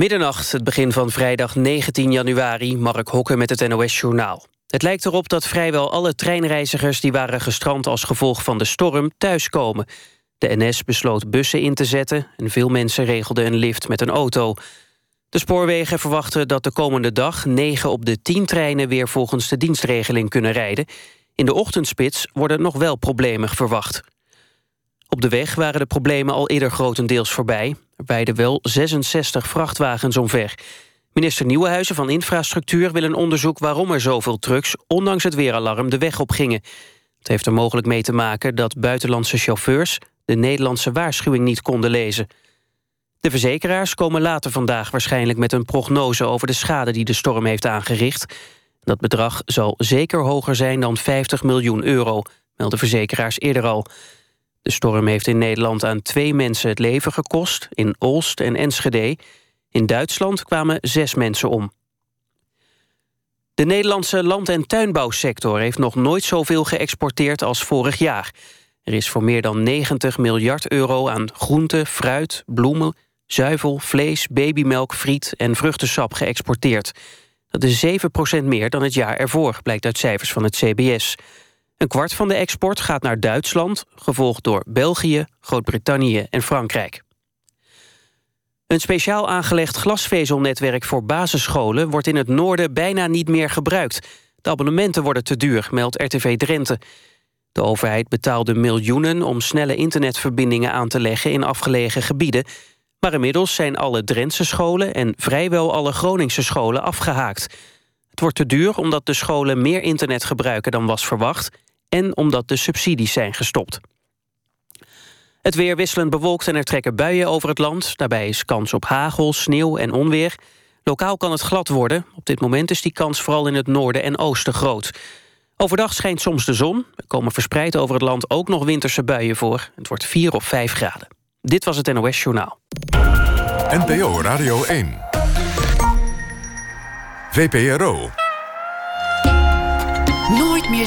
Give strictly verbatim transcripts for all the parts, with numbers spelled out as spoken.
Middernacht, het begin van vrijdag negentien januari, Mark Hokken met het N O S Journaal. Het lijkt erop dat vrijwel alle treinreizigers die waren gestrand als gevolg van de storm thuiskomen. De N S besloot bussen in te zetten en veel mensen regelden een lift met een auto. De spoorwegen verwachten dat de komende dag negen op de tien treinen weer volgens de dienstregeling kunnen rijden. In de ochtendspits worden nog wel problemen verwacht. Op de weg waren de problemen al eerder grotendeels voorbij. Er weiden wel zesenzestig vrachtwagens omver. Minister Nieuwenhuizen van Infrastructuur wil een onderzoek waarom er zoveel trucks, ondanks het weeralarm, de weg op gingen. Het heeft er mogelijk mee te maken dat buitenlandse chauffeurs de Nederlandse waarschuwing niet konden lezen. De verzekeraars komen later vandaag waarschijnlijk met een prognose over de schade die de storm heeft aangericht. Dat bedrag zal zeker hoger zijn dan vijftig miljoen euro, melden verzekeraars eerder al. De storm heeft in Nederland aan twee mensen het leven gekost, in Olst en Enschede. In Duitsland kwamen zes mensen om. De Nederlandse land- en tuinbouwsector heeft nog nooit zoveel geëxporteerd als vorig jaar. Er is voor meer dan negentig miljard euro aan groente, fruit, bloemen, zuivel, vlees, babymelk, friet en vruchtensap geëxporteerd. Dat is zeven procent meer dan het jaar ervoor, blijkt uit cijfers van het C B S. Een kwart van de export gaat naar Duitsland, gevolgd door België, Groot-Brittannië en Frankrijk. Een speciaal aangelegd glasvezelnetwerk voor basisscholen wordt in het noorden bijna niet meer gebruikt. De abonnementen worden te duur, meldt R T V Drenthe. De overheid betaalde miljoenen om snelle internetverbindingen aan te leggen in afgelegen gebieden. Maar inmiddels zijn alle Drentse scholen en vrijwel alle Groningse scholen afgehaakt. Het wordt te duur omdat de scholen meer internet gebruiken dan was verwacht en omdat de subsidies zijn gestopt. Het weer wisselend bewolkt en er trekken buien over het land. Daarbij is kans op hagel, sneeuw en onweer. Lokaal kan het glad worden. Op dit moment is die kans vooral in het noorden en oosten groot. Overdag schijnt soms de zon. Er komen verspreid over het land ook nog winterse buien voor. Het wordt vier of vijf graden. Dit was het N O S Journaal. N P O Radio één. V P R O. Nooit meer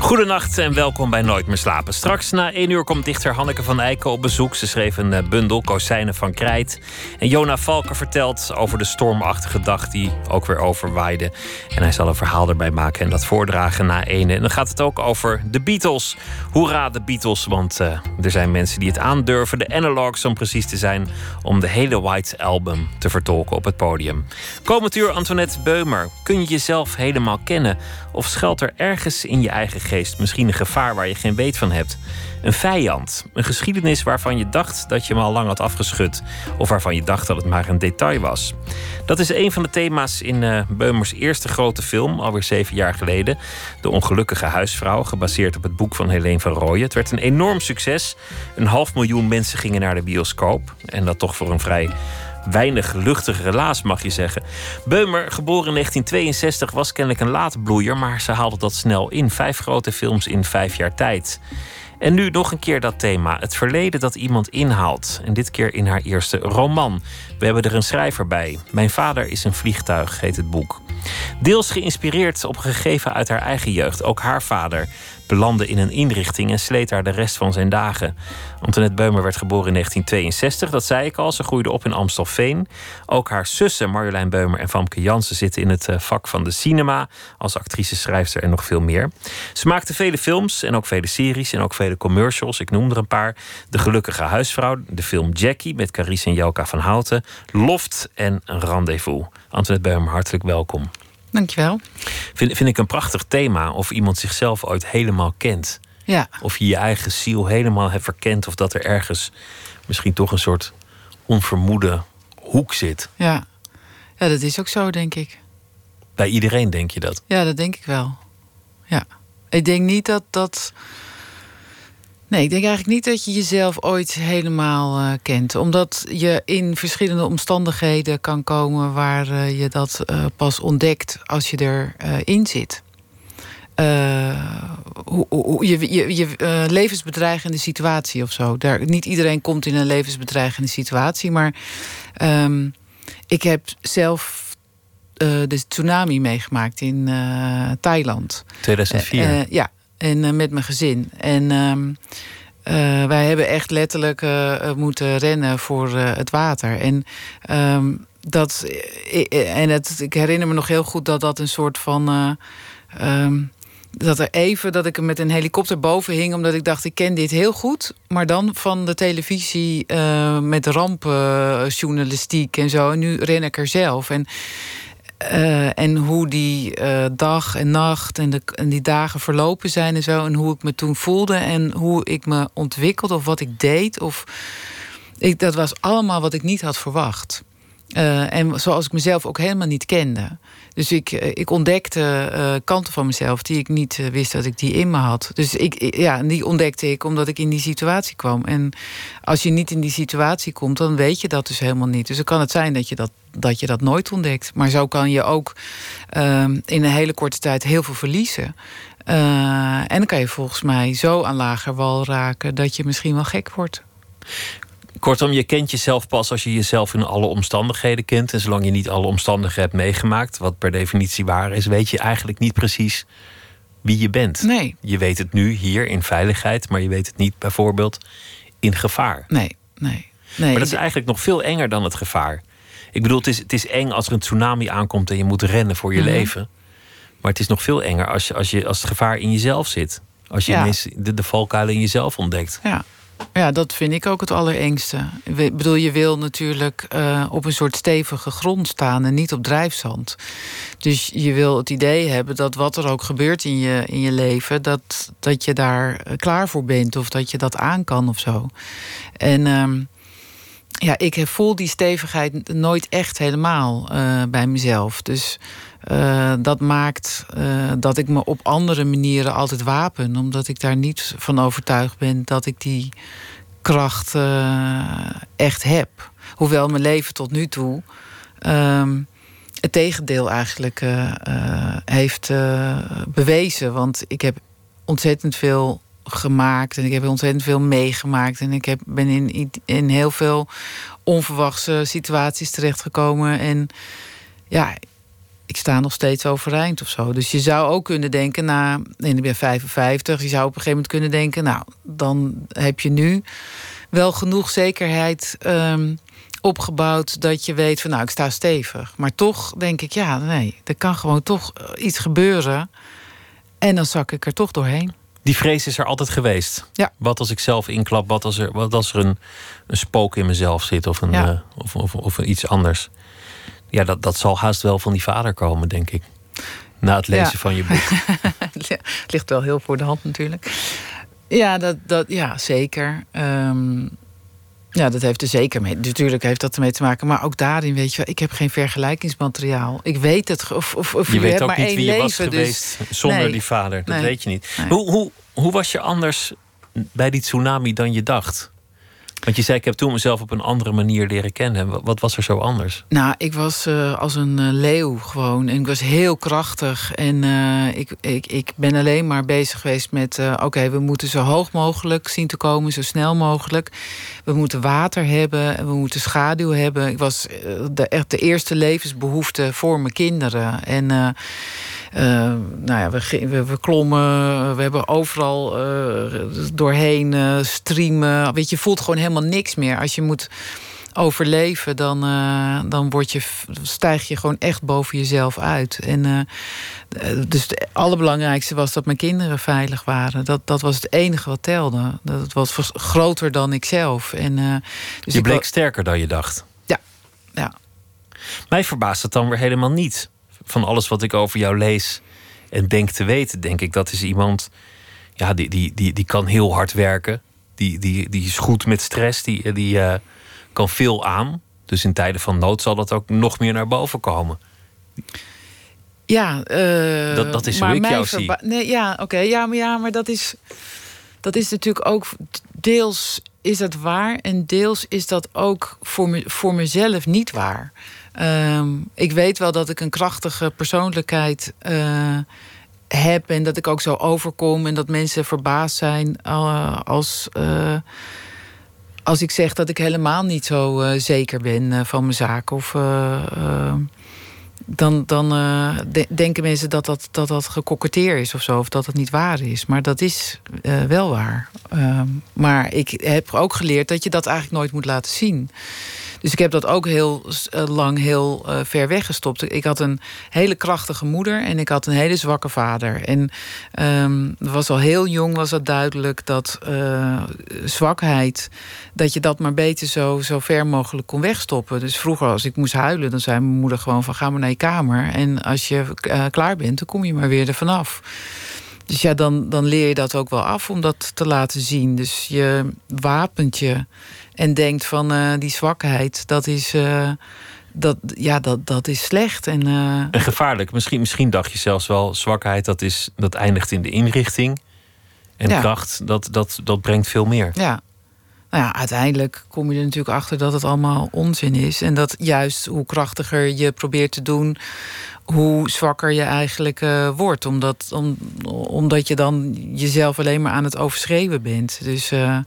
Goedenacht en welkom bij Nooit meer slapen. Straks na één uur komt dichter Hanneke van Eijken op bezoek. Ze schreef een bundel, Kozijnen van Krijt. En Jona Valken vertelt over de stormachtige dag die ook weer overwaaide. En hij zal een verhaal erbij maken en dat voordragen na één. En dan gaat het ook over de Beatles. Hoera de Beatles, want uh, er zijn mensen die het aandurven. De Analogues om precies te zijn, om de hele White Album te vertolken op het podium. Komend uur Antoinette Beumer. Kun je jezelf helemaal kennen? Of schuilt er ergens in je eigen geest misschien een gevaar waar je geen weet van hebt? Een vijand, een geschiedenis waarvan je dacht dat je hem al lang had afgeschud, of waarvan je dacht dat het maar een detail was. Dat is een van de thema's in uh, Beumers eerste grote film, alweer zeven jaar geleden, De Ongelukkige Huisvrouw, gebaseerd op het boek van Hélène van Royen. Het werd een enorm succes. Een half miljoen mensen gingen naar de bioscoop, en dat toch voor een vrij weinig luchtig relaas, mag je zeggen. Beumer, geboren in negentien tweeënzestig, was kennelijk een laatbloeier, maar ze haalde dat snel in. Vijf grote films in vijf jaar tijd. En nu nog een keer dat thema. Het verleden dat iemand inhaalt. En dit keer in haar eerste roman. We hebben er een schrijver bij. Mijn vader is een vliegtuig, heet het boek. Deels geïnspireerd op gegeven uit haar eigen jeugd. Ook haar vader belandde in een inrichting en sleet daar de rest van zijn dagen. Antoinette Beumer werd geboren in negentien tweeënzestig, dat zei ik al. Ze groeide op in Amstelveen. Ook haar zussen Marjolein Beumer en Famke Jansen zitten in het vak van de cinema. Als actrice, schrijfster en nog veel meer. Ze maakte vele films en ook vele series en ook vele commercials. Ik noem er een paar. De Gelukkige Huisvrouw, de film Jackie met Carice en Jackie van Houten. Loft en Rendezvous. Antoinette Beumer, hartelijk welkom. Dankjewel. Vind, vind ik een prachtig thema. Of iemand zichzelf ooit helemaal kent. Ja. Of je je eigen ziel helemaal hebt verkend. Of dat er ergens misschien toch een soort onvermoede hoek zit. Ja. Ja, dat is ook zo, denk ik. Bij iedereen denk je dat? Ja, dat denk ik wel. Ja. Ik denk niet dat dat... Nee, ik denk eigenlijk niet dat je jezelf ooit helemaal uh, kent. Omdat je in verschillende omstandigheden kan komen waar uh, je dat uh, pas ontdekt als je erin uh, zit. Uh, hoe, hoe, je je, je uh, levensbedreigende situatie of zo. Daar, niet iedereen komt in een levensbedreigende situatie. Maar um, ik heb zelf uh, de tsunami meegemaakt in uh, Thailand. tweeduizend vier Uh, uh, ja, en uh, met mijn gezin. En um, uh, wij hebben echt letterlijk uh, moeten rennen voor uh, het water. En um, dat, en het, ik herinner me nog heel goed dat dat een soort van... Uh, um, dat er even dat ik hem met een helikopter boven hing... omdat ik dacht, ik ken dit heel goed. Maar dan van de televisie uh, met rampenjournalistiek en zo. En nu ren ik er zelf. En, uh, en hoe die uh, dag en nacht en, de, en die dagen verlopen zijn en zo. En hoe ik me toen voelde en hoe ik me ontwikkelde of wat ik deed. Of, ik, dat was allemaal wat ik niet had verwacht. Uh, en zoals ik mezelf ook helemaal niet kende. Dus ik, ik ontdekte uh, kanten van mezelf die ik niet uh, wist dat ik die in me had. Dus ik, ja, die ontdekte ik omdat ik in die situatie kwam. En als je niet in die situatie komt, dan weet je dat dus helemaal niet. Dus dan kan het zijn dat je dat, dat, je dat nooit ontdekt. Maar zo kan je ook uh, in een hele korte tijd heel veel verliezen. Uh, en dan kan je volgens mij zo aan lager wal raken dat je misschien wel gek wordt. Kortom, je kent jezelf pas als je jezelf in alle omstandigheden kent. En zolang je niet alle omstandigheden hebt meegemaakt, wat per definitie waar is, weet je eigenlijk niet precies wie je bent. Nee. Je weet het nu hier in veiligheid, maar je weet het niet bijvoorbeeld in gevaar. Nee, nee. nee. Maar dat is eigenlijk nog veel enger dan het gevaar. Ik bedoel, het is, het is eng als er een tsunami aankomt en je moet rennen voor je mm-hmm. leven. Maar het is nog veel enger als, je, als, je, als het gevaar in jezelf zit. Als je ja. de, de valkuilen in jezelf ontdekt. Ja. Ja, dat vind ik ook het allerengste. Ik bedoel, je wil natuurlijk uh, op een soort stevige grond staan en niet op drijfzand. Dus je wil het idee hebben dat wat er ook gebeurt in je, in je leven... Dat, dat je daar klaar voor bent of dat je dat aan kan of zo. En um, ja, ik voel die stevigheid nooit echt helemaal uh, bij mezelf. Dus uh, dat maakt uh, dat ik me op andere manieren altijd wapen. Omdat ik daar niet van overtuigd ben dat ik die kracht uh, echt heb. Hoewel mijn leven tot nu toe uh, het tegendeel eigenlijk uh, uh, heeft uh, bewezen. Want ik heb ontzettend veel... gemaakt en ik heb ontzettend veel meegemaakt en ik heb, ben in, in heel veel onverwachte situaties terechtgekomen en ja, ik sta nog steeds overeind of zo. Dus je zou ook kunnen denken, nou, ik ben vijfenvijftig, je zou op een gegeven moment kunnen denken, nou, dan heb je nu wel genoeg zekerheid um, opgebouwd dat je weet van, nou, ik sta stevig. Maar toch denk ik, ja, nee, er kan gewoon toch iets gebeuren en dan zak ik er toch doorheen. Die vrees is er altijd geweest. Ja. Wat als ik zelf inklap, wat als er, wat als er een, een spook in mezelf zit of, een, ja. uh, of, of, of iets anders. Ja, dat, dat zal haast wel van die vader komen, denk ik. Na het lezen ja. van je boek. Het ligt wel heel voor de hand natuurlijk. Ja, dat, dat, ja zeker. Um, ja, dat heeft er zeker mee. Natuurlijk heeft dat ermee te maken. Maar ook daarin, weet je wel, ik heb geen vergelijkingsmateriaal. Ik weet het. Of, of, of je weet ook maar niet wie je leven, was geweest dus... zonder nee. die vader. Dat nee. weet je niet. Nee. Hoe, hoe, hoe was je anders bij die tsunami dan je dacht? Want je zei, ik heb toen mezelf op een andere manier leren kennen. Wat was er zo anders? Nou, ik was uh, als een uh, leeuw gewoon. En ik was heel krachtig. En uh, ik, ik, ik ben alleen maar bezig geweest met... Uh, oké, okay, we moeten zo hoog mogelijk zien te komen. Zo snel mogelijk. We moeten water hebben. We moeten schaduw hebben. Ik was uh, de, echt de eerste levensbehoefte voor mijn kinderen. En... Uh, Uh, nou ja, we, we, we klommen, we hebben overal uh, doorheen uh, streamen. Weet je, je voelt gewoon helemaal niks meer. Als je moet overleven, dan, uh, dan word je, stijg je gewoon echt boven jezelf uit. En, uh, dus het allerbelangrijkste was dat mijn kinderen veilig waren. Dat, dat was het enige wat telde. Dat was groter dan ikzelf. En, uh, dus je bleek ik wa- sterker dan je dacht. Ja, ja. Mij verbaast het dan weer helemaal niet. Van alles wat ik over jou lees en denk te weten, denk ik, dat is iemand... ja, die, die, die, die kan heel hard werken. Die, die, die is goed met stress. Die, die uh, kan veel aan. Dus in tijden van nood zal dat ook nog meer naar boven komen. Ja, uh, dat, dat is hoe ik jou verba- zie. Nee, ja, oké, okay, ja, maar, ja, maar dat is... dat is natuurlijk ook... deels is dat waar en deels is dat ook voor, me, voor mezelf niet waar... Um, ik weet wel dat ik een krachtige persoonlijkheid uh, heb... en dat ik ook zo overkom en dat mensen verbaasd zijn... Uh, als, uh, als ik zeg dat ik helemaal niet zo uh, zeker ben uh, van mijn zaak. Of, uh, uh, dan, dan uh, de, denken mensen dat dat, dat dat gekoketteer is of zo, of dat het niet waar is. Maar dat is uh, wel waar. Uh, maar ik heb ook geleerd dat je dat eigenlijk nooit moet laten zien. Dus ik heb dat ook heel uh, lang heel uh, ver weggestopt. Ik had een hele krachtige moeder en ik had een hele zwakke vader. En um, was al heel jong was dat duidelijk dat uh, zwakheid, dat je dat maar beter zo, zo ver mogelijk kon wegstoppen. Dus vroeger als ik moest huilen, dan zei mijn moeder gewoon van ga maar naar je kamer. En als je uh, klaar bent, dan kom je maar weer er vanaf. Dus ja, dan, dan leer je dat ook wel af om dat te laten zien. Dus je wapent je en denkt van uh, die zwakheid, dat is, uh, dat, ja, dat, dat is slecht. En, uh... en gevaarlijk. Misschien, misschien dacht je zelfs wel, zwakheid, dat, is, dat eindigt in de inrichting. En ja. kracht, dat, dat, dat brengt veel meer. Ja. Nou ja, uiteindelijk kom je er natuurlijk achter dat het allemaal onzin is. En dat juist hoe krachtiger je probeert te doen, hoe zwakker je eigenlijk uh, wordt. Omdat, om, omdat je dan jezelf alleen maar aan het overschreeuwen bent. Dus uh,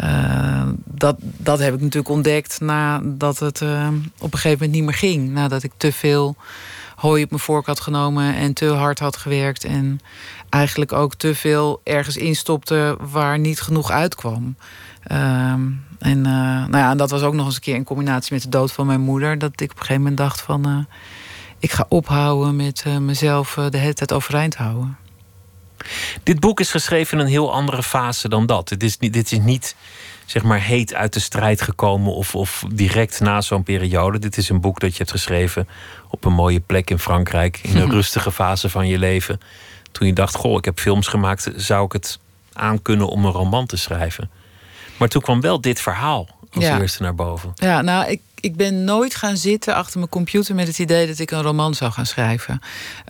uh, dat, dat heb ik natuurlijk ontdekt nadat het uh, op een gegeven moment niet meer ging. Nadat ik te veel hooi op mijn vork had genomen en te hard had gewerkt. En eigenlijk ook te veel ergens instopte waar niet genoeg uitkwam. Um, en, uh, nou ja, en dat was ook nog eens een keer in combinatie met de dood van mijn moeder, dat ik op een gegeven moment dacht van uh, ik ga ophouden met uh, mezelf uh, de hele tijd overeind houden. Dit boek is geschreven in een heel andere fase dan dat. Dit is niet, dit is niet zeg maar heet uit de strijd gekomen of, of direct na zo'n periode. Dit is een boek dat je hebt geschreven op een mooie plek in Frankrijk, in een rustige fase van je leven. Toen je dacht, goh, ik heb films gemaakt, zou ik het aankunnen om een roman te schrijven? Maar toen kwam wel dit verhaal als ja. eerste naar boven. Ja, nou, ik, ik ben nooit gaan zitten achter mijn computer met het idee dat ik een roman zou gaan schrijven.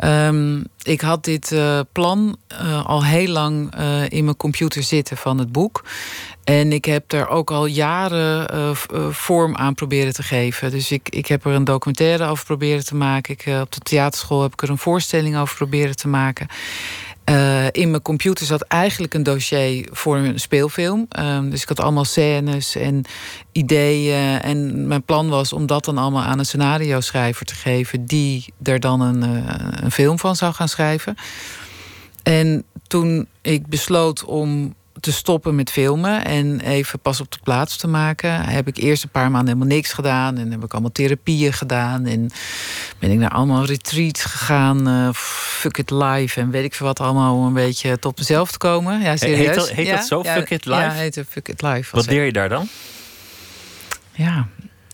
Um, ik had dit uh, plan uh, al heel lang uh, in mijn computer zitten van het boek. En ik heb er ook al jaren uh, vorm aan proberen te geven. Dus ik, ik heb er een documentaire over proberen te maken. Ik, uh, op de theaterschool heb ik er een voorstelling over proberen te maken. Uh, in mijn computer zat eigenlijk een dossier voor een speelfilm. Uh, dus ik had allemaal scènes en ideeën. En mijn plan was om dat dan allemaal aan een scenario-schrijver te geven, die er dan een, uh, een film van zou gaan schrijven. En toen ik besloot om te stoppen met filmen en even pas op de plaats te maken, heb ik eerst een paar maanden helemaal niks gedaan. En heb ik allemaal therapieën gedaan. En ben ik naar allemaal retreats gegaan. Uh, Fuck It Life en weet ik veel wat allemaal, om een beetje tot mezelf te komen. Ja, serieus. Heet dat, heet ja? dat zo, Fuck It Life? Ja, heet het Fuck It Life. Wat leer je daar dan? Ja,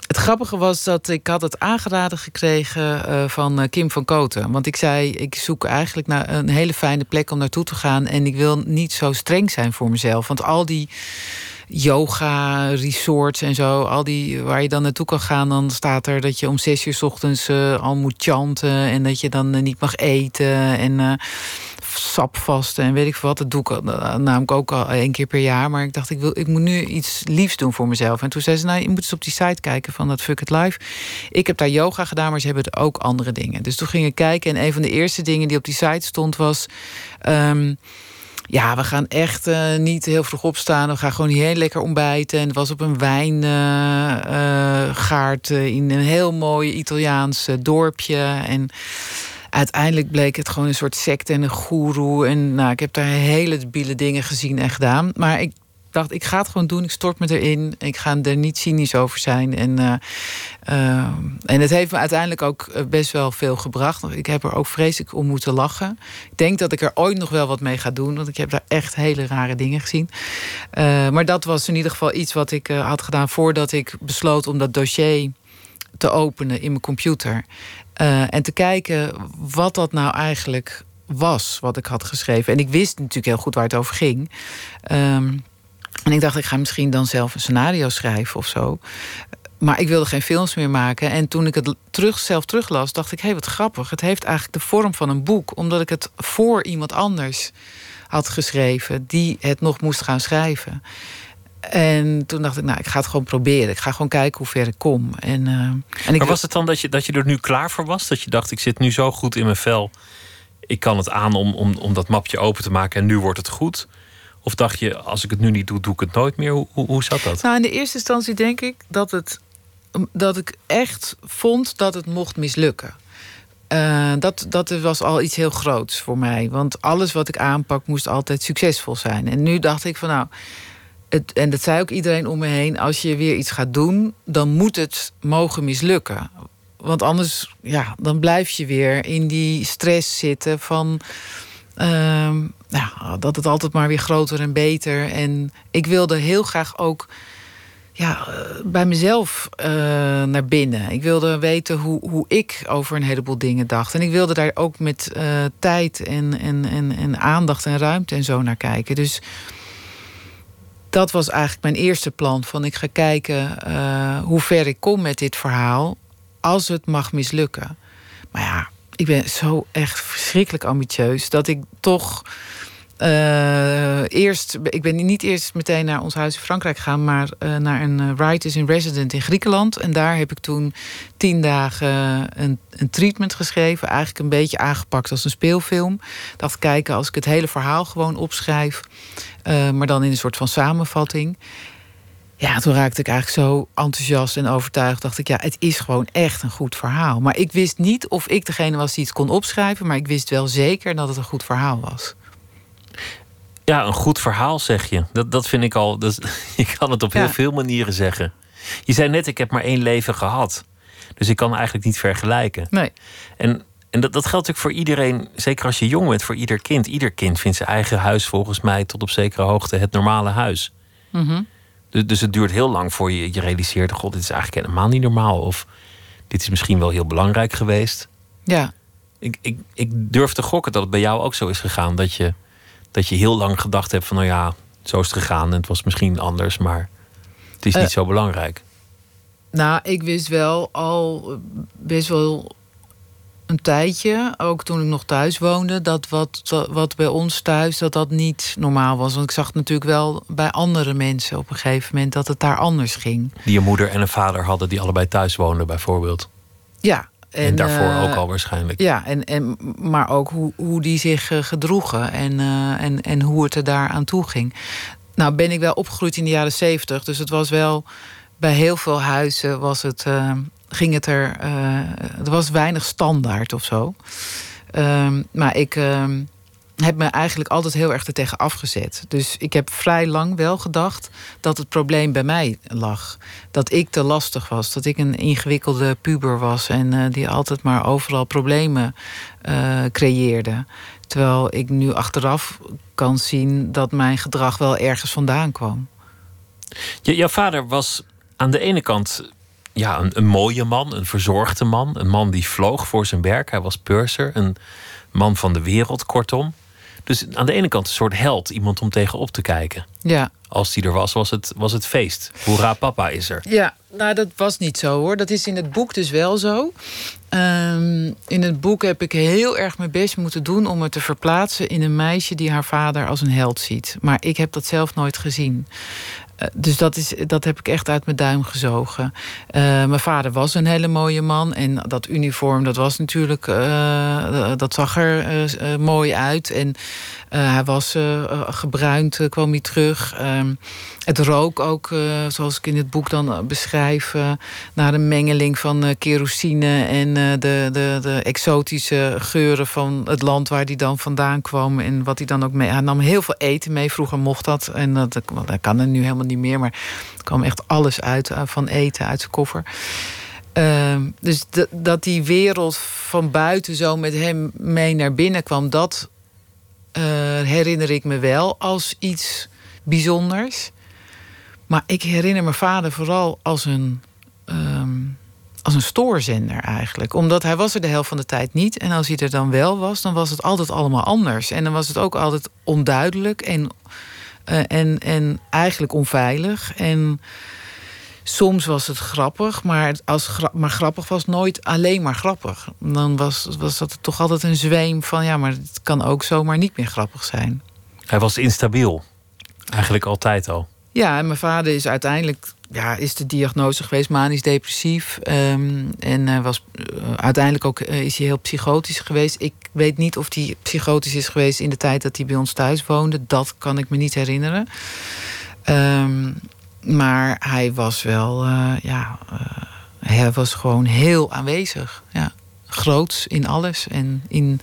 het grappige was dat ik had het aangeraden gekregen uh, van Kim van Koten. Want ik zei, ik zoek eigenlijk naar een hele fijne plek om naartoe te gaan. En ik wil niet zo streng zijn voor mezelf. Want al die yoga, resorts en zo, al die waar je dan naartoe kan gaan, dan staat er dat je om zes uur 's ochtends uh, al moet chanten en dat je dan uh, niet mag eten en uh, sapvasten en weet ik veel wat. Dat doe ik uh, namelijk ook al één keer per jaar. Maar ik dacht, ik wil, ik moet nu iets liefs doen voor mezelf. En toen zei ze, nou, je moet eens op die site kijken van dat Fuck It Life. Ik heb daar yoga gedaan, maar ze hebben het ook andere dingen. Dus toen ging ik kijken en een van de eerste dingen die op die site stond was Um, ja, we gaan echt uh, niet heel vroeg opstaan. We gaan gewoon heel lekker ontbijten. En het was op een wijngaard uh, uh, in een heel mooi Italiaans uh, dorpje. En uiteindelijk bleek het gewoon een soort secte en een goeroe. En nou, ik heb daar hele debiele dingen gezien en gedaan. Maar ik dacht, ik ga het gewoon doen. Ik stort me erin. Ik ga er niet cynisch over zijn. En, uh, uh, en het heeft me uiteindelijk ook best wel veel gebracht. Ik heb er ook vreselijk om moeten lachen. Ik denk dat ik er ooit nog wel wat mee ga doen. Want ik heb daar echt hele rare dingen gezien. Uh, maar dat was in ieder geval iets wat ik uh, had gedaan voordat ik besloot om dat dossier te openen in mijn computer. Uh, en te kijken wat dat nou eigenlijk was, wat ik had geschreven. En ik wist natuurlijk heel goed waar het over ging. Um, En ik dacht, ik ga misschien dan zelf een scenario schrijven of zo. Maar ik wilde geen films meer maken. En toen ik het terug, zelf teruglas, dacht ik, hé, hey, wat grappig. Het heeft eigenlijk de vorm van een boek. Omdat ik het voor iemand anders had geschreven die het nog moest gaan schrijven. En toen dacht ik, nou, ik ga het gewoon proberen. Ik ga gewoon kijken hoe ver ik kom. En, uh, en ik maar was het dan dat je, dat je er nu klaar voor was? Dat je dacht, ik zit nu zo goed in mijn vel. Ik kan het aan om, om, om dat mapje open te maken en nu wordt het goed? Of dacht je, als ik het nu niet doe, doe ik het nooit meer? Hoe, hoe, hoe zat dat? Nou, in de eerste instantie denk ik dat, het, dat ik echt vond dat het mocht mislukken. Uh, dat, dat was al iets heel groots voor mij. Want alles wat ik aanpak moest altijd succesvol zijn. En nu dacht ik van nou... Het, en dat zei ook iedereen om me heen... als je weer iets gaat doen, dan moet het mogen mislukken. Want anders, ja, dan blijf je weer in die stress zitten van... Uh, ja, dat het altijd maar weer groter en beter. En ik wilde heel graag ook... Ja, bij mezelf uh, naar binnen. Ik wilde weten hoe, hoe ik over een heleboel dingen dacht. En ik wilde daar ook met uh, tijd en, en, en, en aandacht en ruimte en zo naar kijken. Dus dat was eigenlijk mijn eerste plan. Van ik ga kijken uh, hoe ver ik kom met dit verhaal. Als het mag mislukken. Maar ja, ik ben zo echt verschrikkelijk ambitieus. Dat ik toch... Uh, eerst, ik ben niet eerst meteen naar ons huis in Frankrijk gegaan... maar uh, naar een writers in resident in Griekenland. En daar heb ik toen tien dagen een, een treatment geschreven. Eigenlijk een beetje aangepakt als een speelfilm. Dacht kijken als ik het hele verhaal gewoon opschrijf. Uh, maar dan in een soort van samenvatting. Ja, toen raakte ik eigenlijk zo enthousiast en overtuigd. Dacht ik, ja, het is gewoon echt een goed verhaal. Maar ik wist niet of ik degene was die iets kon opschrijven... maar ik wist wel zeker dat het een goed verhaal was. Ja, een goed verhaal zeg je. Dat, dat vind ik al... Dat, je kan het op heel ja. veel manieren zeggen. Je zei net, ik heb maar één leven gehad. Dus ik kan eigenlijk niet vergelijken. Nee. En, en dat, dat geldt ook voor iedereen. Zeker als je jong bent, voor ieder kind. Ieder kind vindt zijn eigen huis volgens mij... tot op zekere hoogte het normale huis. Mm-hmm. Dus, dus het duurt heel lang voor je, je realiseert... God, dit is eigenlijk helemaal niet normaal. Of dit is misschien wel heel belangrijk geweest. Ja. Ik, ik, ik durf te gokken dat het bij jou ook zo is gegaan... dat je... Dat je heel lang gedacht hebt van, nou ja, zo is het gegaan... en het was misschien anders, maar het is niet uh, zo belangrijk. Nou, ik wist wel al best wel een tijdje... ook toen ik nog thuis woonde... dat wat, wat bij ons thuis, dat dat niet normaal was. Want ik zag natuurlijk wel bij andere mensen op een gegeven moment... dat het daar anders ging. Die een moeder en een vader hadden die allebei thuis woonden, bijvoorbeeld. Ja. En, en daarvoor uh, ook al waarschijnlijk. Ja, en, en, maar ook hoe, hoe die zich uh, gedroegen en, uh, en, en hoe het er daar aan toe ging. Nou ben ik wel opgegroeid in de jaren zeventig. Dus het was wel, bij heel veel huizen was het, uh, ging het er... Uh, er was weinig standaard of zo. Um, maar ik um, heb me eigenlijk altijd heel erg ertegen afgezet. Dus ik heb vrij lang wel gedacht dat het probleem bij mij lag. Dat ik te lastig was, dat ik een ingewikkelde puber was... en uh, die altijd maar overal problemen uh, creëerde. Terwijl ik nu achteraf kan zien dat mijn gedrag wel ergens vandaan kwam. J- jouw vader was aan de ene kant ja, een, een mooie man, een verzorgde man. Een man die vloog voor zijn werk, hij was purser, een man van de wereld, kortom. Dus aan de ene kant een soort held, iemand om tegenop te kijken. Ja. Als die er was, was het, was het feest. Hoera, papa is er. Ja, nou dat was niet zo hoor. Dat is in het boek dus wel zo. Um, in het boek heb ik heel erg mijn best moeten doen... om me te verplaatsen in een meisje die haar vader als een held ziet. Maar ik heb dat zelf nooit gezien. Uh, dus dat, is, dat heb ik echt uit mijn duim gezogen. Uh, mijn vader was een hele mooie man. En dat uniform, dat was natuurlijk... Uh, dat zag er uh, uh, mooi uit. En uh, hij was uh, gebruind, uh, kwam hij terug... Uh, het rook ook, uh, zoals ik in het boek dan beschrijf... Uh, naar een mengeling van uh, kerosine en uh, de, de, de exotische geuren van het land... waar hij dan vandaan kwam en wat hij dan ook mee... Hij nam heel veel eten mee, vroeger mocht dat. En dat, dat kan er nu helemaal niet meer, maar er kwam echt alles uit uh, van eten uit zijn koffer. Uh, dus de, dat die wereld van buiten zo met hem mee naar binnen kwam... dat uh, herinner ik me wel als iets... bijzonders. Maar ik herinner mijn vader vooral als een, um, als een stoorzender eigenlijk. Omdat hij was er de helft van de tijd niet. En als hij er dan wel was, dan was het altijd allemaal anders. En dan was het ook altijd onduidelijk en, uh, en, en eigenlijk onveilig. En soms was het grappig, maar, als gra- maar grappig was nooit alleen maar grappig. Dan was, was dat toch altijd een zweem van... ja, maar het kan ook zomaar niet meer grappig zijn. Hij was instabiel. Eigenlijk altijd al. Ja, en mijn vader is uiteindelijk... ja, is de diagnose geweest manisch depressief. Um, en uh, was, uh, uiteindelijk ook uh, is hij heel psychotisch geweest. Ik weet niet of hij psychotisch is geweest... in de tijd dat hij bij ons thuis woonde. Dat kan ik me niet herinneren. Um, maar hij was wel... Uh, ja, uh, hij was gewoon heel aanwezig. Ja, groots in alles. En in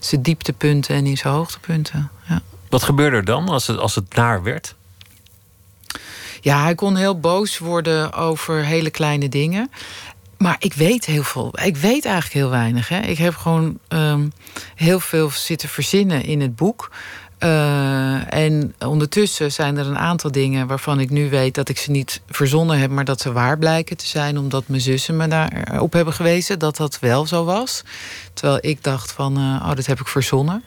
zijn dieptepunten en in zijn hoogtepunten. Ja. Wat gebeurde er dan als het, als het naar werd? Ja, hij kon heel boos worden over hele kleine dingen. Maar ik weet heel veel. Ik weet eigenlijk heel weinig. Hè. Ik heb gewoon um, heel veel zitten verzinnen in het boek. Uh, en ondertussen zijn er een aantal dingen waarvan ik nu weet dat ik ze niet verzonnen heb, maar dat ze waar blijken te zijn, omdat mijn zussen me daarop hebben gewezen dat dat wel zo was. Terwijl ik dacht van, uh, oh, dat heb ik verzonnen.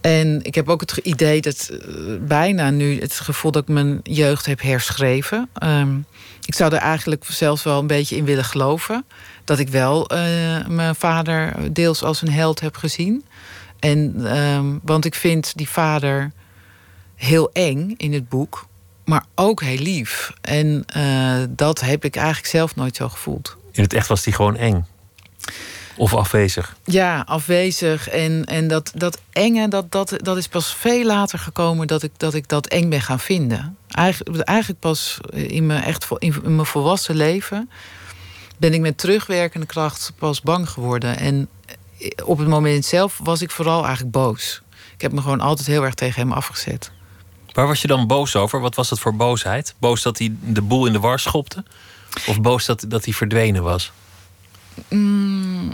En ik heb ook het idee dat uh, bijna nu het gevoel dat ik mijn jeugd heb herschreven. Uh, ik zou er eigenlijk zelfs wel een beetje in willen geloven. Dat ik wel uh, mijn vader deels als een held heb gezien. En, uh, want ik vind die vader heel eng in het boek, maar ook heel lief. En uh, dat heb ik eigenlijk zelf nooit zo gevoeld. In het echt was hij gewoon eng? Of afwezig? Ja, afwezig. En, en dat, dat enge, dat, dat, dat is pas veel later gekomen dat ik dat, ik dat eng ben gaan vinden. Eigen, eigenlijk pas in mijn, echt, in mijn volwassen leven ben ik met terugwerkende kracht pas bang geworden. En op het moment zelf was ik vooral eigenlijk boos. Ik heb me gewoon altijd heel erg tegen hem afgezet. Waar was je dan boos over? Wat was dat voor boosheid? Boos dat hij de boel in de war schopte? Of boos dat, dat hij verdwenen was? Mm,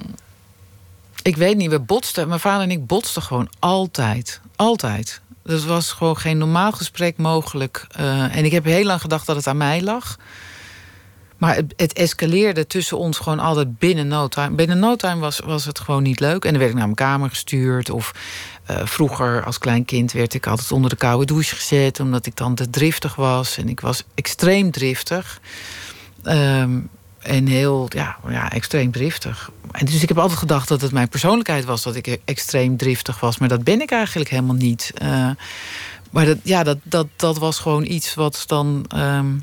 ik weet niet, we botsten. Mijn vader en ik botsten gewoon altijd. Altijd. Er was gewoon geen normaal gesprek mogelijk. Uh, en ik heb heel lang gedacht dat het aan mij lag. Maar het, het escaleerde tussen ons gewoon altijd binnen no time. Binnen no time was, was het gewoon niet leuk. En dan werd ik naar mijn kamer gestuurd. Of uh, vroeger als klein kind werd ik altijd onder de koude douche gezet. Omdat ik dan te driftig was. En ik was extreem driftig. Um, en heel, ja, ja, extreem driftig. En dus ik heb altijd gedacht dat het mijn persoonlijkheid was. Dat ik extreem driftig was. Maar dat ben ik eigenlijk helemaal niet. Uh, maar dat, ja, dat, dat, dat was gewoon iets wat dan... Um,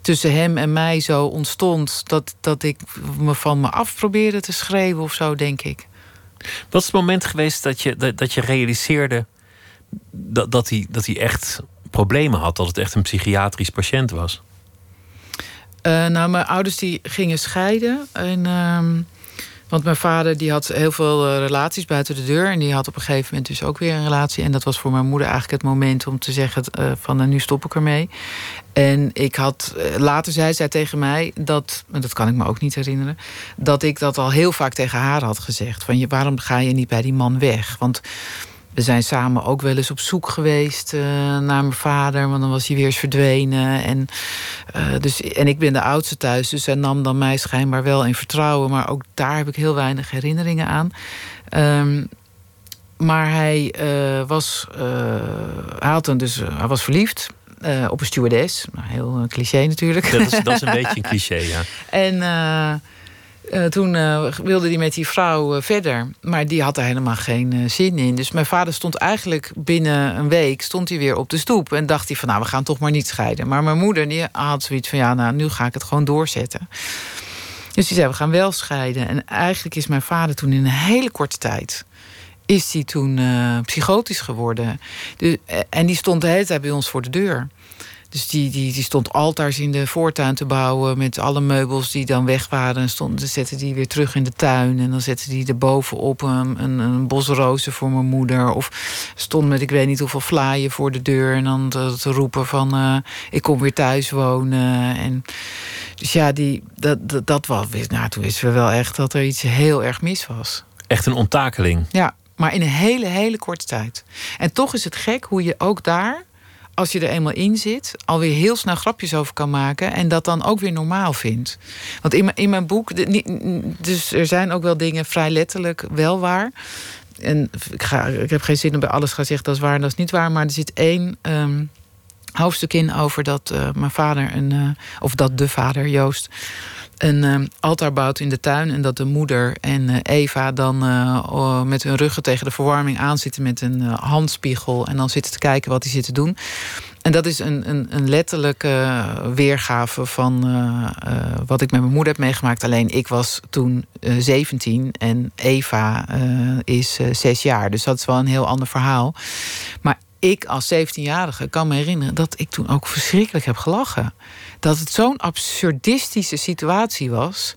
tussen hem en mij zo ontstond... dat, dat ik me van me af probeerde te schreeuwen of zo, denk ik. Wat is het moment geweest dat je, dat, dat je realiseerde... Dat, dat, hij, dat hij echt problemen had? Dat het echt een psychiatrisch patiënt was? Uh, nou, mijn ouders die gingen scheiden. En, uh, want mijn vader die had heel veel uh, relaties buiten de deur... en die had op een gegeven moment dus ook weer een relatie. En dat was voor mijn moeder eigenlijk het moment om te zeggen... Uh, van uh, nu stop ik ermee... En ik had, later zei zij tegen mij, dat, dat kan ik me ook niet herinneren... dat ik dat al heel vaak tegen haar had gezegd. Van je, waarom ga je niet bij die man weg? Want we zijn samen ook wel eens op zoek geweest uh, naar mijn vader... want dan was hij weer eens verdwenen. En, uh, dus, en ik ben de oudste thuis, dus zij nam dan mij schijnbaar wel in vertrouwen... maar ook daar heb ik heel weinig herinneringen aan... Um, maar hij, uh, was, uh, hij, had een, dus, uh, hij was verliefd... Uh, op een stewardess. Nou, heel uh, cliché natuurlijk. Dat is, dat is een beetje een cliché, ja. En uh, uh, toen uh, wilde hij met die vrouw uh, verder. Maar die had er helemaal geen uh, zin in. Dus mijn vader stond eigenlijk binnen een week... stond hij weer op de stoep. En dacht hij van, nou, we gaan toch maar niet scheiden. Maar mijn moeder die had zoiets van, ja, nou, nu ga ik het gewoon doorzetten. Dus die zei, we gaan wel scheiden. En eigenlijk is mijn vader toen in een hele korte tijd... is die toen uh, psychotisch geworden. Dus, en die stond de hele tijd bij ons voor de deur. Dus die, die, die stond altaars in de voortuin te bouwen... met alle meubels die dan weg waren. En stond, dan zette die weer terug in de tuin. En dan zette die erbovenop een, een, een bos rozen voor mijn moeder. Of stond met ik weet niet hoeveel vlaaien voor de deur. En dan te, te roepen van uh, ik kom weer thuis wonen. En dus ja, die, dat, dat, dat was, nou, toen wisten we wel echt dat er iets heel erg mis was. Echt een onttakeling. Ja. Maar in een hele, hele korte tijd. En toch is het gek hoe je ook daar, als je er eenmaal in zit... alweer heel snel grapjes over kan maken... en dat dan ook weer normaal vindt. Want in mijn, in mijn boek... dus er zijn ook wel dingen vrij letterlijk wel waar. En ik, ga, ik heb geen zin om bij alles gaan zeggen... dat is waar en dat is niet waar. Maar er zit één um, hoofdstuk in over dat uh, mijn vader... Een, uh, of dat de vader, Joost... een um, altaar bouwt in de tuin... en dat de moeder en uh, Eva dan uh, met hun ruggen tegen de verwarming aanzitten... met een uh, handspiegel en dan zitten te kijken wat die zitten doen. En dat is een, een, een letterlijke weergave van uh, uh, wat ik met mijn moeder heb meegemaakt. Alleen ik was toen uh, zeventien en Eva uh, is uh, zes jaar. Dus dat is wel een heel ander verhaal. Maar ik als zeventienjarige kan me herinneren dat ik toen ook verschrikkelijk heb gelachen... dat het zo'n absurdistische situatie was.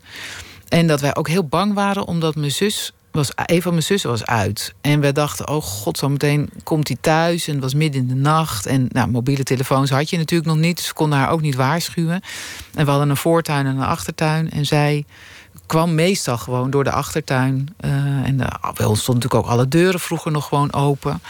En dat wij ook heel bang waren, omdat mijn zus was, een van mijn zussen was uit. En wij dachten, oh god, zo meteen komt hij thuis. En het was midden in de nacht. En nou, mobiele telefoons had je natuurlijk nog niet. Dus we konden haar ook niet waarschuwen. En we hadden een voortuin en een achtertuin. En zij kwam meestal gewoon door de achtertuin. Uh, en de, bij ons stonden natuurlijk ook alle deuren vroeger nog gewoon open.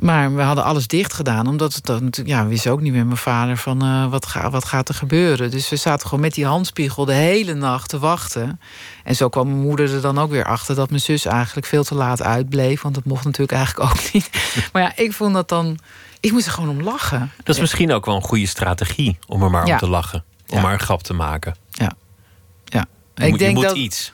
Maar we hadden alles dicht gedaan. Omdat het dan natuurlijk, ja, we wisten ook niet meer, mijn vader, van uh, wat, ga, wat gaat er gebeuren. Dus we zaten gewoon met die handspiegel de hele nacht te wachten. En zo kwam mijn moeder er dan ook weer achter dat mijn zus eigenlijk veel te laat uitbleef. Want dat mocht natuurlijk eigenlijk ook niet. Maar ja, ik vond dat dan, ik moest er gewoon om lachen. Dat is misschien ook wel een goede strategie om er maar ja. om te lachen. Om ja. maar een grap te maken. Ja. ja. Je, ik mo- denk je moet dat... iets.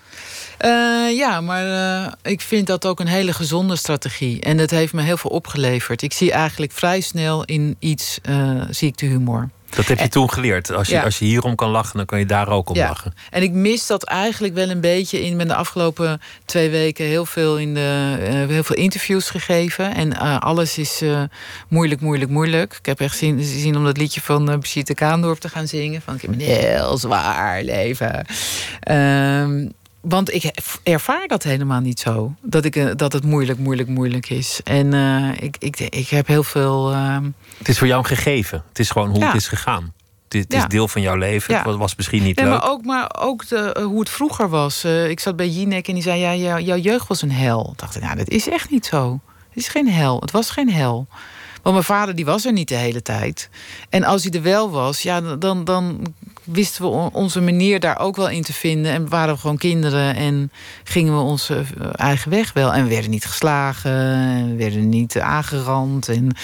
Uh, ja, maar uh, ik vind dat ook een hele gezonde strategie. En dat heeft me heel veel opgeleverd. Ik zie eigenlijk vrij snel in iets uh, zie ik de humor. Dat heb je en, toen geleerd. Als je, ja. als je hierom kan lachen, dan kan je daar ook om ja. lachen. En ik mis dat eigenlijk wel een beetje. Ik ben de afgelopen twee weken heel veel, in de, uh, heel veel interviews gegeven. En uh, alles is uh, moeilijk, moeilijk, moeilijk. Ik heb echt zin, zin om dat liedje van uh, Brigitte Kaandorp te gaan zingen. Van, ik heb een heel zwaar leven. Uh, Want ik ervaar dat helemaal niet zo. Dat, ik, dat het moeilijk, moeilijk, moeilijk is. En uh, ik, ik, ik heb heel veel... Uh... Het is voor jou een gegeven. Het is gewoon hoe ja. het is gegaan. Het, het ja. is deel van jouw leven. Ja. Het was misschien niet nee, leuk. Maar ook, maar ook de, hoe het vroeger was. Uh, ik zat bij Jinek en die zei... Ja, jou, jouw jeugd was een hel. Ik dacht, nou, dat is echt niet zo. Het is geen hel. Het was geen hel. Want mijn vader die was er niet de hele tijd. En als hij er wel was, ja, dan... dan wisten we onze manier daar ook wel in te vinden. En waren we gewoon kinderen. En gingen we onze eigen weg wel. En we werden niet geslagen. En we werden niet aangerand. En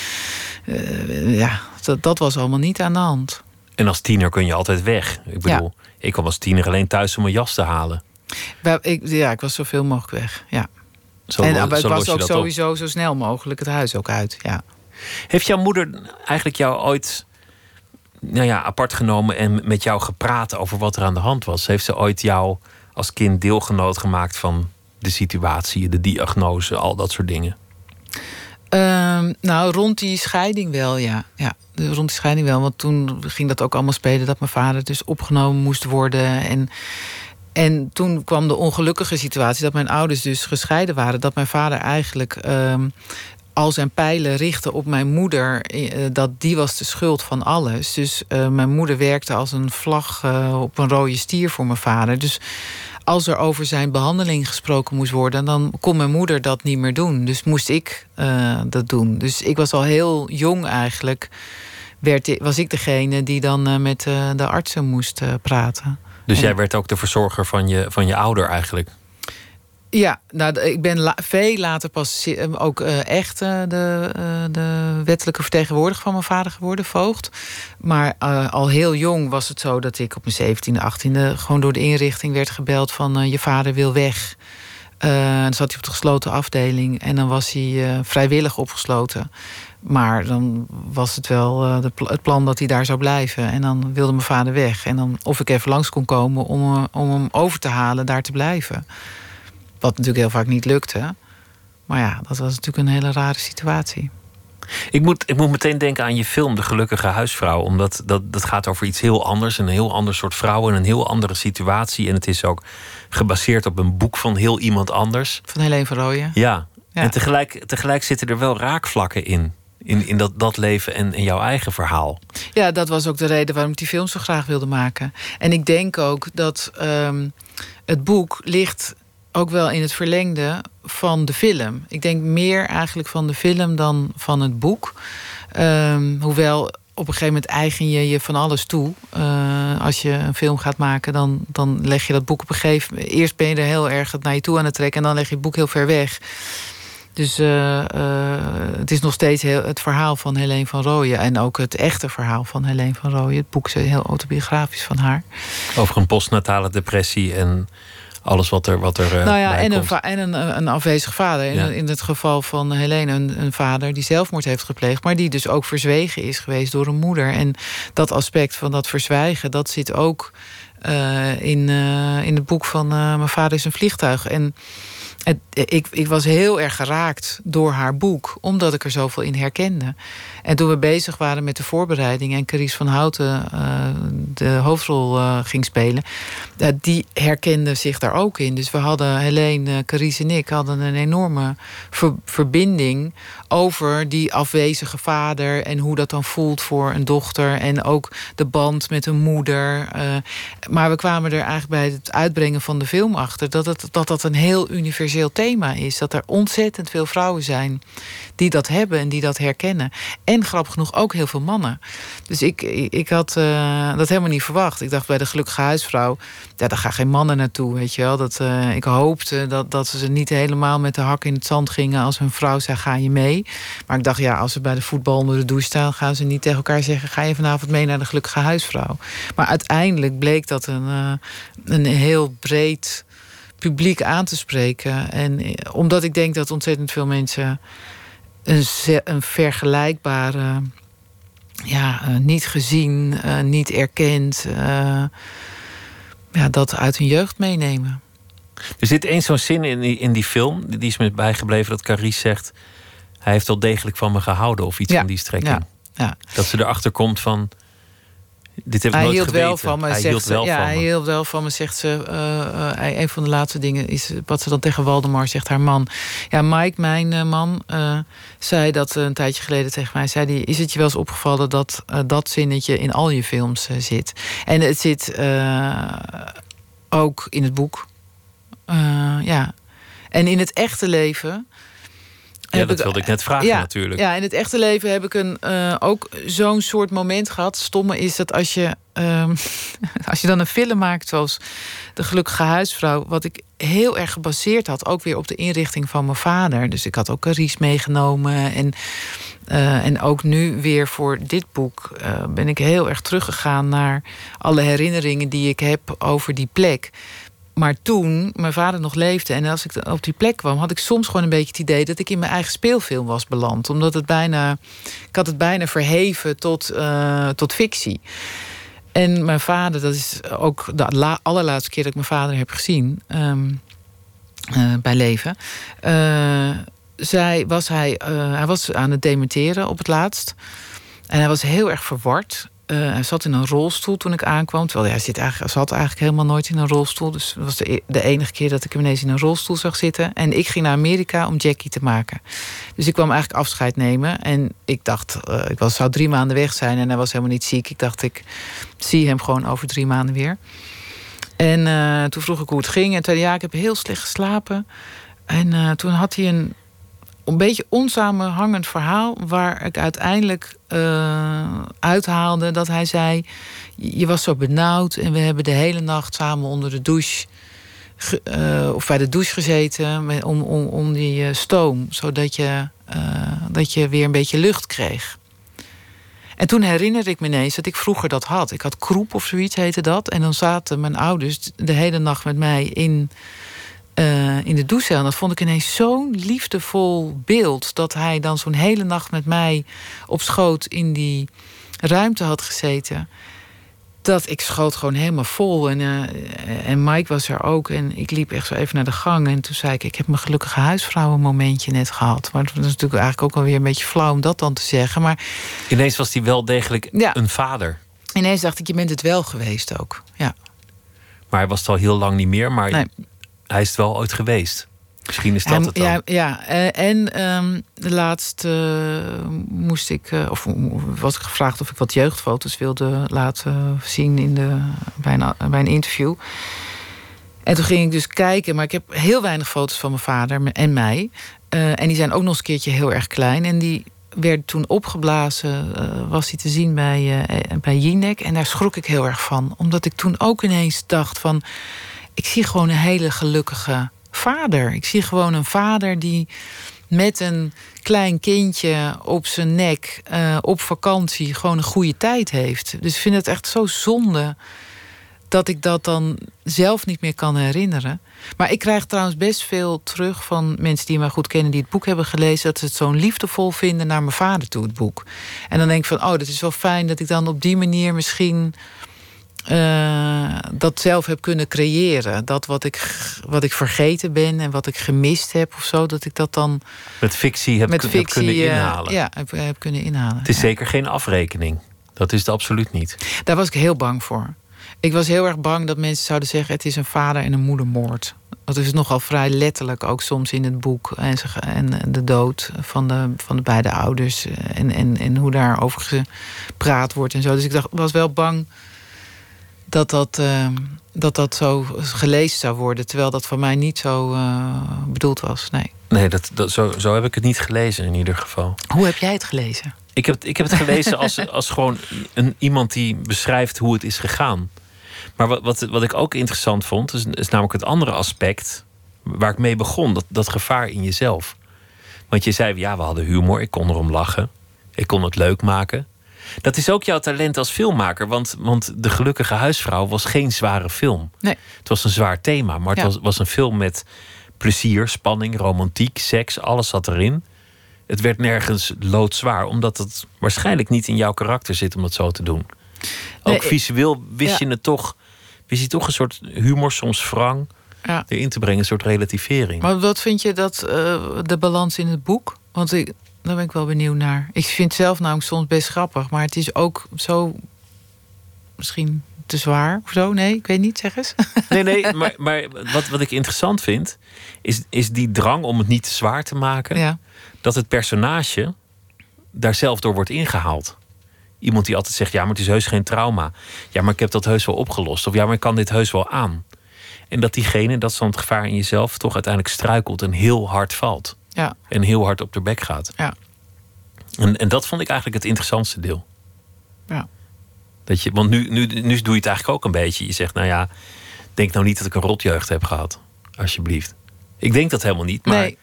uh, ja, dat, dat was allemaal niet aan de hand. En als tiener kun je altijd weg. Ik bedoel, ja. ik kwam als tiener alleen thuis om mijn jas te halen. Ik, ja, ik was zoveel mogelijk weg. Ja. Zo, en maar ik was ook sowieso op. Zo snel mogelijk het huis ook uit. Ja. Heeft jouw moeder eigenlijk jou ooit... nou ja, apart genomen en met jou gepraat over wat er aan de hand was? Heeft ze ooit jou als kind deelgenoot gemaakt van de situatie, de diagnose, al dat soort dingen? Um, nou, rond die scheiding wel, ja. ja. Rond die scheiding wel, want toen ging dat ook allemaal spelen... dat mijn vader dus opgenomen moest worden. En, en toen kwam de ongelukkige situatie dat mijn ouders dus gescheiden waren. Dat mijn vader eigenlijk... Um, al zijn pijlen richten op mijn moeder, dat die was de schuld van alles. Dus uh, mijn moeder werkte als een vlag uh, op een rode stier voor mijn vader. Dus als er over zijn behandeling gesproken moest worden... dan kon mijn moeder dat niet meer doen. Dus moest ik uh, dat doen. Dus ik was al heel jong eigenlijk. Werd, was ik degene die dan uh, met uh, de artsen moest uh, praten. Dus en... jij werd ook de verzorger van je, van je ouder eigenlijk? Ja, nou, ik ben la- veel later pas ook uh, echt uh, de, uh, de wettelijke vertegenwoordiger van mijn vader geworden, voogd. Maar uh, al heel jong was het zo dat ik op mijn zeventiende, achttiende... gewoon door de inrichting werd gebeld van uh, je vader wil weg. Uh, dan zat hij op de gesloten afdeling en dan was hij uh, vrijwillig opgesloten. Maar dan was het wel uh, de pl- het plan dat hij daar zou blijven. En dan wilde mijn vader weg. En dan of ik even langs kon komen om, uh, om hem over te halen daar te blijven. Wat natuurlijk heel vaak niet lukte. Maar ja, dat was natuurlijk een hele rare situatie. Ik moet, ik moet meteen denken aan je film De Gelukkige Huisvrouw. Omdat dat, dat gaat over iets heel anders. Een heel ander soort vrouwen en een heel andere situatie. En het is ook gebaseerd op een boek van heel iemand anders. Van Hélène van Royen. Ja, ja. En tegelijk, tegelijk zitten er wel raakvlakken in. In, in dat, dat leven en in jouw eigen verhaal. Ja, dat was ook de reden waarom ik die film zo graag wilde maken. En ik denk ook dat um, het boek ligt... ook wel in het verlengde van de film. Ik denk meer eigenlijk van de film dan van het boek. Um, hoewel op een gegeven moment eigen je je van alles toe. Uh, als je een film gaat maken, dan, dan leg je dat boek op een gegeven moment... eerst ben je er heel erg naar je toe aan het trekken... en dan leg je het boek heel ver weg. Dus uh, uh, het is nog steeds heel, het verhaal van Hélène van Royen... en ook het echte verhaal van Hélène van Royen. Het boek is heel autobiografisch van haar. Over een postnatale depressie en... alles wat er, wat er nou ja, en, een, va- en een, een afwezig vader. In, ja. in het geval van Hélène, een, een vader die zelfmoord heeft gepleegd... maar die dus ook verzwegen is geweest door een moeder. En dat aspect van dat verzwijgen, dat zit ook uh, in, uh, in het boek van... Uh, Mijn vader is een vliegtuig. En Het, ik, ik was heel erg geraakt door haar boek, omdat ik er zoveel in herkende. En toen we bezig waren met de voorbereiding en Carice van Houten uh, de hoofdrol uh, ging spelen, uh, die herkende zich daar ook in. Dus we hadden, Hélène, Carice en ik hadden een enorme ver, verbinding over die afwezige vader en hoe dat dan voelt voor een dochter en ook de band met een moeder. Uh, maar we kwamen er eigenlijk bij het uitbrengen van de film achter dat het, dat, dat een heel universeel thema is. Dat er ontzettend veel vrouwen zijn die dat hebben en die dat herkennen. En grappig genoeg ook heel veel mannen. Dus ik, ik had uh, dat helemaal niet verwacht. Ik dacht bij De Gelukkige Huisvrouw, ja, daar gaan geen mannen naartoe, weet je wel. Dat, uh, ik hoopte dat, dat ze niet helemaal met de hak in het zand gingen als hun vrouw zei, ga je mee? Maar ik dacht, ja, als ze bij de voetbal onder de douche staan, gaan ze niet tegen elkaar zeggen, ga je vanavond mee naar De Gelukkige Huisvrouw? Maar uiteindelijk bleek dat een, uh, een heel breed publiek aan te spreken. En omdat ik denk dat ontzettend veel mensen een, ze- een vergelijkbare, ja, uh, niet gezien, uh, niet erkend, uh, ja, dat uit hun jeugd meenemen. Er zit eens zo'n zin in die, in die film, die is me bijgebleven, dat Carice zegt, hij heeft wel degelijk van me gehouden, of iets, ja, van die strekking. Ja, ja. Dat ze erachter komt van, dit heeft hij nooit hield geweten. Wel van me, hij zegt hield ze, wel ja, van hij me. hield wel van me, zegt ze. Uh, uh, een van de laatste dingen is wat ze dan tegen Waldemar zegt, haar man. Ja, Mike, mijn uh, man, uh, zei dat een tijdje geleden tegen mij. Zei die, is het je wel eens opgevallen dat uh, dat zinnetje in al je films uh, zit? En het zit uh, ook in het boek. Uh, ja. En in het echte leven... Ja, dat wilde ik net vragen, ja, natuurlijk. Ja, in het echte leven heb ik een, uh, ook zo'n soort moment gehad. Stomme is dat als je, uh, als je dan een film maakt zoals De Gelukkige Huisvrouw, wat ik heel erg gebaseerd had, ook weer op de inrichting van mijn vader. Dus ik had ook Carice meegenomen. En, uh, en ook nu weer voor dit boek uh, ben ik heel erg teruggegaan naar alle herinneringen die ik heb over die plek. Maar toen mijn vader nog leefde en als ik op die plek kwam, had ik soms gewoon een beetje het idee dat ik in mijn eigen speelfilm was beland. Omdat het bijna, ik had het bijna verheven tot, uh, tot fictie. En mijn vader, dat is ook de la- allerlaatste keer dat ik mijn vader heb gezien um, uh, bij leven. Uh, zij, was hij, uh, hij was aan het dementeren op het laatst. En hij was heel erg verward. Uh, hij zat in een rolstoel toen ik aankwam. Terwijl hij zit eigenlijk, zat eigenlijk helemaal nooit in een rolstoel. Dus dat was de, de enige keer dat ik hem ineens in een rolstoel zag zitten. En ik ging naar Amerika om Jackie te maken. Dus ik kwam eigenlijk afscheid nemen. En ik dacht, uh, ik was, zou drie maanden weg zijn. En hij was helemaal niet ziek. Ik dacht, ik zie hem gewoon over drie maanden weer. En uh, toen vroeg ik hoe het ging. En toen zei hij, ja, ik heb heel slecht geslapen. En uh, toen had hij een... een beetje onsamenhangend verhaal waar ik uiteindelijk uh, uithaalde dat hij zei, je was zo benauwd en we hebben de hele nacht samen onder de douche ge, uh, of bij de douche gezeten met, om, om, om die uh, stoom, zodat je, uh, dat je weer een beetje lucht kreeg. En toen herinner ik me ineens dat ik vroeger dat had. Ik had kroep of zoiets heette dat. En dan zaten mijn ouders de hele nacht met mij in... Uh, in de douche. En dat vond ik ineens zo'n liefdevol beeld, dat hij dan zo'n hele nacht met mij op schoot in die ruimte had gezeten. Dat ik schoot gewoon helemaal vol. En, uh, en Mike was er ook. En ik liep echt zo even naar de gang. En toen zei ik, ik heb mijn gelukkige huisvrouwen momentje net gehad. Maar dat is natuurlijk eigenlijk ook alweer een beetje flauw om dat dan te zeggen. Maar ineens was hij wel degelijk, ja, een vader. Ineens dacht ik, je bent het wel geweest ook. Ja. Maar hij was het al heel lang niet meer. Maar... Nee. Hij is het wel ooit geweest. Misschien is dat hij, het dan. Ja, ja. En um, de laatste uh, moest ik... Uh, of was ik gevraagd of ik wat jeugdfoto's wilde laten zien in de, bij, een, bij een interview. En toen ging ik dus kijken. Maar ik heb heel weinig foto's van mijn vader en mij. Uh, en die zijn ook nog eens een keertje heel erg klein. En die werd toen opgeblazen. Uh, was hij te zien bij, uh, bij Jinek. En daar schrok ik heel erg van. Omdat ik toen ook ineens dacht van... ik zie gewoon een hele gelukkige vader. Ik zie gewoon een vader die met een klein kindje op zijn nek... Uh, op vakantie gewoon een goede tijd heeft. Dus ik vind het echt zo zonde dat ik dat dan zelf niet meer kan herinneren. Maar ik krijg trouwens best veel terug van mensen die mij goed kennen... die het boek hebben gelezen, dat ze het zo'n liefdevol vinden... naar mijn vader toe, het boek. En dan denk ik van, oh, dat is wel fijn dat ik dan op die manier misschien... Uh, dat zelf heb kunnen creëren. Dat wat ik, wat ik vergeten ben en wat ik gemist heb of zo, dat ik dat dan met fictie heb, met kun, fictie, heb kunnen inhalen. Ja, heb, heb kunnen inhalen. Het is ja. zeker geen afrekening. Dat is het absoluut niet. Daar was ik heel bang voor. Ik was heel erg bang dat mensen zouden zeggen: het is een vader- en een moedermoord. Dat is nogal vrij letterlijk ook soms in het boek. En, ze, en de dood van de, van de beide ouders. En, en, en hoe daarover gepraat wordt en zo. Dus ik dacht, was wel bang dat dat, uh, dat dat zo gelezen zou worden. Terwijl dat van mij niet zo uh, bedoeld was. Nee, nee dat, dat, zo, zo heb ik het niet gelezen in ieder geval. Hoe heb jij het gelezen? Ik heb, ik heb het gelezen als, als gewoon een, iemand die beschrijft hoe het is gegaan. Maar wat, wat, wat ik ook interessant vond, is, is namelijk het andere aspect waar ik mee begon. Dat, dat gevaar in jezelf. Want je zei, ja, we hadden humor, ik kon erom lachen. Ik kon het leuk maken. Dat is ook jouw talent als filmmaker. Want, want De Gelukkige Huisvrouw was geen zware film. Nee. Het was een zwaar thema, maar het ja. was, was een film met plezier, spanning, romantiek, seks. Alles zat erin. Het werd nergens loodzwaar, omdat het waarschijnlijk niet in jouw karakter zit om dat zo te doen. Ook nee, visueel wist ja. je het toch, wist je toch een soort humor, soms wrang, ja. erin te brengen, een soort relativering. Maar wat vind je dat uh, de balans in het boek? Want ik, daar ben ik wel benieuwd naar. Ik vind het zelf namelijk soms best grappig, maar het is ook zo misschien te zwaar of zo. Nee, ik weet niet, zeg eens. Nee, nee, maar, maar wat, wat ik interessant vind, is, is die drang om het niet te zwaar te maken. Ja. Dat het personage daar zelf door wordt ingehaald. Iemand die altijd zegt, ja, maar het is heus geen trauma. Ja, maar ik heb dat heus wel opgelost. Of ja, maar ik kan dit heus wel aan. En dat diegene, dat is dan het gevaar in jezelf, toch uiteindelijk struikelt en heel hard valt. Ja. En heel hard op de bek gaat. Ja. En, en dat vond ik eigenlijk het interessantste deel. Ja. Dat je, want nu, nu, nu doe je het eigenlijk ook een beetje. Je zegt, nou ja, denk nou niet dat ik een rotjeugd heb gehad. Alsjeblieft. Ik denk dat helemaal niet, maar... Nee.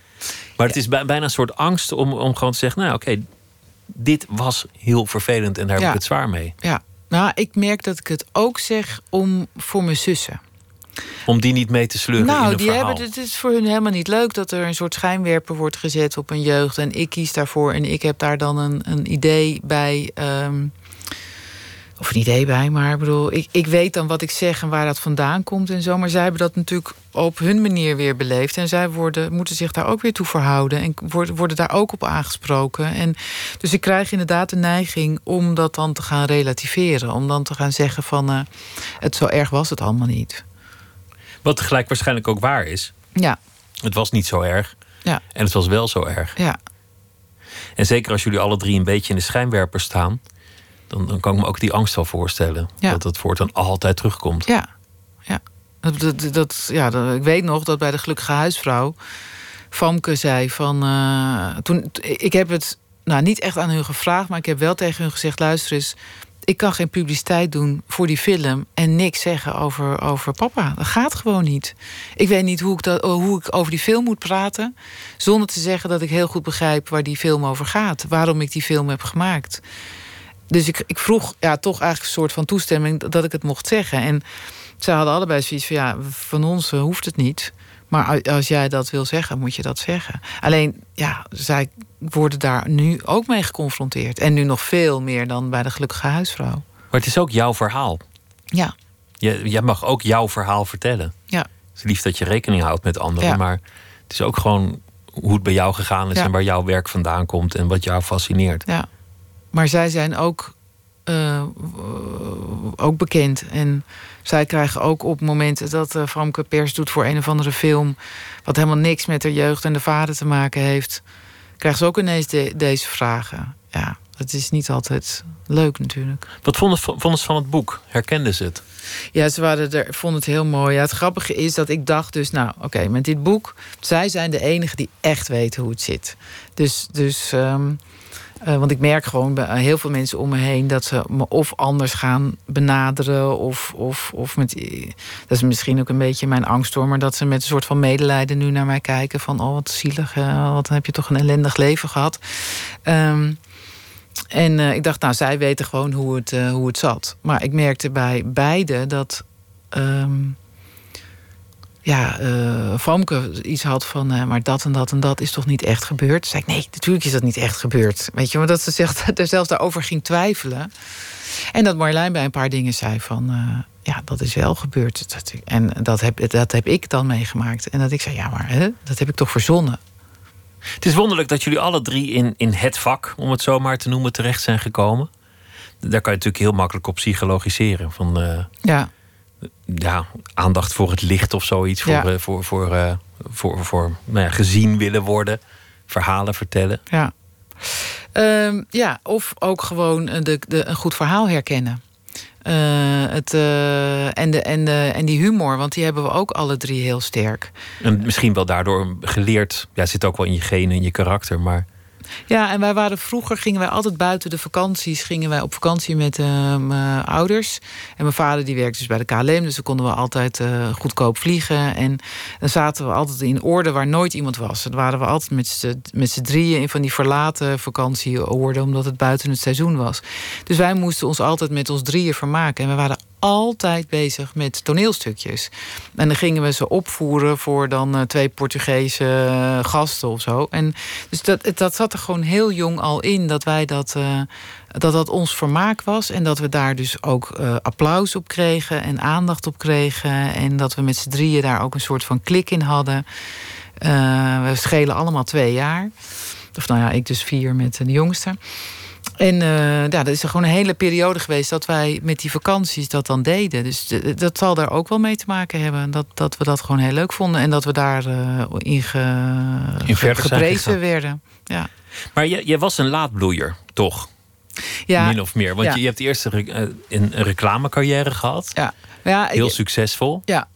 Maar het is bijna een soort angst om, om gewoon te zeggen... nou oké, okay, dit was heel vervelend en daar ja. heb ik het zwaar mee. Ja, nou, ik merk dat ik het ook zeg om voor mijn zussen. Om die niet mee te sleuren nou, in een die verhaal. Hebben, het is voor hun helemaal niet leuk dat er een soort schijnwerper wordt gezet op een jeugd. En ik kies daarvoor en ik heb daar dan een, een idee bij... Um, of een idee bij, maar bedoel, ik, ik weet dan wat ik zeg en waar dat vandaan komt en zo. Maar zij hebben dat natuurlijk op hun manier weer beleefd. En zij worden, moeten zich daar ook weer toe verhouden. En worden, worden daar ook op aangesproken. En, dus ik krijg inderdaad de neiging om dat dan te gaan relativeren. Om dan te gaan zeggen van, uh, het zo erg was het allemaal niet. Wat tegelijk waarschijnlijk ook waar is. Ja. Het was niet zo erg. Ja. En het was wel zo erg. Ja. En zeker als jullie alle drie een beetje in de schijnwerper staan... Dan, dan kan ik me ook die angst wel voorstellen. Ja. Dat dat voortaan altijd terugkomt. Ja, ja. Dat, dat, dat, ja dat, ik weet nog dat bij De Gelukkige Huisvrouw... Famke zei van... Uh, toen, ik heb het nou, niet echt aan hun gevraagd... maar ik heb wel tegen hun gezegd... luister eens, ik kan geen publiciteit doen voor die film... en niks zeggen over, over papa. Dat gaat gewoon niet. Ik weet niet hoe ik, dat, hoe ik over die film moet praten... zonder te zeggen dat ik heel goed begrijp waar die film over gaat. Waarom ik die film heb gemaakt... Dus ik, ik vroeg ja, toch eigenlijk een soort van toestemming dat ik het mocht zeggen. En zij hadden allebei zoiets van, ja, van ons hoeft het niet. Maar als jij dat wil zeggen, moet je dat zeggen. Alleen, ja, zij worden daar nu ook mee geconfronteerd. En nu nog veel meer dan bij De Gelukkige Huisvrouw. Maar het is ook jouw verhaal. Ja. Jij, jij mag ook jouw verhaal vertellen. Ja. Het is lief dat je rekening houdt met anderen. Ja. Maar het is ook gewoon hoe het bij jou gegaan is... Ja. En waar jouw werk vandaan komt en wat jou fascineert. Ja. Maar zij zijn ook, uh, ook bekend. En zij krijgen ook op momenten dat uh, Famke pers doet voor een of andere film... wat helemaal niks met haar jeugd en de vader te maken heeft... krijgen ze ook ineens de, deze vragen. Ja, dat is niet altijd leuk natuurlijk. Wat vonden, vonden ze van het boek? Herkenden ze het? Ja, ze waren er, vonden het heel mooi. Ja, het grappige is dat ik dacht dus, nou oké, okay, met dit boek... zij zijn de enigen die echt weten hoe het zit. Dus... dus um, Uh, want ik merk gewoon bij heel veel mensen om me heen... dat ze me of anders gaan benaderen... of, of, of met, dat is misschien ook een beetje mijn angst hoor... maar dat ze met een soort van medelijden nu naar mij kijken... van oh, wat zielig, uh, wat heb je toch een ellendig leven gehad. Um, en uh, ik dacht, nou, zij weten gewoon hoe het, uh, hoe het zat. Maar ik merkte bij beide dat... Um, ja, uh, Famke iets had van... Uh, maar dat en dat en dat is toch niet echt gebeurd? Toen zei ik, nee, natuurlijk is dat niet echt gebeurd. Weet je, maar dat ze zelf, er zelfs daarover ging twijfelen. En dat Marjolein bij een paar dingen zei van... Uh, ja, dat is wel gebeurd. Dat, en dat heb, dat heb ik dan meegemaakt. En dat ik zei, ja, maar hè, dat heb ik toch verzonnen. Het is wonderlijk dat jullie alle drie in, in het vak... om het zo maar te noemen, terecht zijn gekomen. Daar kan je natuurlijk heel makkelijk op psychologiseren. Van, uh, ja. ja, aandacht voor het licht of zoiets. Voor, ja. uh, voor, voor, uh, voor, voor nou ja, gezien willen worden. Verhalen vertellen. Ja, um, ja of ook gewoon de, de, een goed verhaal herkennen. Uh, het, uh, en, de, en, de, en die humor, want die hebben we ook alle drie heel sterk. En misschien wel daardoor geleerd. Ja, het zit ook wel in je genen, in je karakter, maar... Ja, en wij waren vroeger, gingen wij altijd buiten de vakanties... gingen wij op vakantie met uh, mijn ouders. En mijn vader die werkte dus bij de K L M... dus dan konden we altijd uh, goedkoop vliegen. En dan zaten we altijd in oorden waar nooit iemand was. Dan waren we altijd met z'n, met z'n drieën in van die verlaten vakantieoorden... omdat het buiten het seizoen was. Dus wij moesten ons altijd met ons drieën vermaken. En we waren altijd bezig met toneelstukjes. En dan gingen we ze opvoeren voor dan twee Portugese gasten of zo. En dus dat, dat zat er gewoon heel jong al in, dat wij dat, uh, dat dat ons vermaak was. En dat we daar dus ook uh, applaus op kregen en aandacht op kregen. En dat we met z'n drieën daar ook een soort van klik in hadden. Uh, we schelen allemaal twee jaar. Of nou ja, ik dus vier met de jongste. En uh, ja, dat is er gewoon een hele periode geweest... dat wij met die vakanties dat dan deden. Dus de, dat zal daar ook wel mee te maken hebben. Dat, dat we dat gewoon heel leuk vonden. En dat we daarin uh, ge, in ge, geprezen werden. Ja. Maar je, je was een laatbloeier, toch? Ja. Min of meer. Want ja. je, je hebt eerst een, een reclamecarrière gehad. Ja. Ja, heel ik, succesvol. Ja.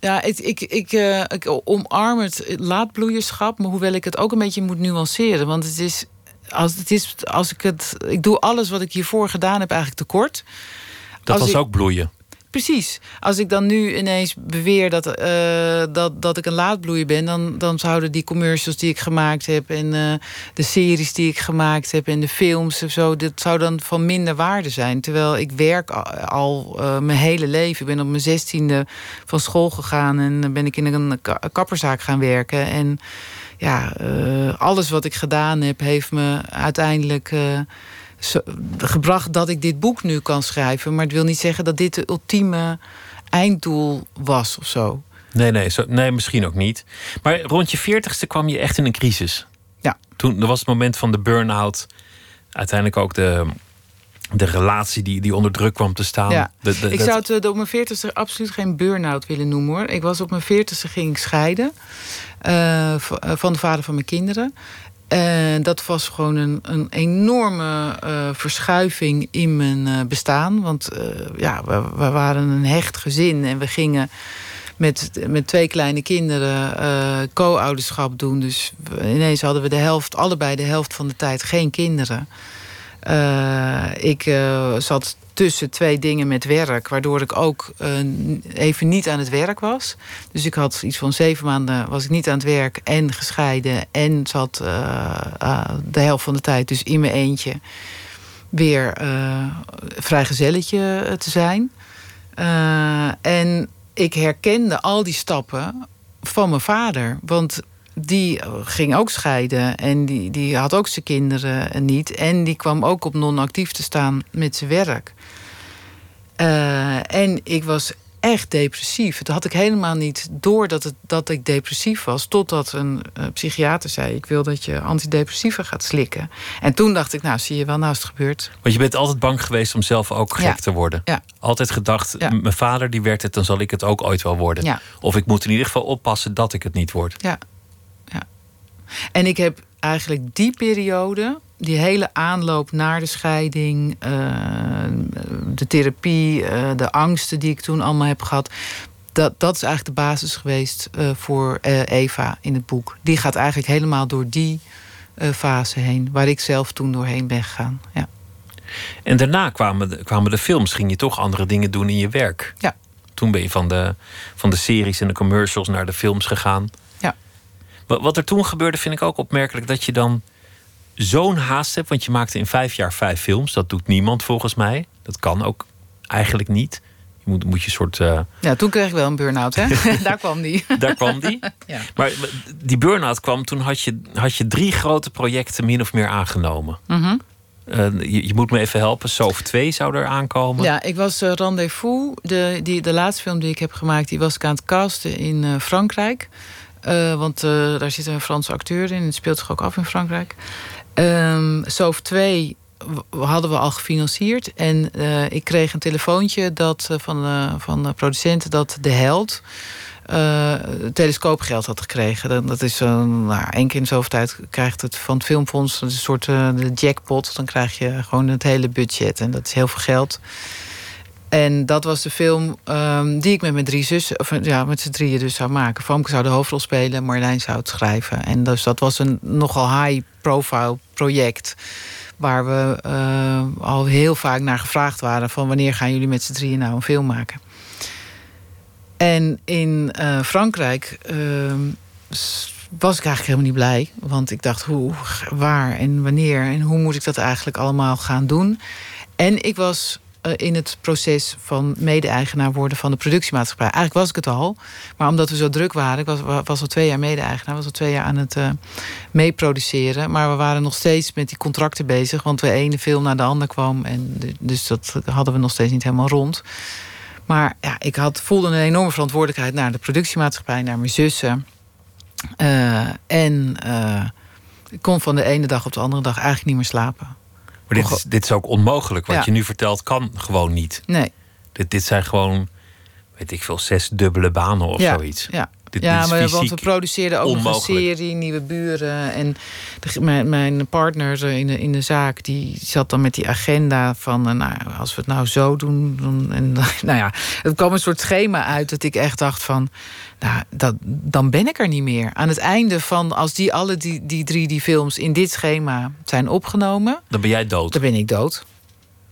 Ja, ik, ik, ik, uh, ik omarm het laatbloeierschap. Maar hoewel ik het ook een beetje moet nuanceren. Want het is... Als het is, als ik het, ik doe alles wat ik hiervoor gedaan heb eigenlijk tekort. Dat als was ik, ook bloeien. Precies. Als ik dan nu ineens beweer dat, uh, dat, dat ik een laatbloeier ben... Dan, dan zouden die commercials die ik gemaakt heb... en uh, de series die ik gemaakt heb en de films of zo... dat zou dan van minder waarde zijn. Terwijl ik werk al, al uh, mijn hele leven. Ik ben op mijn zestiende van school gegaan... en ben ik in een kapperzaak gaan werken. En ja, uh, alles wat ik gedaan heb, heeft me uiteindelijk... Uh, Zo, gebracht dat ik dit boek nu kan schrijven. Maar het wil niet zeggen dat dit de ultieme einddoel was of zo. Nee, nee, zo, nee misschien ook niet. Maar rond je veertigste kwam je echt in een crisis. Ja. Toen er was het moment van de burn-out. Uiteindelijk ook de, de relatie die, die onder druk kwam te staan. Ja. De, de, ik dat... zou het de, op mijn veertigste absoluut geen burn-out willen noemen, hoor. Ik was op mijn veertigste ging ik scheiden. Uh, van de vader van mijn kinderen. Uh, dat was gewoon een, een enorme uh, verschuiving in mijn uh, bestaan. Want uh, ja, we, we waren een hecht gezin. En we gingen met, met twee kleine kinderen uh, co-ouderschap doen. Dus ineens hadden we de helft, allebei de helft van de tijd geen kinderen. Uh, ik uh, zat tussen twee dingen met werk. Waardoor ik ook uh, even niet aan het werk was. Dus ik had iets van zeven maanden was ik niet aan het werk. En gescheiden. En zat uh, uh, de helft van de tijd dus in mijn eentje. Weer uh, vrijgezelletje te zijn. Uh, en ik herkende al die stappen van mijn vader. Want die ging ook scheiden. En die, die had ook zijn kinderen niet. En die kwam ook op non-actief te staan met zijn werk. Uh, en ik was echt depressief. Dat had ik helemaal niet door dat, het, dat ik depressief was. Totdat een uh, psychiater zei... ik wil dat je antidepressiva gaat slikken. En toen dacht ik, nou zie je wel, nou is het gebeurd. Want je bent altijd bang geweest om zelf ook gek ja. te worden. Ja. Altijd gedacht, ja. mijn vader die werd het... dan zal ik het ook ooit wel worden. Ja. Of ik moet in ieder geval oppassen dat ik het niet word. Ja. En ik heb eigenlijk die periode, die hele aanloop naar de scheiding... Uh, de therapie, uh, de angsten die ik toen allemaal heb gehad... dat, dat is eigenlijk de basis geweest uh, voor uh, Eva in het boek. Die gaat eigenlijk helemaal door die uh, fase heen... waar ik zelf toen doorheen ben gegaan. Ja. En daarna kwamen de, kwamen de films. Ging je toch andere dingen doen in je werk? Ja. Toen ben je van de, van de series en de commercials naar de films gegaan... Wat er toen gebeurde vind ik ook opmerkelijk... dat je dan zo'n haast hebt... want je maakte in vijf jaar vijf films. Dat doet niemand volgens mij. Dat kan ook eigenlijk niet. Je moet, moet je een soort... Uh... Ja, toen kreeg ik wel een burn-out, hè? Daar kwam die. Daar kwam die? Ja. Maar die burn-out kwam, toen had je, had je drie grote projecten min of meer aangenomen. Mm-hmm. Uh, je, je moet me even helpen. Sof twee zou er aankomen. Ja, ik was uh, Rendezvous. De, die, de laatste film die ik heb gemaakt, die was ik aan het casten in uh, Frankrijk. Uh, want uh, daar zit een Franse acteur in. Het speelt zich ook af in Frankrijk. Um, Sof twee... hadden we al gefinancierd. En uh, ik kreeg een telefoontje dat, uh, van, uh, van de producenten dat de held uh, telescoopgeld had gekregen. Dat is uh, nou, één keer in zoveel tijd krijgt het van het filmfonds een soort uh, jackpot. Dan krijg je gewoon het hele budget. En dat is heel veel geld. En dat was de film um, die ik met mijn drie zussen, of ja, met z'n drieën dus zou maken. Famke zou de hoofdrol spelen, Marjolein zou het schrijven. En dus dat was een nogal high-profile project, waar we uh, al heel vaak naar gevraagd waren van wanneer gaan jullie met z'n drieën nou een film maken. En in uh, Frankrijk uh, was ik eigenlijk helemaal niet blij. Want ik dacht, hoe, waar en wanneer en hoe moet ik dat eigenlijk allemaal gaan doen? En ik was uh, in het proces van mede-eigenaar worden van de productiemaatschappij. Eigenlijk was ik het al, maar omdat we zo druk waren... ik was, was al twee jaar mede-eigenaar, was al twee jaar aan het uh, meeproduceren. Maar we waren nog steeds met die contracten bezig, want de ene film naar de ander kwam. En dus dat hadden we nog steeds niet helemaal rond. Maar ja, ik had, voelde een enorme verantwoordelijkheid naar de productiemaatschappij, naar mijn zussen. Uh, en uh, ik kon van de ene dag op de andere dag eigenlijk niet meer slapen. Maar dit is, dit is ook onmogelijk. Wat ja. je nu vertelt kan gewoon niet. Nee. Dit, dit zijn gewoon, weet ik veel, zes dubbele banen of ja. zoiets. Ja, dit, ja dit maar, want we produceerden ook onmogelijk. Nog een serie, Nieuwe Buren. En de, mijn, mijn partner in de, in de zaak, die zat dan met die agenda van... Uh, nou, als we het nou zo doen... Dan, en, nou ja, er kwam een soort schema uit dat ik echt dacht van... Nou, dat, dan ben ik er niet meer. Aan het einde van, als die alle die, die drie die films in dit schema zijn opgenomen... Dan ben jij dood. Dan ben ik dood.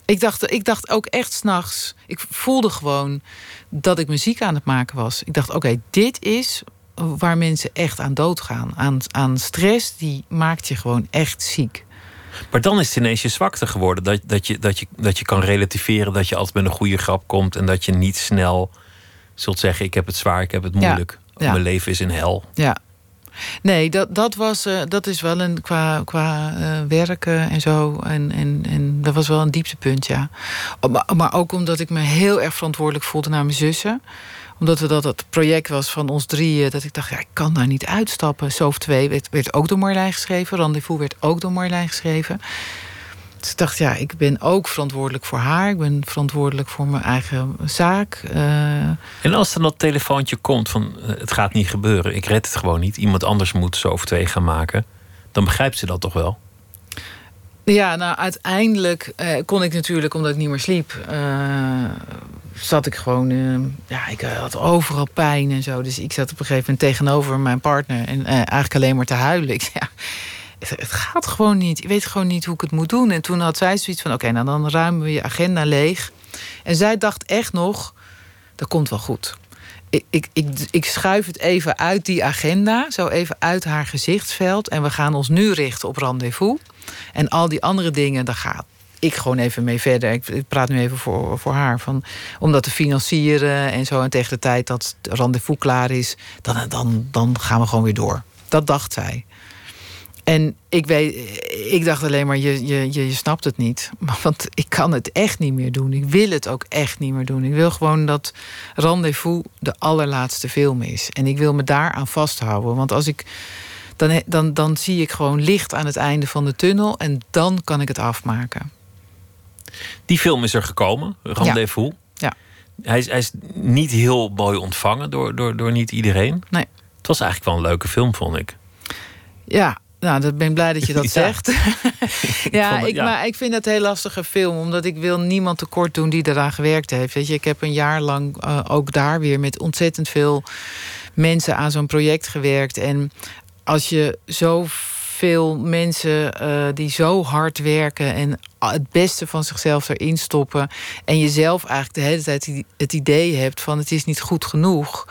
Ik dacht, ik dacht ook echt 's nachts... Ik voelde gewoon dat ik muziek aan het maken was. Ik dacht, oké, okay, dit is waar mensen echt aan doodgaan. Aan, aan stress, die maakt je gewoon echt ziek. Maar dan is het ineens je zwakte geworden. Dat, dat, je, dat, je, dat je kan relativeren, dat je altijd met een goede grap komt... en dat je niet snel... zult zeggen, ik heb het zwaar, ik heb het moeilijk. Ja, ja. Mijn leven is in hel. Ja. Nee, dat, dat, was, uh, dat is wel een... qua, qua uh, werken en zo. En, en, en dat was wel een dieptepunt, ja. Maar, maar ook omdat ik me heel erg verantwoordelijk voelde... naar mijn zussen. Omdat we dat het project was van ons drieën... dat ik dacht, ja, ik kan daar niet uitstappen. Sof twee werd, werd ook door Marjolein geschreven. Rendezvous werd ook door Marjolein geschreven. Dus ik dacht, ja, ik ben ook verantwoordelijk voor haar. Ik ben verantwoordelijk voor mijn eigen zaak. Uh... En als dan dat telefoontje komt van... het gaat niet gebeuren, ik red het gewoon niet... iemand anders moet Sof twee gaan maken... dan begrijpt ze dat toch wel? Ja, nou, uiteindelijk uh, kon ik natuurlijk... omdat ik niet meer sliep... Uh, zat ik gewoon... Uh, ja, ik had overal pijn en zo. Dus ik zat op een gegeven moment tegenover mijn partner... en uh, eigenlijk alleen maar te huilen. Ik, ja... Het gaat gewoon niet. Ik weet gewoon niet hoe ik het moet doen. En toen had zij zoiets van, oké, okay, nou dan ruimen we je agenda leeg. En zij dacht echt nog, dat komt wel goed. Ik, ik, ik, ik schuif het even uit die agenda, zo even uit haar gezichtsveld. En we gaan ons nu richten op Rendezvous. En al die andere dingen, daar gaat ik gewoon even mee verder. Ik praat nu even voor, voor haar. Van, om dat te financieren en zo. En tegen de tijd dat Rendezvous klaar is, dan, dan, dan gaan we gewoon weer door. Dat dacht zij. En ik, weet, ik dacht alleen maar, je, je, je snapt het niet. Want ik kan het echt niet meer doen. Ik wil het ook echt niet meer doen. Ik wil gewoon dat Rendezvous de allerlaatste film is. En ik wil me daaraan vasthouden. Want als ik dan, dan, dan zie ik gewoon licht aan het einde van de tunnel. En dan kan ik het afmaken. Die film is er gekomen, Rendezvous. Ja. Ja. Hij is, hij is niet heel mooi ontvangen door, door, door niet iedereen. Nee. Het was eigenlijk wel een leuke film, vond ik. Ja. Nou, dat ben ik blij dat je dat ja. zegt. ja, ik, maar ik vind dat een heel lastige film. Omdat ik wil niemand tekort doen die eraan gewerkt heeft. Weet je, ik heb een jaar lang uh, ook daar weer... met ontzettend veel mensen aan zo'n project gewerkt. En als je zoveel mensen uh, die zo hard werken... en het beste van zichzelf erin stoppen... en jezelf eigenlijk de hele tijd het idee hebt van... het is niet goed genoeg...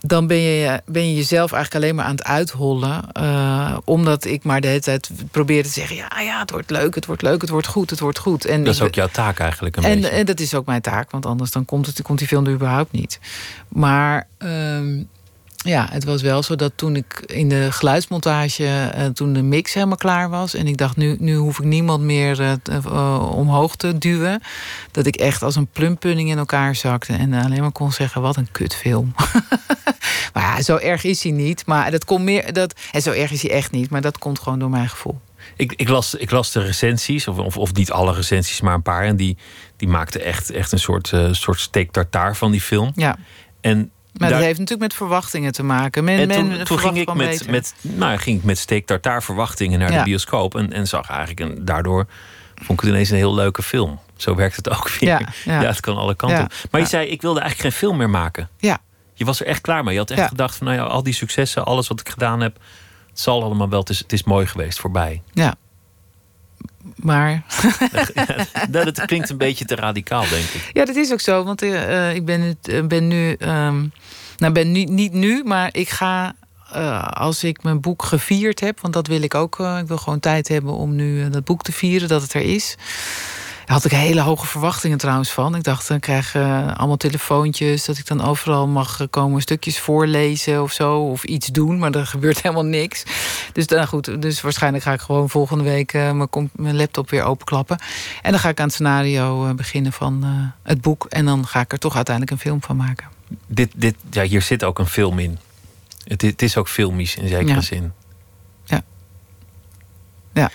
dan ben je, ben je jezelf eigenlijk alleen maar aan het uithollen. Uh, omdat ik maar de hele tijd probeerde te zeggen... ja, ja, het wordt leuk, het wordt leuk, het wordt goed, het wordt goed. En dat is ook jouw taak eigenlijk een en, beetje. En dat is ook mijn taak, want anders dan komt, het, komt die film er überhaupt niet. Maar... Um, ja, het was wel zo dat toen ik in de geluidsmontage... Uh, toen de mix helemaal klaar was... en ik dacht, nu, nu hoef ik niemand meer uh, uh, omhoog te duwen... dat ik echt als een plumpunning in elkaar zakte... en alleen maar kon zeggen, wat een kutfilm. Maar ja, zo erg is hij niet. Maar dat komt meer, dat, en zo erg is hij echt niet, maar dat komt gewoon door mijn gevoel. Ik, ik, las, ik las de recensies, of, of, of niet alle recensies, maar een paar... en die, die maakten echt, echt een soort, uh, soort steak tartaar van die film. Ja. En... Maar Daar... dat heeft natuurlijk met verwachtingen te maken. Men, en toen, men toen ging, ik met, met, nou, ging ik met steak tartaar verwachtingen naar ja. de bioscoop... en, en zag eigenlijk, en daardoor vond ik het ineens een heel leuke film. Zo werkt het ook weer. Ja, ja. ja het kan alle kanten. Ja, maar ja. je zei, ik wilde eigenlijk geen film meer maken. Ja. Je was er echt klaar mee. Je had echt ja. gedacht, van, nou ja, al die successen, alles wat ik gedaan heb... het zal allemaal wel, het is, het is mooi geweest, voorbij. Ja. Maar... ja, dat klinkt een beetje te radicaal, denk ik. Ja, dat is ook zo. Want uh, ik ben, ben nu... Um, nou, ben nu, niet nu, maar ik ga... Uh, als ik mijn boek gevierd heb... want dat wil ik ook. Uh, ik wil gewoon tijd hebben om nu uh, dat boek te vieren, dat het er is. Daar had ik hele hoge verwachtingen trouwens van. Ik dacht, dan krijg ik uh, allemaal telefoontjes... dat ik dan overal mag uh, komen stukjes voorlezen of zo... of iets doen, maar er gebeurt helemaal niks. Dus dan goed, dus waarschijnlijk ga ik gewoon volgende week... Uh, mijn, mijn laptop weer openklappen. En dan ga ik aan het scenario uh, beginnen van uh, het boek... en dan ga ik er toch uiteindelijk een film van maken. Dit, dit, ja, hier zit ook een film in. Het, het is ook filmisch in zekere ja. zin. Ja. Ja.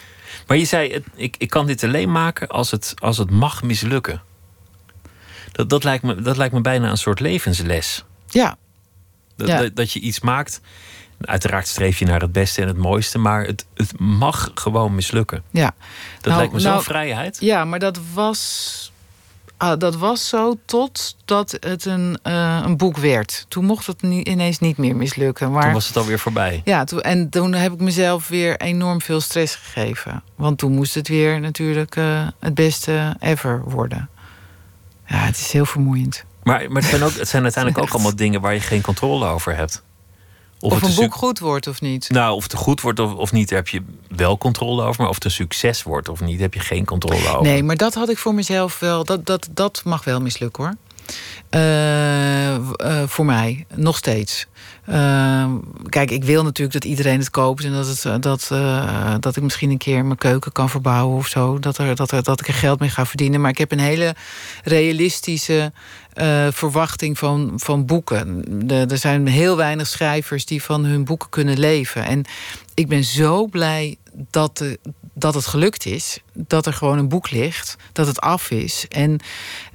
Maar je zei, ik, ik kan dit alleen maken als het, als het mag mislukken. Dat, dat, lijkt me, dat lijkt me bijna een soort levensles. Ja. Dat, ja. dat, dat je iets maakt. Uiteraard streef je naar het beste en het mooiste. Maar het, het mag gewoon mislukken. Ja. Dat nou, lijkt me zo'n nou, vrijheid. Ja, maar dat was, ah, dat was zo totdat het een, uh, een boek werd. Toen mocht het nie, ineens niet meer mislukken. Maar, toen was het alweer voorbij. Ja, toen, en toen heb ik mezelf weer enorm veel stress gegeven. Want toen moest het weer natuurlijk uh, het beste ever worden. Ja, het is heel vermoeiend. Maar, maar het, zijn ook, het zijn uiteindelijk ook allemaal dingen waar je geen controle over hebt. Of, of een boek goed wordt of niet. Nou, of het goed wordt of, of niet, heb je wel controle over. Maar of het een succes wordt of niet, heb je geen controle over. Nee, maar dat had ik voor mezelf wel. Dat, dat, dat mag wel mislukken, hoor. Uh, uh, voor mij, nog steeds. Uh, kijk, ik wil natuurlijk dat iedereen het koopt... en dat, het, dat, uh, dat ik misschien een keer mijn keuken kan verbouwen of zo. Dat, er, dat, er, dat ik er geld mee ga verdienen. Maar ik heb een hele realistische uh, verwachting van, van boeken. De, er zijn heel weinig schrijvers die van hun boeken kunnen leven. En ik ben zo blij dat... de, dat het gelukt is, dat er gewoon een boek ligt, dat het af is... en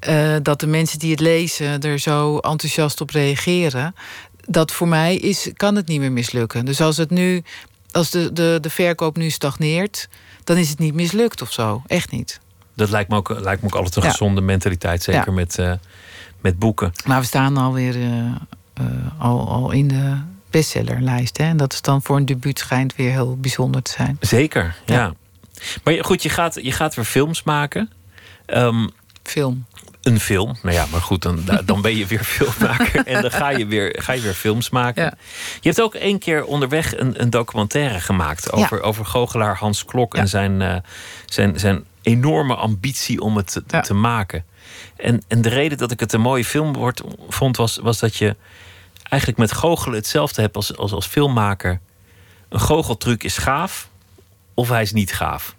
uh, dat de mensen die het lezen er zo enthousiast op reageren... dat voor mij is, kan het niet meer mislukken. Dus als het nu, als de, de, de verkoop nu stagneert... dan is het niet mislukt of zo, echt niet. Dat lijkt me ook, lijkt me ook altijd een ja. gezonde mentaliteit, zeker ja. met, uh, met boeken. Maar we staan alweer uh, uh, al, al in de... bestsellerlijst. Hè? En dat is dan voor een debuut schijnt weer heel bijzonder te zijn. Zeker, ja. ja. Maar goed, je gaat, je gaat weer films maken. Um, film. Een film. Nou ja, maar goed, dan, dan ben je weer filmmaker. En dan ga je weer, ga je weer films maken. Ja. Je hebt ook één keer onderweg een, een documentaire gemaakt... over, ja. over goochelaar Hans Klok ja. en zijn, uh, zijn, zijn enorme ambitie om het te, ja. te maken. En, en de reden dat ik het een mooie film wordt, vond, was, was dat je... eigenlijk met goochelen hetzelfde heb als, als, als filmmaker. Een goocheltruc is gaaf of hij is niet gaaf.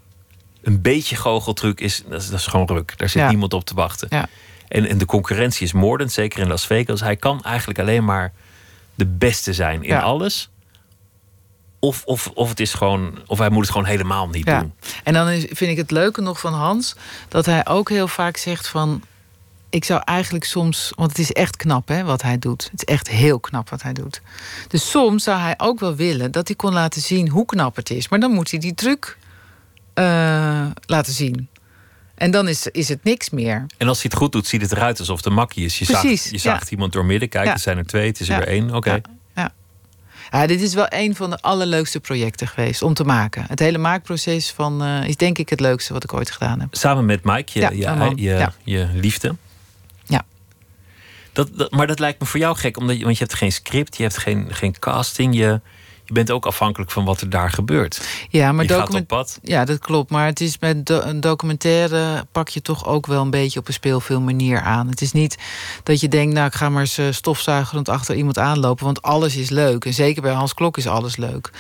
Een beetje goocheltruc is, dat is, dat is gewoon ruk. Daar zit ja. niemand op te wachten. Ja. En, en de concurrentie is moordend, zeker in Las Vegas. Hij kan eigenlijk alleen maar de beste zijn in ja. alles. Of, of, of, het is gewoon, of hij moet het gewoon helemaal niet ja. doen. En dan is, vind ik het leuke nog van Hans... dat hij ook heel vaak zegt van... ik zou eigenlijk soms... want het is echt knap, hè, wat hij doet. Het is echt heel knap wat hij doet. Dus soms zou hij ook wel willen dat hij kon laten zien hoe knap het is. Maar dan moet hij die truc uh, laten zien. En dan is, is het niks meer. En als hij het goed doet, ziet het eruit alsof de makkie is. Je Precies, zaagt, je zaagt ja. iemand doormidden. Kijk, ja. er zijn er twee, het is ja. er één. Oké. Okay. Ja. Ja. Ja, dit is wel een van de allerleukste projecten geweest om te maken. Het hele maakproces van, uh, is denk ik het leukste wat ik ooit gedaan heb. Samen met Mike, je, ja, je, je, ja. je liefde... Dat, dat, maar dat lijkt me voor jou gek, omdat je, want je hebt geen script, je hebt geen, geen casting, je, je bent ook afhankelijk van wat er daar gebeurt. Ja, maar je document, gaat op pad. Ja, dat klopt, maar het is met do, een documentaire pak je toch ook wel een beetje op een speelfilmmanier aan. Het is niet dat je denkt, nou ik ga maar eens stofzuigerend achter iemand aanlopen, want alles is leuk. En zeker bij Hans Klok is alles leuk.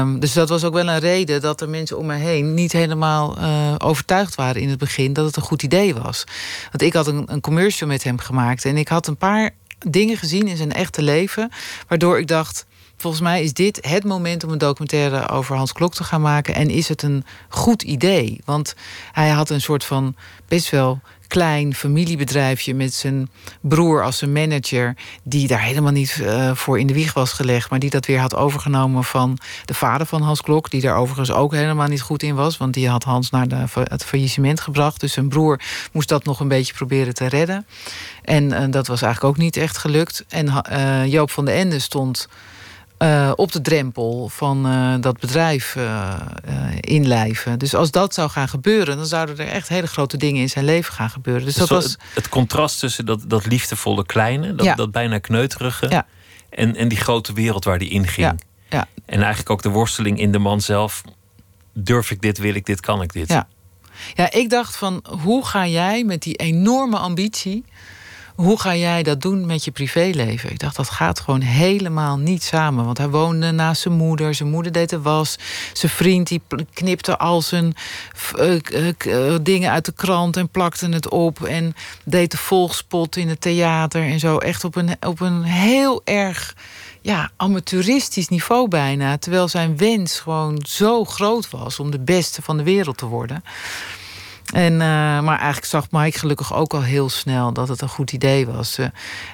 Um, dus dat was ook wel een reden dat de mensen om me heen niet helemaal uh, overtuigd waren in het begin dat het een goed idee was. Want ik had een, een commercial met hem gemaakt en ik had een paar dingen gezien in zijn echte leven, waardoor ik dacht, volgens mij is dit het moment om een documentaire over Hans Klok te gaan maken. En is het een goed idee? Want hij had een soort van best wel klein familiebedrijfje met zijn broer als zijn manager, die daar helemaal niet uh, voor in de wieg was gelegd, maar die dat weer had overgenomen van de vader van Hans Klok, die daar overigens ook helemaal niet goed in was, want die had Hans naar de, het faillissement gebracht. Dus zijn broer moest dat nog een beetje proberen te redden. En uh, dat was eigenlijk ook niet echt gelukt. En uh, Joop van den Ende stond Uh, op de drempel van uh, dat bedrijf uh, uh, inlijven. Dus als dat zou gaan gebeuren, dan zouden er echt hele grote dingen in zijn leven gaan gebeuren. Dus, dus dat was het, het contrast tussen dat, dat liefdevolle kleine, dat, ja. dat bijna kneuterige, ja. en, en die grote wereld waar die in ging. Ja. Ja. En eigenlijk ook de worsteling in de man zelf. Durf ik dit, wil ik dit, kan ik dit? Ja, ja ik dacht van, hoe ga jij met die enorme ambitie, hoe ga jij dat doen met je privéleven? Ik dacht, dat gaat gewoon helemaal niet samen. Want hij woonde naast zijn moeder. Zijn moeder deed de was. Zijn vriend die knipte al zijn uh, uh, uh, dingen uit de krant en plakte het op. En deed de volkspot in het theater en zo. Echt op een, op een heel erg ja, amateuristisch niveau bijna. Terwijl zijn wens gewoon zo groot was om de beste van de wereld te worden. En, uh, maar eigenlijk zag Mike gelukkig ook al heel snel dat het een goed idee was. Uh,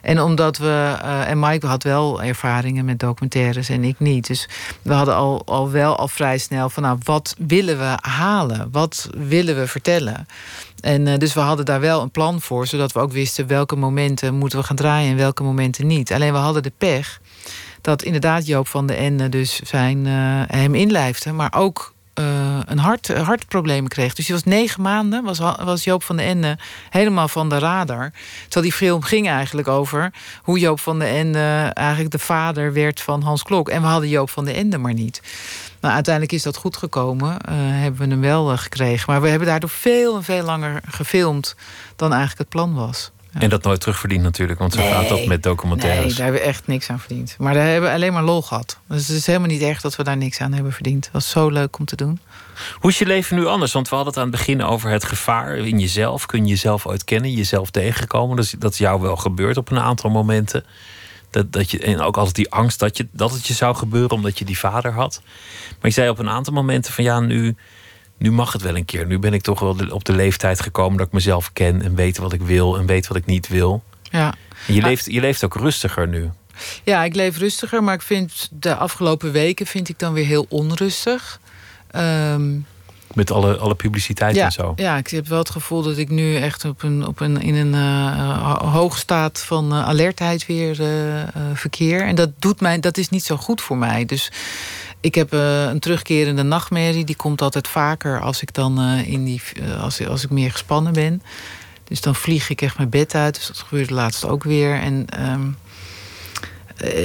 en omdat we. Uh, en Mike had wel ervaringen met documentaires en ik niet. Dus we hadden al, al wel al vrij snel van, nou, wat willen we halen? Wat willen we vertellen? En uh, dus we hadden daar wel een plan voor, zodat we ook wisten welke momenten moeten we gaan draaien en welke momenten niet. Alleen we hadden de pech dat inderdaad Joop van den Ende dus zijn, uh, hem inlijfde, maar ook Uh, een hart, hartprobleem kreeg. Dus hij was negen maanden, was, was Joop van den Ende helemaal van de radar. Terwijl die film ging eigenlijk over hoe Joop van den Ende eigenlijk de vader werd van Hans Klok. En we hadden Joop van den Ende maar niet. Nou, uiteindelijk is dat goed gekomen. Uh, hebben we hem wel uh, gekregen. Maar we hebben daardoor veel en veel langer gefilmd dan eigenlijk het plan was. Ja. En dat nooit terugverdiend natuurlijk, want zo nee, gaat dat met documentaires. Nee, daar hebben we echt niks aan verdiend. Maar daar hebben we alleen maar lol gehad. Dus het is helemaal niet erg dat we daar niks aan hebben verdiend. Het was zo leuk om te doen. Hoe is je leven nu anders? Want we hadden het aan het begin over het gevaar in jezelf. Kun je jezelf ooit kennen, jezelf tegenkomen? Dus dat is jou wel gebeurd op een aantal momenten. Dat, dat je, en ook altijd die angst dat, je, dat het je zou gebeuren omdat je die vader had. Maar je zei op een aantal momenten van ja, nu, nu mag het wel een keer. Nu ben ik toch wel op de leeftijd gekomen dat ik mezelf ken en weet wat ik wil en weet wat ik niet wil. Ja. En je, ja. leeft, je leeft ook rustiger nu. Ja, ik leef rustiger, maar ik vind de afgelopen weken vind ik dan weer heel onrustig. Um, Met alle, alle publiciteit ja, en zo. Ja, ik heb wel het gevoel dat ik nu echt op een, op een, in een uh, hoge staat van uh, alertheid weer uh, uh, verkeer. En dat, doet mij, dat is niet zo goed voor mij. Dus ik heb uh, een terugkerende nachtmerrie. Die komt altijd vaker als ik dan uh, in die, uh, als, als ik meer gespannen ben. Dus dan vlieg ik echt mijn bed uit. Dus dat gebeurde laatst ook weer. En Um,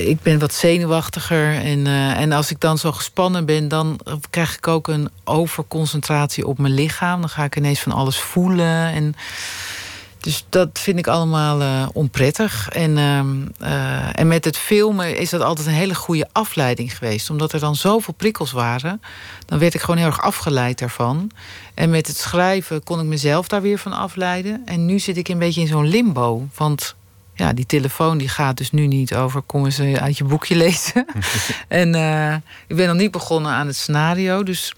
ik ben wat zenuwachtiger. En, uh, en als ik dan zo gespannen ben, dan krijg ik ook een overconcentratie op mijn lichaam. Dan ga ik ineens van alles voelen. En dus dat vind ik allemaal uh, onprettig. En, uh, uh, en met het filmen is dat altijd een hele goede afleiding geweest. Omdat er dan zoveel prikkels waren, dan werd ik gewoon heel erg afgeleid daarvan. En met het schrijven kon ik mezelf daar weer van afleiden. En nu zit ik een beetje in zo'n limbo. Want ja, die telefoon die gaat dus nu niet over kom eens uit je boekje lezen. en uh, ik ben nog niet begonnen aan het scenario. Dus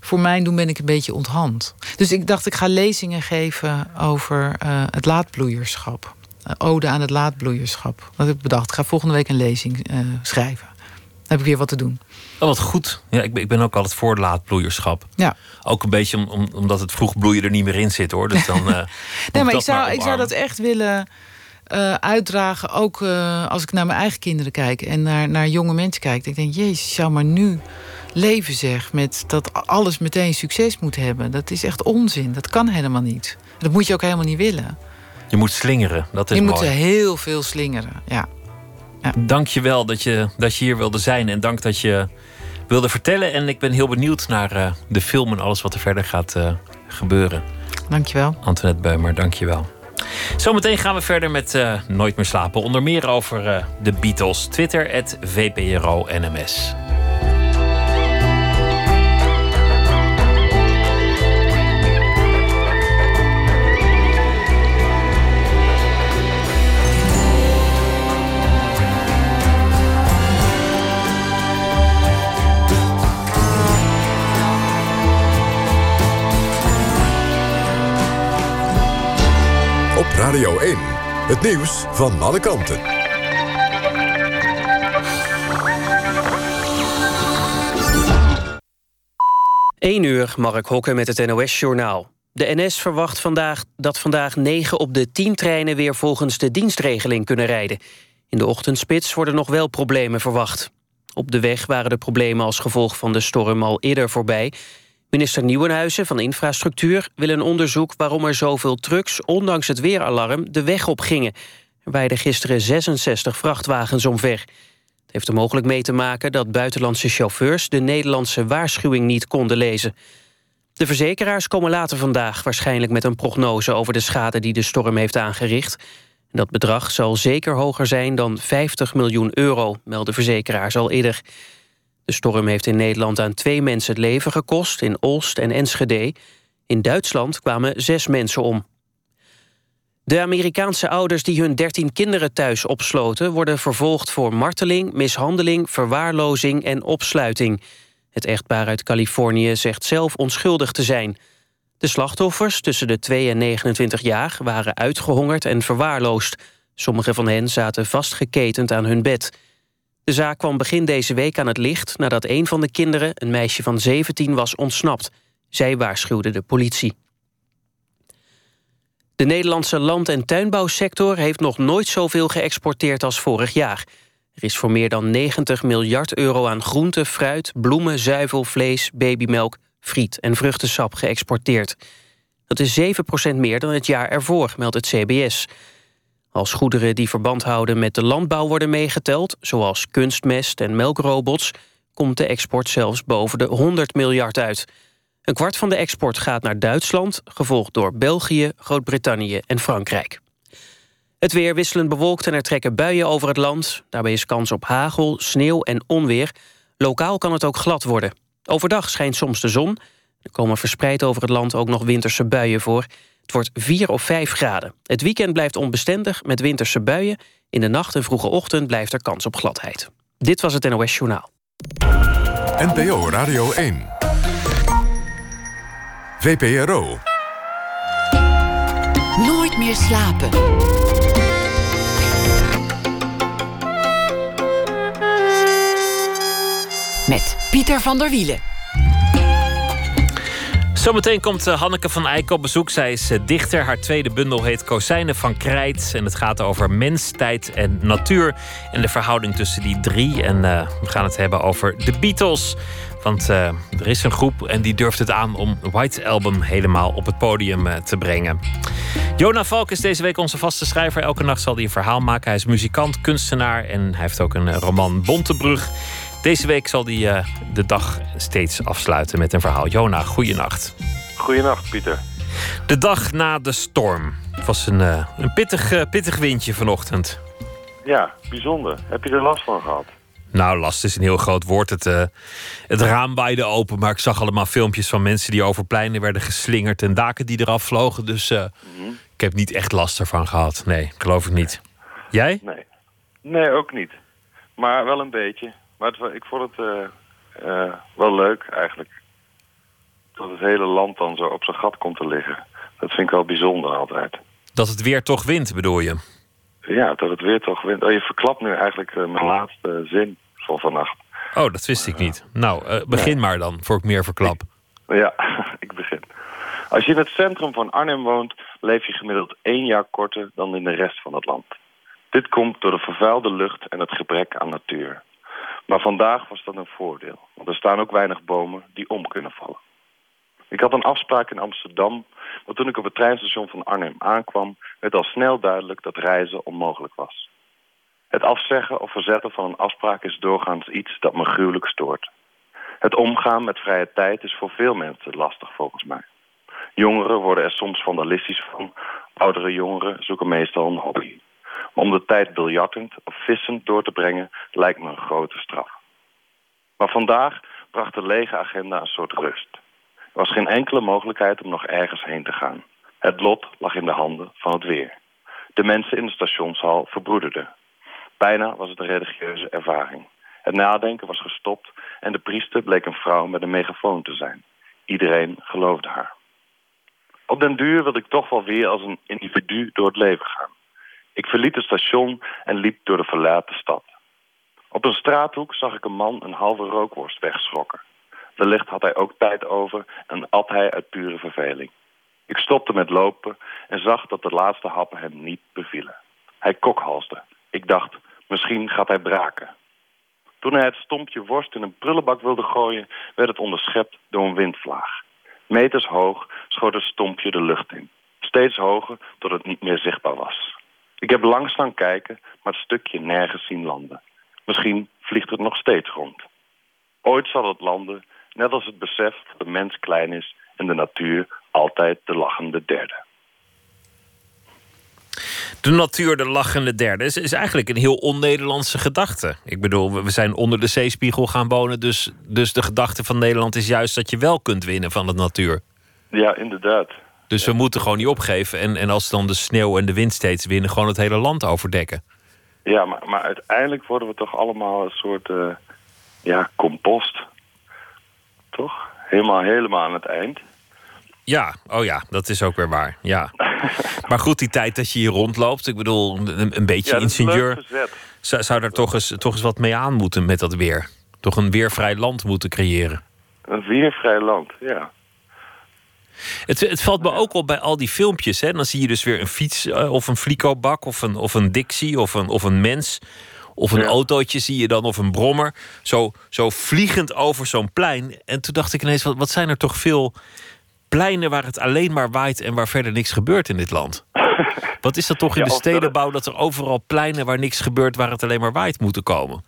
voor mijn doen ben ik een beetje onthand. Dus ik dacht, ik ga lezingen geven over uh, het laatbloeierschap. Uh, ode aan het laatbloeierschap. Dat heb ik bedacht. Ik ga volgende week een lezing uh, schrijven. Dan heb ik weer wat te doen. Oh, wat goed. Ja, ik ben, ik ben ook altijd voor laatbloeierschap. Ja. Ook een beetje om, om, omdat het vroegbloeien er niet meer in zit, hoor. Dus dan, uh, nee, maar ik zou, maar ik zou dat echt willen Uh, uitdragen, ook uh, als ik naar mijn eigen kinderen kijk en naar, naar jonge mensen kijk. Ik denk, jezus, zou maar nu leven zeg, met dat alles meteen succes moet hebben. Dat is echt onzin, dat kan helemaal niet. Dat moet je ook helemaal niet willen. Je moet slingeren, dat is je mooi. Je moet heel veel slingeren, ja. ja. Dank je wel dat je, dat je hier wilde zijn. En dank dat je wilde vertellen. En ik ben heel benieuwd naar uh, de film en alles wat er verder gaat uh, gebeuren. Dank je wel. Antoinette Beumer, dank je wel. Zometeen gaan we verder met uh, Nooit meer slapen. Onder meer over uh, de Beatles. Twitter, at V P R O N M S. Radio één, het nieuws van alle kanten. één uur, Mark Hokken met het N O S Journaal. De N S verwacht vandaag dat vandaag negen op de tien treinen weer volgens de dienstregeling kunnen rijden. In de ochtendspits worden nog wel problemen verwacht. Op de weg waren de problemen als gevolg van de storm al eerder voorbij. Minister Nieuwenhuizen van Infrastructuur wil een onderzoek waarom er zoveel trucks, ondanks het weeralarm, de weg op gingen. Er waaiden gisteren zesenzestig vrachtwagens omver. Het heeft er mogelijk mee te maken dat buitenlandse chauffeurs de Nederlandse waarschuwing niet konden lezen. De verzekeraars komen later vandaag waarschijnlijk met een prognose over de schade die de storm heeft aangericht. Dat bedrag zal zeker hoger zijn dan vijftig miljoen euro, melden verzekeraars al eerder. De storm heeft in Nederland aan twee mensen het leven gekost, in Olst en Enschede. In Duitsland kwamen zes mensen om. De Amerikaanse ouders die hun dertien kinderen thuis opsloten worden vervolgd voor marteling, mishandeling, verwaarlozing en opsluiting. Het echtpaar uit Californië zegt zelf onschuldig te zijn. De slachtoffers tussen de twee en negenentwintig jaar waren uitgehongerd en verwaarloosd. Sommige van hen zaten vastgeketend aan hun bed. De zaak kwam begin deze week aan het licht nadat een van de kinderen, een meisje van zeventien, was ontsnapt. Zij waarschuwde de politie. De Nederlandse land- en tuinbouwsector heeft nog nooit zoveel geëxporteerd als vorig jaar. Er is voor meer dan negentig miljard euro aan groente, fruit, bloemen, zuivel, vlees, babymelk, friet en vruchtensap geëxporteerd. Dat is zeven procent meer dan het jaar ervoor, meldt het C B S. Als goederen die verband houden met de landbouw worden meegeteld, zoals kunstmest en melkrobots, komt de export zelfs boven de honderd miljard uit. Een kwart van de export gaat naar Duitsland, gevolgd door België, Groot-Brittannië en Frankrijk. Het weer wisselend bewolkt en er trekken buien over het land. Daarbij is kans op hagel, sneeuw en onweer. Lokaal kan het ook glad worden. Overdag schijnt soms de zon. Er komen verspreid over het land ook nog winterse buien voor. Het wordt vier of vijf graden. Het weekend blijft onbestendig met winterse buien. In de nacht en vroege ochtend blijft er kans op gladheid. Dit was het N O S Journaal. N P O Radio één. V P R O. Nooit meer slapen. Met Pieter van der Wielen. Zometeen komt Hanneke van Eijken op bezoek. Zij is dichter. Haar tweede bundel heet Kozijnen van Krijt. En het gaat over mens, tijd en natuur. En de verhouding tussen die drie. En uh, we gaan het hebben over de Beatles. Want uh, er is een groep en die durft het aan om White Album helemaal op het podium uh, te brengen. Jona Valk is deze week onze vaste schrijver. Elke nacht zal hij een verhaal maken. Hij is muzikant, kunstenaar en hij heeft ook een roman Bontebrug. Deze week zal hij uh, de dag steeds afsluiten met een verhaal. Jona, goeienacht. Goeienacht, Pieter. De dag na de storm. Het was een, uh, een pittig, uh, pittig windje vanochtend. Ja, bijzonder. Heb je er last van gehad? Nou, last is een heel groot woord. Het, uh, het raam waaide open, maar ik zag allemaal filmpjes van mensen die over pleinen werden geslingerd en daken die eraf vlogen. Dus uh, mm-hmm. ik heb niet echt last ervan gehad. Nee, geloof ik niet. Jij? Nee, nee ook niet. Maar wel een beetje. Maar het, ik vond het uh, uh, wel leuk eigenlijk. Dat het hele land dan zo op zijn gat komt te liggen. Dat vind ik wel bijzonder altijd. Dat het weer toch wint, bedoel je? Ja, dat het weer toch wint. Oh, je verklapt nu eigenlijk uh, mijn laatste zin van vannacht. Oh, dat wist ik niet. Nou, uh, begin ja. maar dan, voor ik meer verklap. Ik, ja, ik begin. Als je in het centrum van Arnhem woont, leef je gemiddeld één jaar korter dan in de rest van het land. Dit komt door de vervuilde lucht en het gebrek aan natuur. Maar vandaag was dat een voordeel, want er staan ook weinig bomen die om kunnen vallen. Ik had een afspraak in Amsterdam, maar toen ik op het treinstation van Arnhem aankwam, werd al snel duidelijk dat reizen onmogelijk was. Het afzeggen of verzetten van een afspraak is doorgaans iets dat me gruwelijk stoort. Het omgaan met vrije tijd is voor veel mensen lastig volgens mij. Jongeren worden er soms vandalistisch van, oudere jongeren zoeken meestal een hobby. Maar om de tijd biljartend of vissend door te brengen lijkt me een grote straf. Maar vandaag bracht de lege agenda een soort rust. Er was geen enkele mogelijkheid om nog ergens heen te gaan. Het lot lag in de handen van het weer. De mensen in de stationshal verbroederden. Bijna was het een religieuze ervaring. Het nadenken was gestopt en de priester bleek een vrouw met een megafoon te zijn. Iedereen geloofde haar. Op den duur wilde ik toch wel weer als een individu door het leven gaan. Ik verliet het station en liep door de verlaten stad. Op een straathoek zag ik een man een halve rookworst wegschrokken. Wellicht had hij ook tijd over en at hij uit pure verveling. Ik stopte met lopen en zag dat de laatste happen hem niet bevielen. Hij kokhalsde. Ik dacht, misschien gaat hij braken. Toen hij het stompje worst in een prullenbak wilde gooien, werd het onderschept door een windvlaag. Meters hoog schoot het stompje de lucht in. Steeds hoger tot het niet meer zichtbaar was. Ik heb lang staan kijken, maar het stukje nergens zien landen. Misschien vliegt het nog steeds rond. Ooit zal het landen, net als het besef dat de mens klein is en de natuur altijd de lachende derde. De natuur, de lachende derde, is, is eigenlijk een heel on-Nederlandse gedachte. Ik bedoel, we zijn onder de zeespiegel gaan wonen, dus, dus de gedachte van Nederland is juist dat je wel kunt winnen van de natuur. Ja, inderdaad. Dus ja. We moeten gewoon niet opgeven en, en als dan de sneeuw en de wind steeds winnen, gewoon het hele land overdekken. Ja, maar, maar uiteindelijk worden we toch allemaal een soort uh, ja, compost. Toch? Helemaal, helemaal aan het eind. Ja, oh ja, dat is ook weer waar. Ja. Maar goed, die tijd dat je hier rondloopt, ik bedoel, een, een beetje ja, ingenieur zou, zou daar toch eens, toch eens wat mee aan moeten met dat weer. Toch een weervrij land moeten creëren. Een weervrij land, ja. Het, het valt me ook op bij al die filmpjes. Hè? Dan zie je dus weer een fiets of een flico-bak of een, of een Dixie of een, of een mens. Of een ja. autootje zie je dan, of een brommer. Zo, zo vliegend over zo'n plein. En toen dacht ik ineens, wat, wat zijn er toch veel pleinen waar het alleen maar waait en waar verder niks gebeurt in dit land. Wat is dat toch in ja, de stedenbouw dat er overal pleinen waar niks gebeurt, waar het alleen maar waait moeten komen?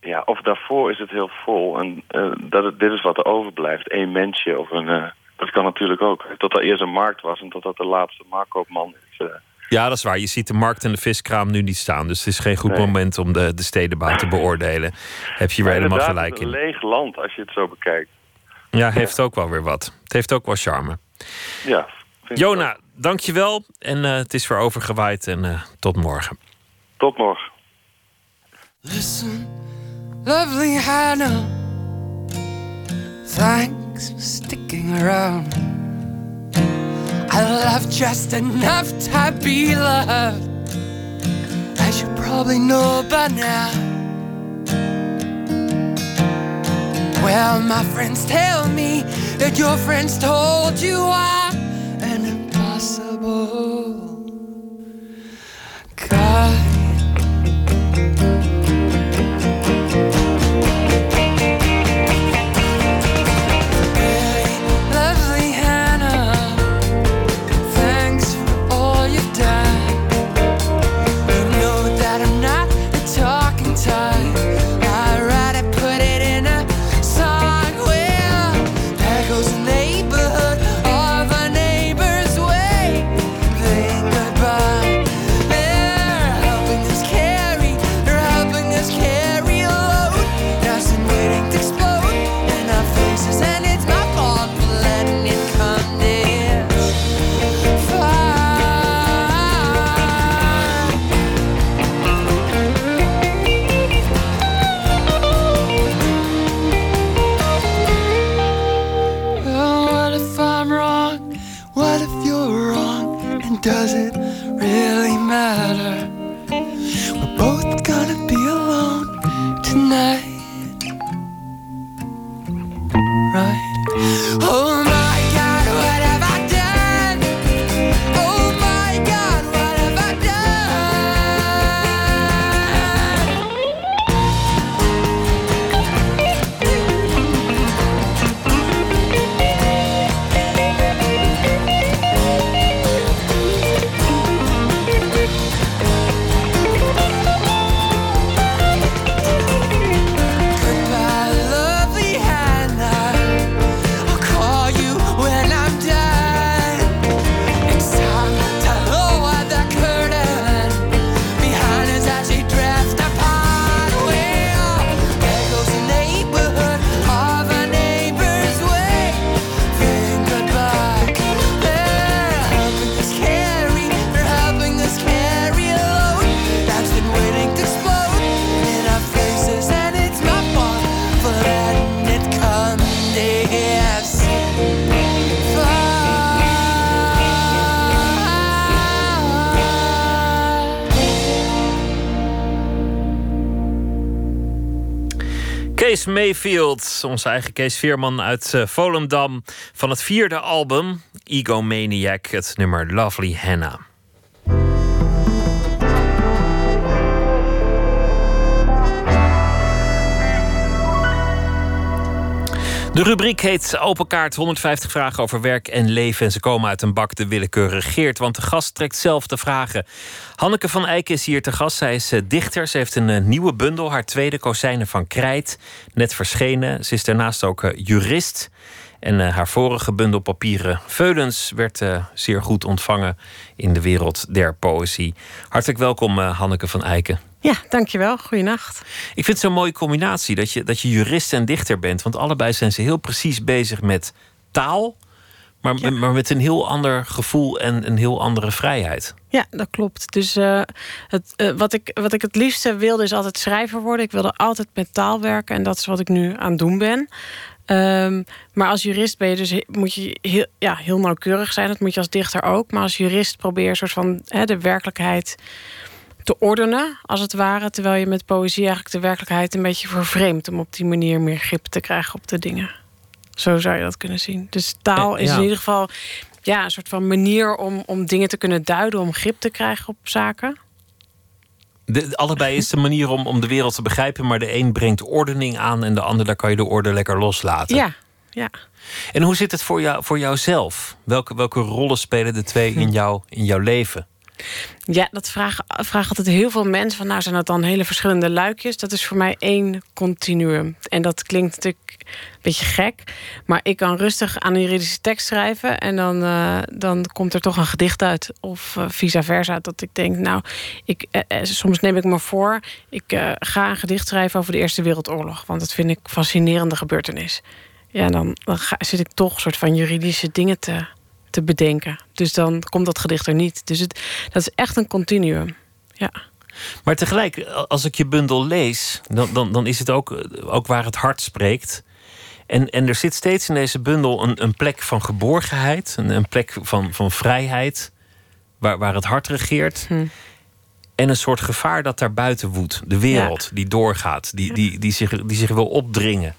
Ja, of daarvoor is het heel vol. En uh, dat het, dit is wat er overblijft. Eén mensje of een... Uh... Dat kan natuurlijk ook. Tot er eerst een markt was en totdat de laatste marktkoopman is. Uh... Ja, dat is waar. Je ziet de markt en de viskraam nu niet staan. Dus het is geen goed nee. moment om de, de stedenbouw te beoordelen. Heb je weer helemaal gelijk in. Het is een leeg land als je het zo bekijkt. Ja, heeft ja. ook wel weer wat. Het heeft ook wel charme. Ja. Jona, dank je wel. En uh, het is weer overgewaaid. En uh, tot morgen. Tot morgen. Listen, lovely Hannah. Thank sticking around. I love just enough to be loved. As you probably know by now. Well, my friends tell me that your friends told you are an impossible guy. Chase Mayfield, onze eigen Kees Veerman uit Volendam, van het vierde album Egomaniac, het nummer Lovely Hannah. De rubriek heet Open Kaart, honderdvijftig vragen over werk en leven. En ze komen uit een bak, de willekeur regeert, want de gast trekt zelf de vragen. Hanneke van Eijken is hier te gast. Zij is dichter, ze heeft een nieuwe bundel, haar tweede, Kozijnen van Krijt. Net verschenen, ze is daarnaast ook jurist. En uh, haar vorige bundel papieren Veulens werd uh, zeer goed ontvangen in de wereld der poëzie. Hartelijk welkom, uh, Hanneke van Eijken. Ja, dankjewel. Goeienacht. Ik vind het zo'n mooie combinatie dat je, dat je jurist en dichter bent. Want allebei zijn ze heel precies bezig met taal, maar, ja. maar met een heel ander gevoel en een heel andere vrijheid. Ja, dat klopt. Dus uh, het, uh, wat, ik, wat ik het liefste wilde is altijd schrijver worden. Ik wilde altijd met taal werken en dat is wat ik nu aan het doen ben. Um, maar als jurist ben je dus, moet je heel, ja, heel nauwkeurig zijn. Dat moet je als dichter ook. Maar als jurist probeer je een soort van hè, de werkelijkheid te ordenen, als het ware. Terwijl je met poëzie eigenlijk de werkelijkheid een beetje vervreemdt. Om op die manier meer grip te krijgen op de dingen. Zo zou je dat kunnen zien. Dus taal is ja. in ieder geval ja, een soort van manier om, om dingen te kunnen duiden. Om grip te krijgen op zaken. De, allebei is de manier om, om de wereld te begrijpen, maar de een brengt ordening aan en de ander, daar kan je de orde lekker loslaten. Ja, ja. En hoe zit het voor jou, voor jouzelf? Welke, welke rollen spelen de twee in, jou, in jouw leven? Ja, dat vragen, vragen altijd heel veel mensen. Van, nou, zijn dat dan hele verschillende luikjes? Dat is voor mij één continuum. En dat klinkt natuurlijk een beetje gek. Maar ik kan rustig aan een juridische tekst schrijven. En dan, uh, dan komt er toch een gedicht uit. Of uh, vice versa. Dat ik denk, nou, ik, eh, eh, soms neem ik me voor. Ik uh, ga een gedicht schrijven over de Eerste Wereldoorlog. Want dat vind ik een fascinerende gebeurtenis. Ja, dan, dan ga, zit ik toch een soort van juridische dingen te... te bedenken. Dus dan komt dat gedicht er niet. Dus het, dat is echt een continuum. Ja. Maar tegelijk, als ik je bundel lees, dan, dan, dan is het ook, ook waar het hart spreekt. En, en er zit steeds in deze bundel een, een plek van geborgenheid, een, een plek van, van vrijheid, waar, waar het hart regeert. Hm. En een soort gevaar dat daar buiten woedt. De wereld ja. die doorgaat, die, die, die, zich, die zich wil opdringen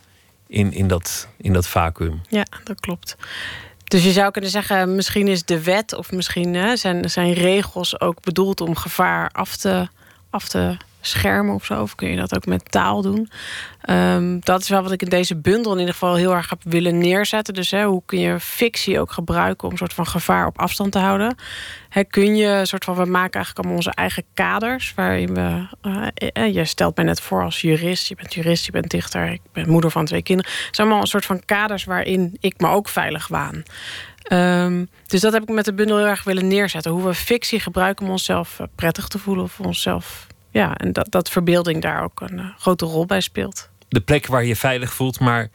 in, in, dat, in dat vacuüm. Ja, dat klopt. Dus je zou kunnen zeggen, misschien is de wet of misschien hè, zijn, zijn regels ook bedoeld om gevaar af te, af te schermen of zo. Of kun je dat ook met taal doen? Um, dat is wel wat ik in deze bundel in ieder geval heel erg heb willen neerzetten. Dus hè, hoe kun je fictie ook gebruiken om een soort van gevaar op afstand te houden? Hè, kun je een soort van, we maken eigenlijk allemaal onze eigen kaders waarin we. Uh, je stelt mij net voor als jurist, je bent jurist, je bent dichter, ik ben moeder van twee kinderen. Het zijn allemaal een soort van kaders waarin ik me ook veilig waan. Um, dus dat heb ik met de bundel heel erg willen neerzetten. Hoe we fictie gebruiken om onszelf prettig te voelen of onszelf. Ja, en dat, dat verbeelding daar ook een uh, grote rol bij speelt. De plek waar je veilig voelt, maar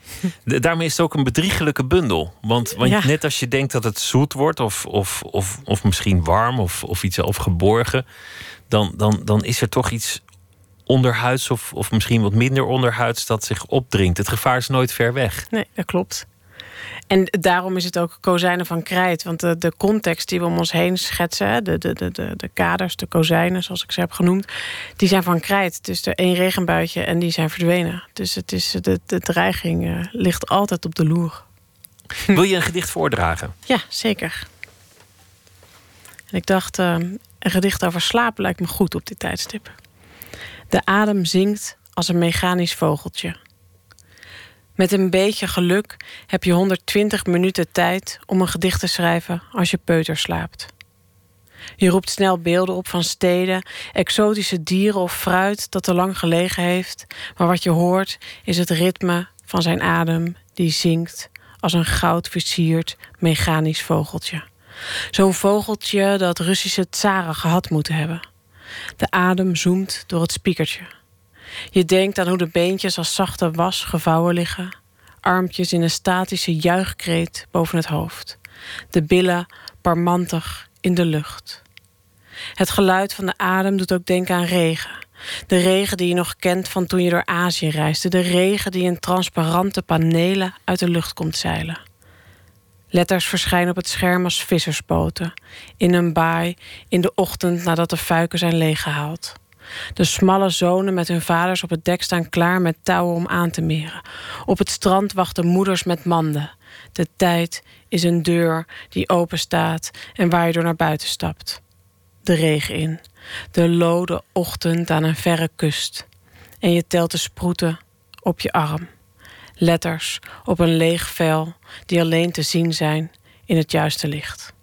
de, daarmee is het ook een bedriegelijke bundel. Want, want ja. net als je denkt dat het zoet wordt, of, of, of, of misschien warm, of, of iets of geborgen, dan, dan, dan is er toch iets onderhuids, of, of misschien wat minder onderhuids, dat zich opdringt. Het gevaar is nooit ver weg. Nee, dat klopt. En daarom is het ook Kozijnen van Krijt. Want de, de context die we om ons heen schetsen, de, de, de, de kaders, de kozijnen, zoals ik ze heb genoemd, die zijn van krijt. Dus er één regenbuitje en die zijn verdwenen. Dus het is, de, de dreiging uh, ligt altijd op de loer. Wil je een gedicht voordragen? Ja, zeker. En ik dacht, uh, een gedicht over slaap lijkt me goed op dit tijdstip. De adem zingt als een mechanisch vogeltje. Met een beetje geluk heb je honderdtwintig minuten tijd om een gedicht te schrijven als je peuter slaapt. Je roept snel beelden op van steden, exotische dieren of fruit dat te lang gelegen heeft, maar wat je hoort is het ritme van zijn adem die zingt als een goud versierd mechanisch vogeltje. Zo'n vogeltje dat Russische tsaren gehad moeten hebben. De adem zoomt door het spiekertje. Je denkt aan hoe de beentjes als zachte was gevouwen liggen. Armpjes in een statische juichkreet boven het hoofd. De billen parmantig in de lucht. Het geluid van de adem doet ook denken aan regen. De regen die je nog kent van toen je door Azië reisde. De regen die in transparante panelen uit de lucht komt zeilen. Letters verschijnen op het scherm als visserspoten. In een baai, in de ochtend nadat de fuiken zijn leeggehaald. De smalle zonen met hun vaders op het dek staan klaar met touwen om aan te meren. Op het strand wachten moeders met manden. De tijd is een deur die open staat en waar je door naar buiten stapt. De regen in. De lode ochtend aan een verre kust. En je telt de sproeten op je arm. Letters op een leeg vel die alleen te zien zijn in het juiste licht.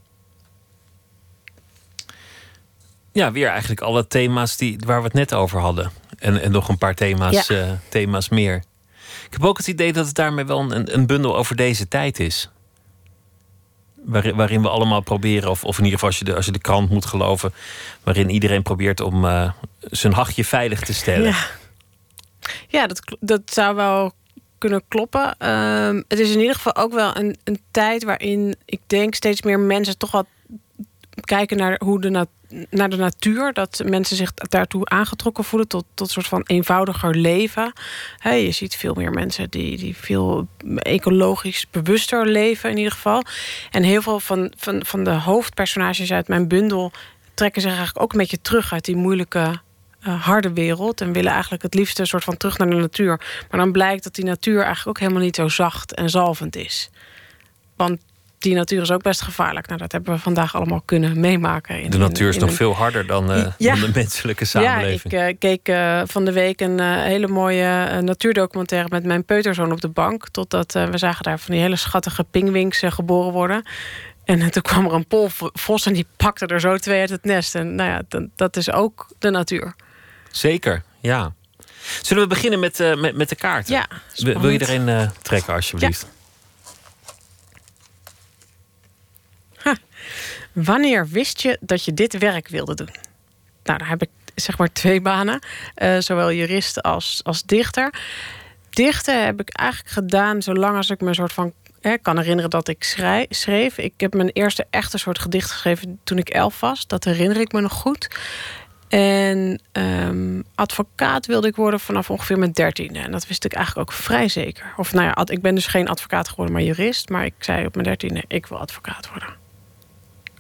Ja, weer eigenlijk alle thema's die, waar we het net over hadden. En, en nog een paar thema's, ja. uh, thema's meer. Ik heb ook het idee dat het daarmee wel een, een bundel over deze tijd is. Waar, waarin we allemaal proberen, of, of in ieder geval als je, de, als je de krant moet geloven... waarin iedereen probeert om uh, zijn hachje veilig te stellen. Ja, ja dat, dat zou wel kunnen kloppen. Uh, het is in ieder geval ook wel een, een tijd waarin ik denk steeds meer mensen toch wat... kijken naar, hoe de nat- naar de natuur. Dat mensen zich daartoe aangetrokken voelen. Tot, tot een soort van eenvoudiger leven. He, je ziet veel meer mensen die, die veel ecologisch bewuster leven in ieder geval. En heel veel van, van, van de hoofdpersonages uit mijn bundel... trekken zich eigenlijk ook een beetje terug uit die moeilijke... Uh, harde wereld en willen eigenlijk het liefst een soort van terug naar de natuur. Maar dan blijkt dat die natuur eigenlijk ook helemaal niet zo zacht en zalvend is. Want die natuur is ook best gevaarlijk. Nou, dat hebben we vandaag allemaal kunnen meemaken. In, de natuur is in, in nog een... veel harder dan, uh, ja. dan de menselijke samenleving. Ja, ik uh, keek uh, van de week een uh, hele mooie uh, natuurdocumentaire... met mijn peuterzoon op de bank. Totdat uh, we zagen daar van die hele schattige pinguïns uh, geboren worden... En toen kwam er een poolvos en die pakte er zo twee uit het nest. En nou ja, dat, dat is ook de natuur. Zeker, ja. Zullen we beginnen met, uh, met, met de kaarten? Ja, spannend. Wil je er een uh, trekken, alsjeblieft? Ja. Wanneer wist je dat je dit werk wilde doen? Nou, daar heb ik zeg maar twee banen. Uh, zowel jurist als, als dichter. Dichten heb ik eigenlijk gedaan zolang als ik me een soort van... Ik kan herinneren dat ik schreef. Ik heb mijn eerste echte soort gedicht geschreven toen ik elf was. Dat herinner ik me nog goed. En um, advocaat wilde ik worden vanaf ongeveer mijn dertiende. En dat wist ik eigenlijk ook vrij zeker. Of nou ja, ik ben dus geen advocaat geworden, maar jurist. Maar ik zei op mijn dertiende, ik wil advocaat worden.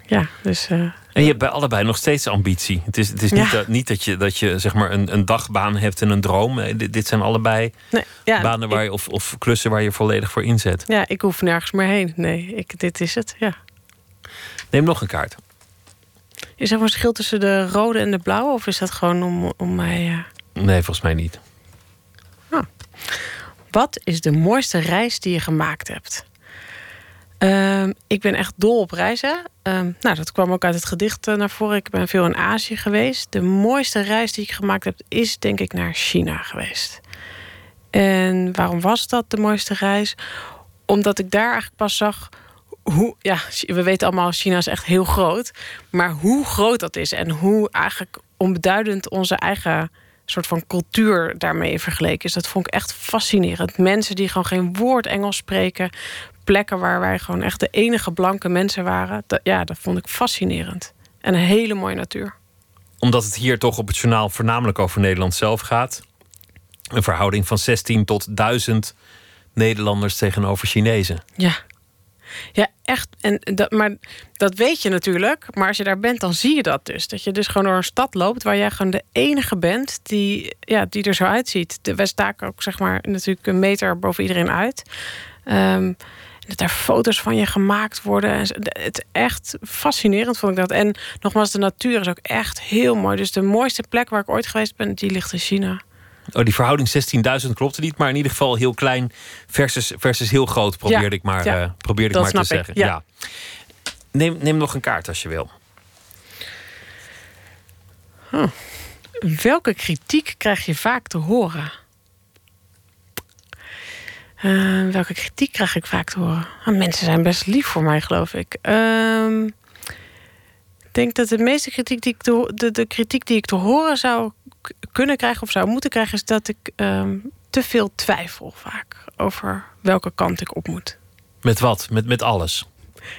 Ja, dus... Uh, en je hebt bij allebei nog steeds ambitie. Het is, het is niet, ja. dat, niet dat je, dat je zeg maar een, een dagbaan hebt en een droom. D- dit zijn allebei nee, ja, banen waar ik, je, of, of klussen waar je volledig voor inzet. Ja, ik hoef nergens meer heen. Nee, ik, dit is het, ja. Neem nog een kaart. Is er een verschil tussen de rode en de blauwe? Of is dat gewoon om, om mij... Uh... Nee, volgens mij niet. Oh. Wat is de mooiste reis die je gemaakt hebt? Uh, ik ben echt dol op reizen. Uh, nou, dat kwam ook uit het gedicht naar voren. Ik ben veel in Azië geweest. De mooiste reis die ik gemaakt heb is denk ik naar China geweest. En waarom was dat de mooiste reis? Omdat ik daar eigenlijk pas zag... hoe, ja, we weten allemaal, China is echt heel groot. Maar hoe groot dat is en hoe eigenlijk onbeduidend onze eigen... soort van cultuur daarmee vergeleken is. Dat vond ik echt fascinerend. Mensen die gewoon geen woord Engels spreken... plekken waar wij gewoon echt de enige blanke mensen waren. Dat, ja, dat vond ik fascinerend. En een hele mooie natuur. Omdat het hier toch op het journaal voornamelijk over Nederland zelf gaat. Een verhouding van zestien tot duizend Nederlanders tegenover Chinezen. Ja, ja echt. En dat, maar dat weet je natuurlijk. Maar als je daar bent, dan zie je dat dus. Dat je dus gewoon door een stad loopt waar jij gewoon de enige bent die, ja, die er zo uitziet. Wij staken ook zeg maar natuurlijk een meter boven iedereen uit. Um, dat daar foto's van je gemaakt worden. Het is echt fascinerend, vond ik dat. En nogmaals, de natuur is ook echt heel mooi. Dus de mooiste plek waar ik ooit geweest ben, die ligt in China. Oh, die verhouding zestienduizend klopte niet, maar in ieder geval heel klein versus, versus heel groot probeerde ja, ik maar, ja, uh, probeerde ik maar te zeggen. Ik, ja. Ja. Neem, neem nog een kaart als je wil. Huh. Welke kritiek krijg je vaak te horen? Uh, welke kritiek krijg ik vaak te horen? Ah, mensen zijn best lief voor mij, geloof ik. Uh, ik denk dat de meeste kritiek die ik te, de, de kritiek die ik te horen zou k- kunnen krijgen... of zou moeten krijgen, is dat ik uh, te veel twijfel vaak... over welke kant ik op moet. Met wat? Met, met alles?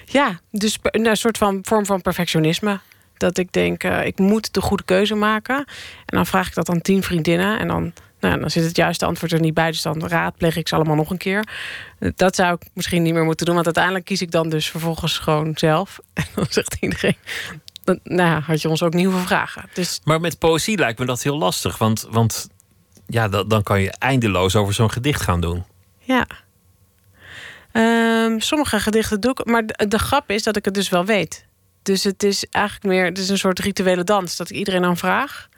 Ja, dus een soort van vorm van perfectionisme... Dat ik denk, uh, ik moet de goede keuze maken. En dan vraag ik dat aan tien vriendinnen. En dan, nou, dan zit het juiste antwoord er niet bij. Dus dan raadpleeg ik ze allemaal nog een keer. Dat zou ik misschien niet meer moeten doen. Want uiteindelijk kies ik dan dus vervolgens gewoon zelf. En dan zegt iedereen, dan nou, had je ons ook niet hoeven vragen. Dus... Maar met poëzie lijkt me dat heel lastig. Want, want ja, dat, dan kan je eindeloos over zo'n gedicht gaan doen. Ja. Um, sommige gedichten doe ik. Maar de, de grap is dat ik het dus wel weet. Dus het is eigenlijk meer... Het is een soort rituele dans dat ik iedereen dan vraag.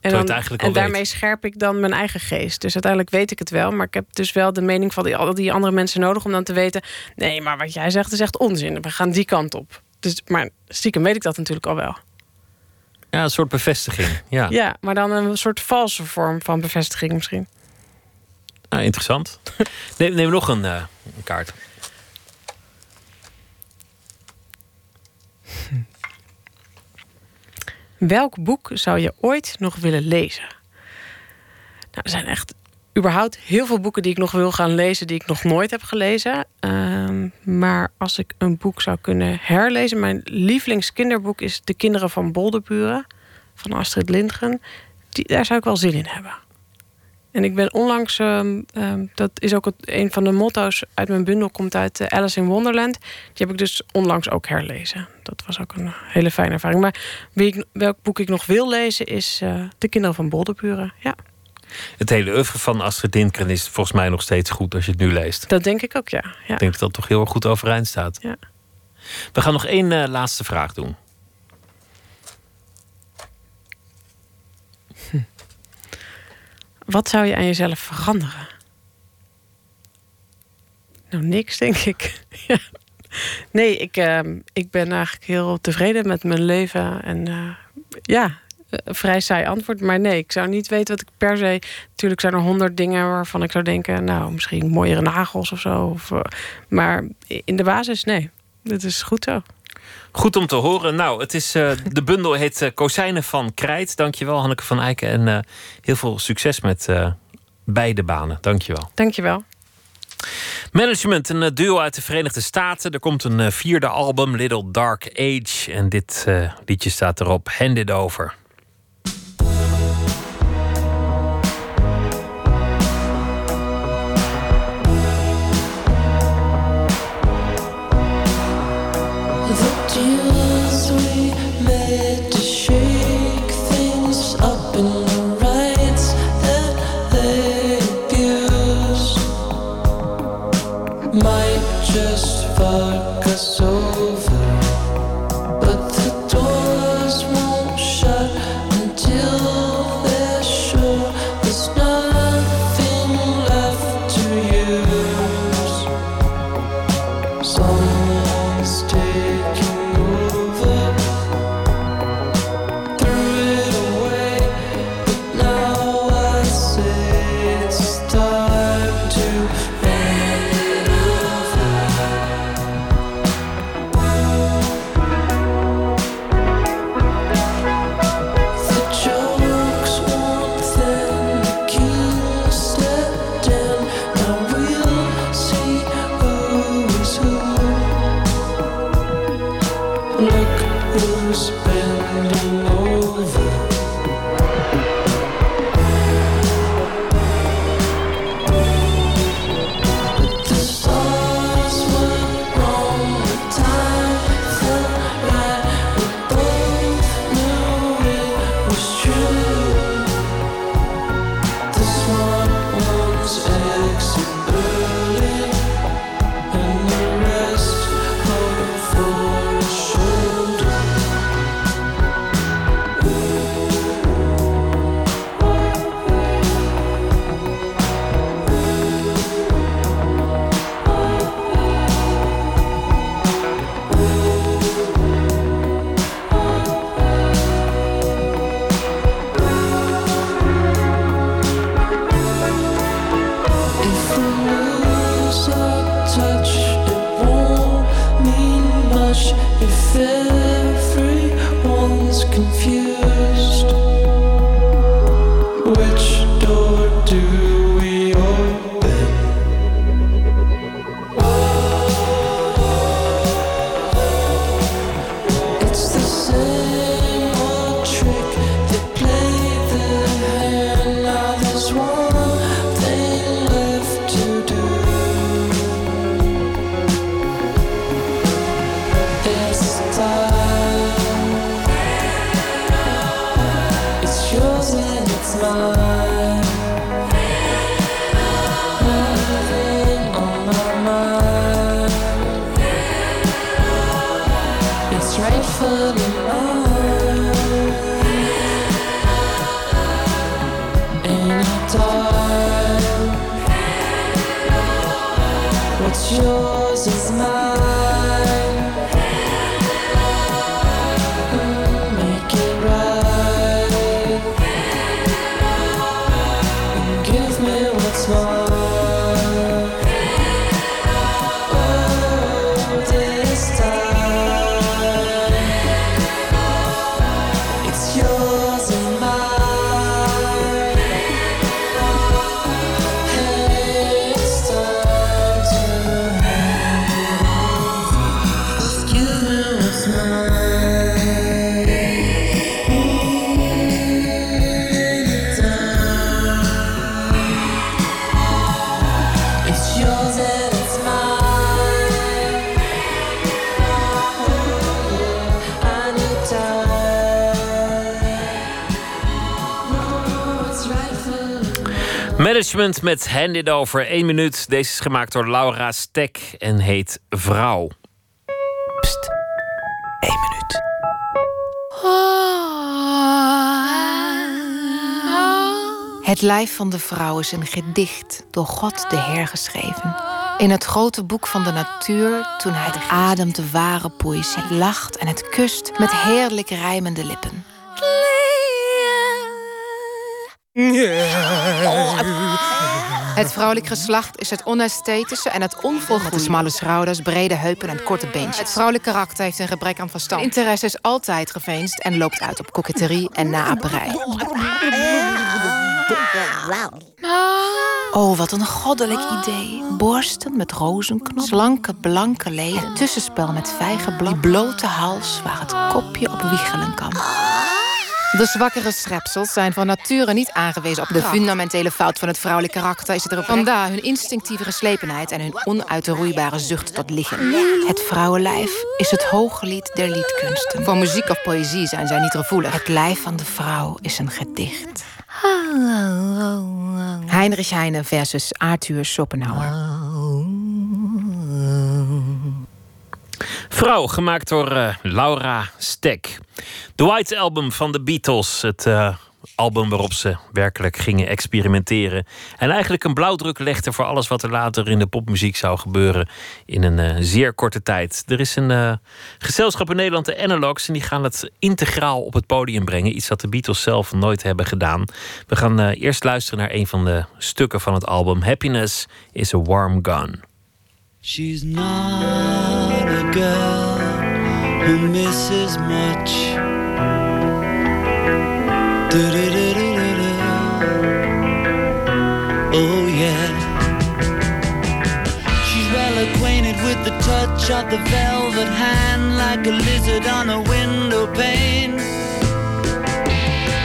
En, dan, en, en daarmee scherp ik dan mijn eigen geest. Dus uiteindelijk weet ik het wel. Maar ik heb dus wel de mening van die, die andere mensen nodig... om dan te weten... nee, maar wat jij zegt is echt onzin. We gaan die kant op. Dus, maar stiekem weet ik dat natuurlijk al wel. Ja, een soort bevestiging. Ja, ja, maar dan een soort valse vorm van bevestiging misschien. Ah, interessant. Neem, neem nog een, uh, een kaart. Welk boek zou je ooit nog willen lezen? Nou, er zijn echt überhaupt heel veel boeken die ik nog wil gaan lezen... die ik nog nooit heb gelezen. Um, maar als ik een boek zou kunnen herlezen... mijn lievelingskinderboek is De Kinderen van Bolderburen... van Astrid Lindgren. Die, daar zou ik wel zin in hebben. En ik ben onlangs... Um, um, dat is ook het, een van de motto's uit mijn bundel... komt uit uh, Alice in Wonderland. Die heb ik dus onlangs ook herlezen. Dat was ook een hele fijne ervaring. Maar wie ik, welk boek ik nog wil lezen is uh, De Kinderen van Bolderburen. Ja. Het hele oeuvre van Astrid Lindgren is volgens mij nog steeds goed als je het nu leest. Dat denk ik ook, ja. ja. Ik denk dat dat toch heel erg goed overeind staat. Ja. We gaan nog één uh, laatste vraag doen. Hm. Wat zou je aan jezelf veranderen? Nou, niks, denk ik. ja. Nee, ik, uh, ik ben eigenlijk heel tevreden met mijn leven. En uh, ja... Een vrij saai antwoord, maar nee, ik zou niet weten wat ik per se... Natuurlijk zijn er honderd dingen waarvan ik zou denken... nou, misschien mooiere nagels of zo. Of, uh, maar in de basis, nee. Dat is goed zo. Goed om te horen. Nou, het is, uh, de bundel heet uh, Kozijnen van Krijt. Dankjewel, Hanneke van Eijken. En uh, heel veel succes met uh, beide banen. Dankjewel. Dankjewel. Management, een duo uit de Verenigde Staten. Er komt een uh, vierde album, Little Dark Age. En dit uh, liedje staat erop, Hand It Over. This time rightfully owned. Ain't it dark? What's yours is mine. Management met Hand It Over, één minuut. Deze is gemaakt door Laura Stek en heet Vrouw. Pst, één minuut. Het lijf van de vrouw is een gedicht, door God de Heer geschreven. In het grote boek van de natuur, toen hij ademt de ware poëzie. Het lacht en het kust met heerlijk rijmende lippen. Het vrouwelijk geslacht is het onesthetische en het onvolgroeide. Met de smalle schouders, brede heupen en korte beentjes. Het vrouwelijk karakter heeft een gebrek aan verstand. Interesse is altijd geveinsd en loopt uit op koketterie en naaperij. Oh, wat een goddelijk idee. Borsten met rozenknop, slanke, blanke leden. Het tussenspel met vijgenblad. Die blote hals waar het kopje op wiegelen kan. De zwakkere schepsels zijn van nature niet aangewezen op de fundamentele fout van het vrouwelijke karakter is het erop. Vandaar hun instinctieve geslepenheid en hun onuitroeibare zucht tot liggen. Het vrouwenlijf is het hooglied der liedkunsten. Voor muziek of poëzie zijn zij niet gevoelig. Het lijf van de vrouw is een gedicht. Heinrich Heine versus Arthur Schopenhauer. Vrouw, gemaakt door uh, Laura Stek. De White Album van de Beatles. Het uh, album waarop ze werkelijk gingen experimenteren. En eigenlijk een blauwdruk legden voor alles wat er later in de popmuziek zou gebeuren. In een uh, zeer korte tijd. Er is een uh, gezelschap in Nederland, de Analogues. En die gaan het integraal op het podium brengen. Iets dat de Beatles zelf nooit hebben gedaan. We gaan uh, eerst luisteren naar een van de stukken van het album. Happiness is a Warm Gun. She's not a girl who misses much. Da-da-da-da-da-da. Oh yeah. She's well acquainted with the touch of the velvet hand, like a lizard on a window pane.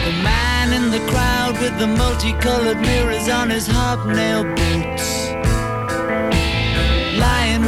The man in the crowd with the multicolored mirrors on his hobnail boots, lying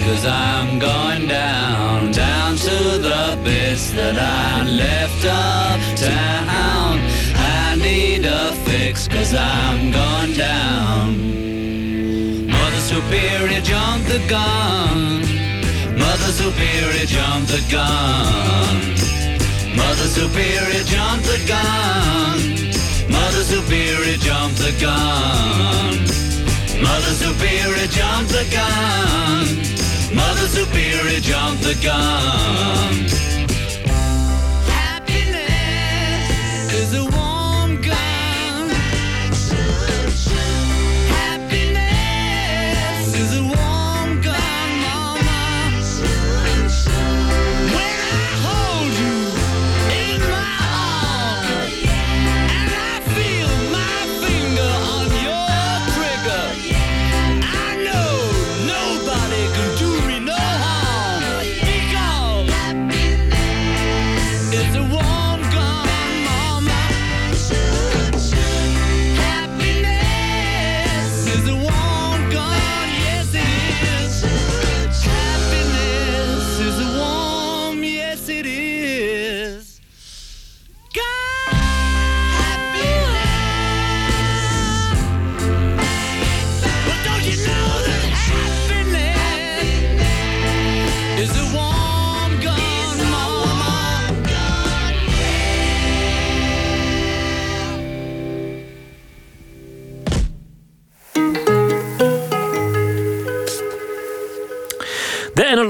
Cause I'm going down, down to the bits that I left uptown. I need a fix cause I'm going down. Mother Superior jumped the gun. Mother Superior jumped the gun. Mother Superior jumped the gun. Mother Superior jumped the gun. Mother Superior jumped the gun. Mother Superior jumped the gun. Happiness is a warm gun. Happiness is a warm gun, mama. When I hold you in my arms and I feel my finger on your trigger, I know nobody can do. Happy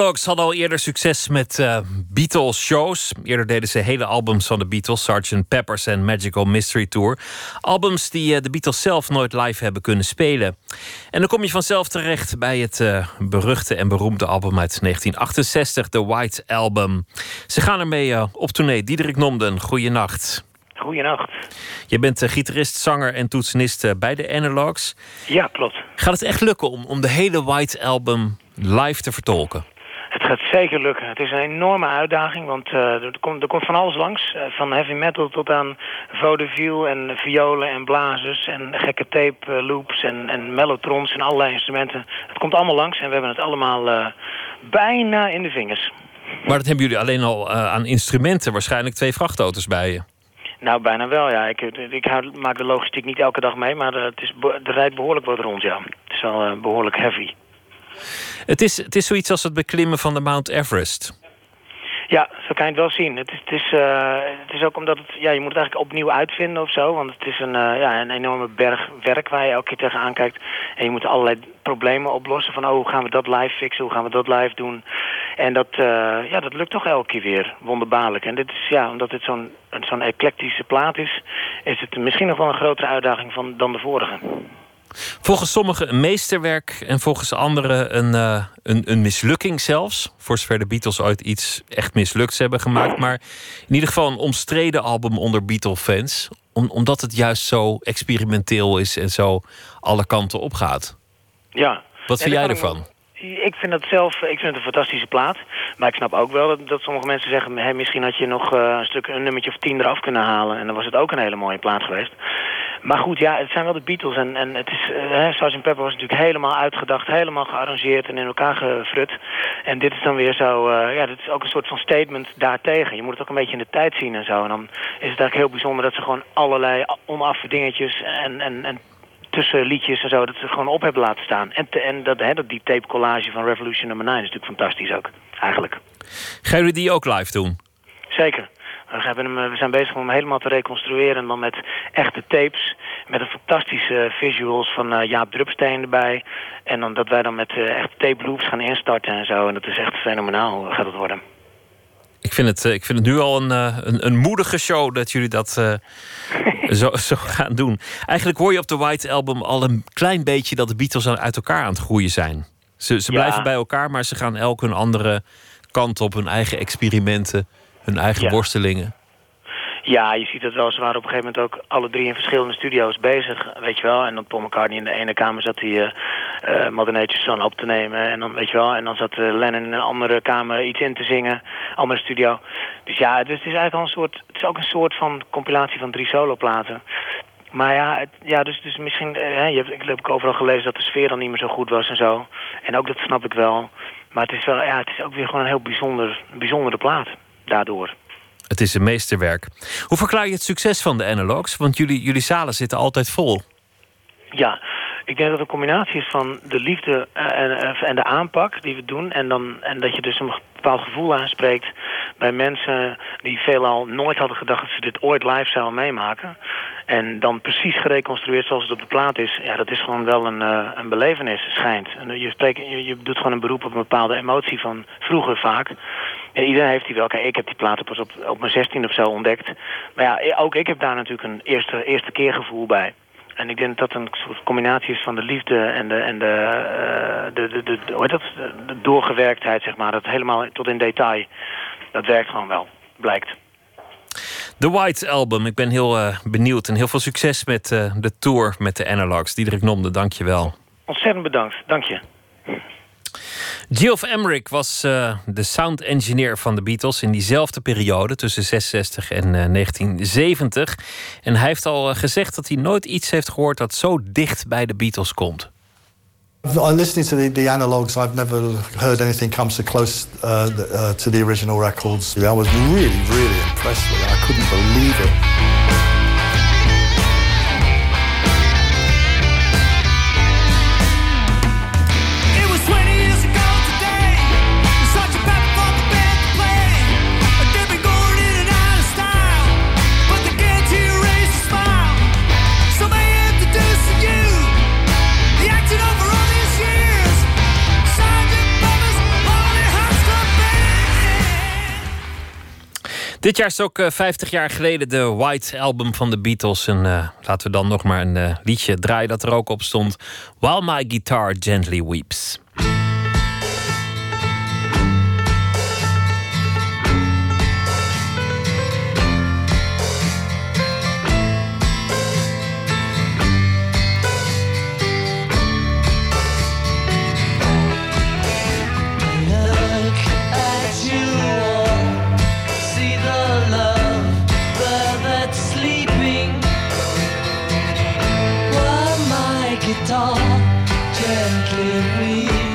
Analogues hadden al eerder succes met uh, Beatles-shows. Eerder deden ze hele albums van de Beatles, sergeant Pepper's en Magical Mystery Tour. Albums die uh, de Beatles zelf nooit live hebben kunnen spelen. En dan kom je vanzelf terecht bij het uh, beruchte en beroemde album uit negentien achtenzestig, de White Album. Ze gaan ermee uh, op tournee. Diederik Nomden, goeienacht. Goeienacht. Je bent uh, gitarist, zanger en toetsenist uh, bij de Analogues. Ja, klopt. Gaat het echt lukken om, om de hele White Album live te vertolken? Het gaat zeker lukken. Het is een enorme uitdaging, want uh, er, komt, er komt van alles langs. Uh, van heavy metal tot aan vaudeville en violen en blazers en gekke tape uh, loops en, en mellotrons en allerlei instrumenten. Het komt allemaal langs en we hebben het allemaal uh, bijna in de vingers. Maar dat hebben jullie alleen al uh, aan instrumenten, waarschijnlijk twee vrachtauto's bij je. Nou, bijna wel, ja. Ik, ik hou, maak de logistiek niet elke dag mee, maar het is, er rijdt behoorlijk wat rond, ja. Het is al uh, behoorlijk heavy. Het is, het is zoiets als het beklimmen van de Mount Everest. Ja, zo kan je het wel zien. Het is, het is, uh, het is ook omdat het, ja, je moet het eigenlijk opnieuw uitvinden of zo. Want het is een, uh, ja, een enorme berg werk waar je elke keer tegenaan kijkt. En je moet allerlei problemen oplossen. Van, oh, hoe gaan we dat live fixen? Hoe gaan we dat live doen? En dat, uh, ja, dat lukt toch elke keer weer. Wonderbaarlijk. En dit is, ja, omdat dit zo'n, zo'n eclectische plaat is, is het misschien nog wel een grotere uitdaging van, dan de vorige. Volgens sommigen een meesterwerk en volgens anderen een, uh, een, een mislukking zelfs. Voor zover de Beatles ooit iets echt mislukt hebben gemaakt. Maar in ieder geval een omstreden album onder Beatle-fans. Om, omdat het juist zo experimenteel is en zo alle kanten opgaat. Ja. Wat vind jij ervan? Ik vind dat zelf, ik vind het een fantastische plaat. Maar ik snap ook wel dat, dat sommige mensen zeggen, hey, misschien had je nog uh, een stuk, een nummertje of tien eraf kunnen halen. En dan was het ook een hele mooie plaat geweest. Maar goed, ja, het zijn wel de Beatles. En, en het is, uh, sergeant Pepper was natuurlijk helemaal uitgedacht, helemaal gearrangeerd en in elkaar gefrut. En dit is dan weer zo, uh, ja, dit is ook een soort van statement daartegen. Je moet het ook een beetje in de tijd zien en zo. En dan is het eigenlijk heel bijzonder dat ze gewoon allerlei onaffe dingetjes en... en, en tussen liedjes en zo, dat ze gewoon op hebben laten staan. En, te, en dat, hè, dat die tape collage van Revolution nummer negen is natuurlijk fantastisch ook, eigenlijk. Gaan jullie die ook live doen? Zeker. We, hebben hem, we zijn bezig om hem helemaal te reconstrueren. Dan met echte tapes. Met een fantastische visuals van uh, Jaap Drupsteen erbij. En dan, dat wij dan met uh, echt tape loops gaan instarten en zo. En dat is echt fenomenaal, gaat het worden. Ik vind het, ik vind het nu al een, een, een moedige show dat jullie dat uh, zo, zo gaan doen. Eigenlijk hoor je op de White Album al een klein beetje dat de Beatles uit elkaar aan het groeien zijn. Ze, ze ja. blijven bij elkaar, maar ze gaan elk hun andere kant op. Hun eigen experimenten, hun eigen ja. wortelingen. Ja, je ziet dat wel. Ze waren op een gegeven moment ook alle drie in verschillende studio's bezig, weet je wel. En dan Paul McCartney in de ene kamer zat hij uh, uh, Mother Nature's Son op te nemen. En dan, weet je wel, en dan zat uh, Lennon in een andere kamer iets in te zingen, andere studio. Dus ja, dus het is eigenlijk al een soort, het is ook een soort van compilatie van drie soloplaten. Maar ja, het, ja dus, dus misschien, uh, je hebt, ik heb overal gelezen dat de sfeer dan niet meer zo goed was en zo. En ook dat snap ik wel. Maar het is wel, ja, het is ook weer gewoon een heel bijzonder, bijzondere plaat daardoor. Het is een meesterwerk. Hoe verklaar je het succes van de Analogues? Want jullie, jullie zalen zitten altijd vol. Ja, ik denk dat het een combinatie is van de liefde en, en de aanpak die we doen. En, dan, en dat je dus een bepaald gevoel aanspreekt bij mensen die veelal nooit hadden gedacht dat ze dit ooit live zouden meemaken. En dan precies gereconstrueerd zoals het op de plaat is. Ja, dat is gewoon wel een, uh, een belevenis, schijnt. En je, spreekt, je, je doet gewoon een beroep op een bepaalde emotie van vroeger vaak. En iedereen heeft die wel. Kijk, ik heb die platen pas op, op mijn zestiende of zo ontdekt. Maar ja, ook ik heb daar natuurlijk een eerste, eerste keer gevoel bij. En ik denk dat dat een soort combinatie is van de liefde en de, en de, uh, de, de, de, hoe heet dat? de doorgewerktheid, zeg maar. Dat helemaal tot in detail. Dat werkt gewoon wel, blijkt. The White Album. Ik ben heel uh, benieuwd. En heel veel succes met uh, de tour met de Analogues. Diederik Nomden, dank je wel. Ontzettend bedankt. Dank je. Geoff Emerick was uh, de sound engineer van de Beatles in diezelfde periode, tussen zesenzestig en uh, negentien zeventig. En hij heeft al uh, gezegd dat hij nooit iets heeft gehoord dat zo dicht bij de Beatles komt. On listening to the, the Analogues, I've never heard anything come so close uh, the, uh, to the original records. I was really, really impressed with it. I couldn't believe it. Dit jaar is ook vijftig jaar geleden de White Album van de Beatles. En uh, laten we dan nog maar een uh, liedje draaien dat er ook op stond. While My Guitar Gently Weeps. Gently weep.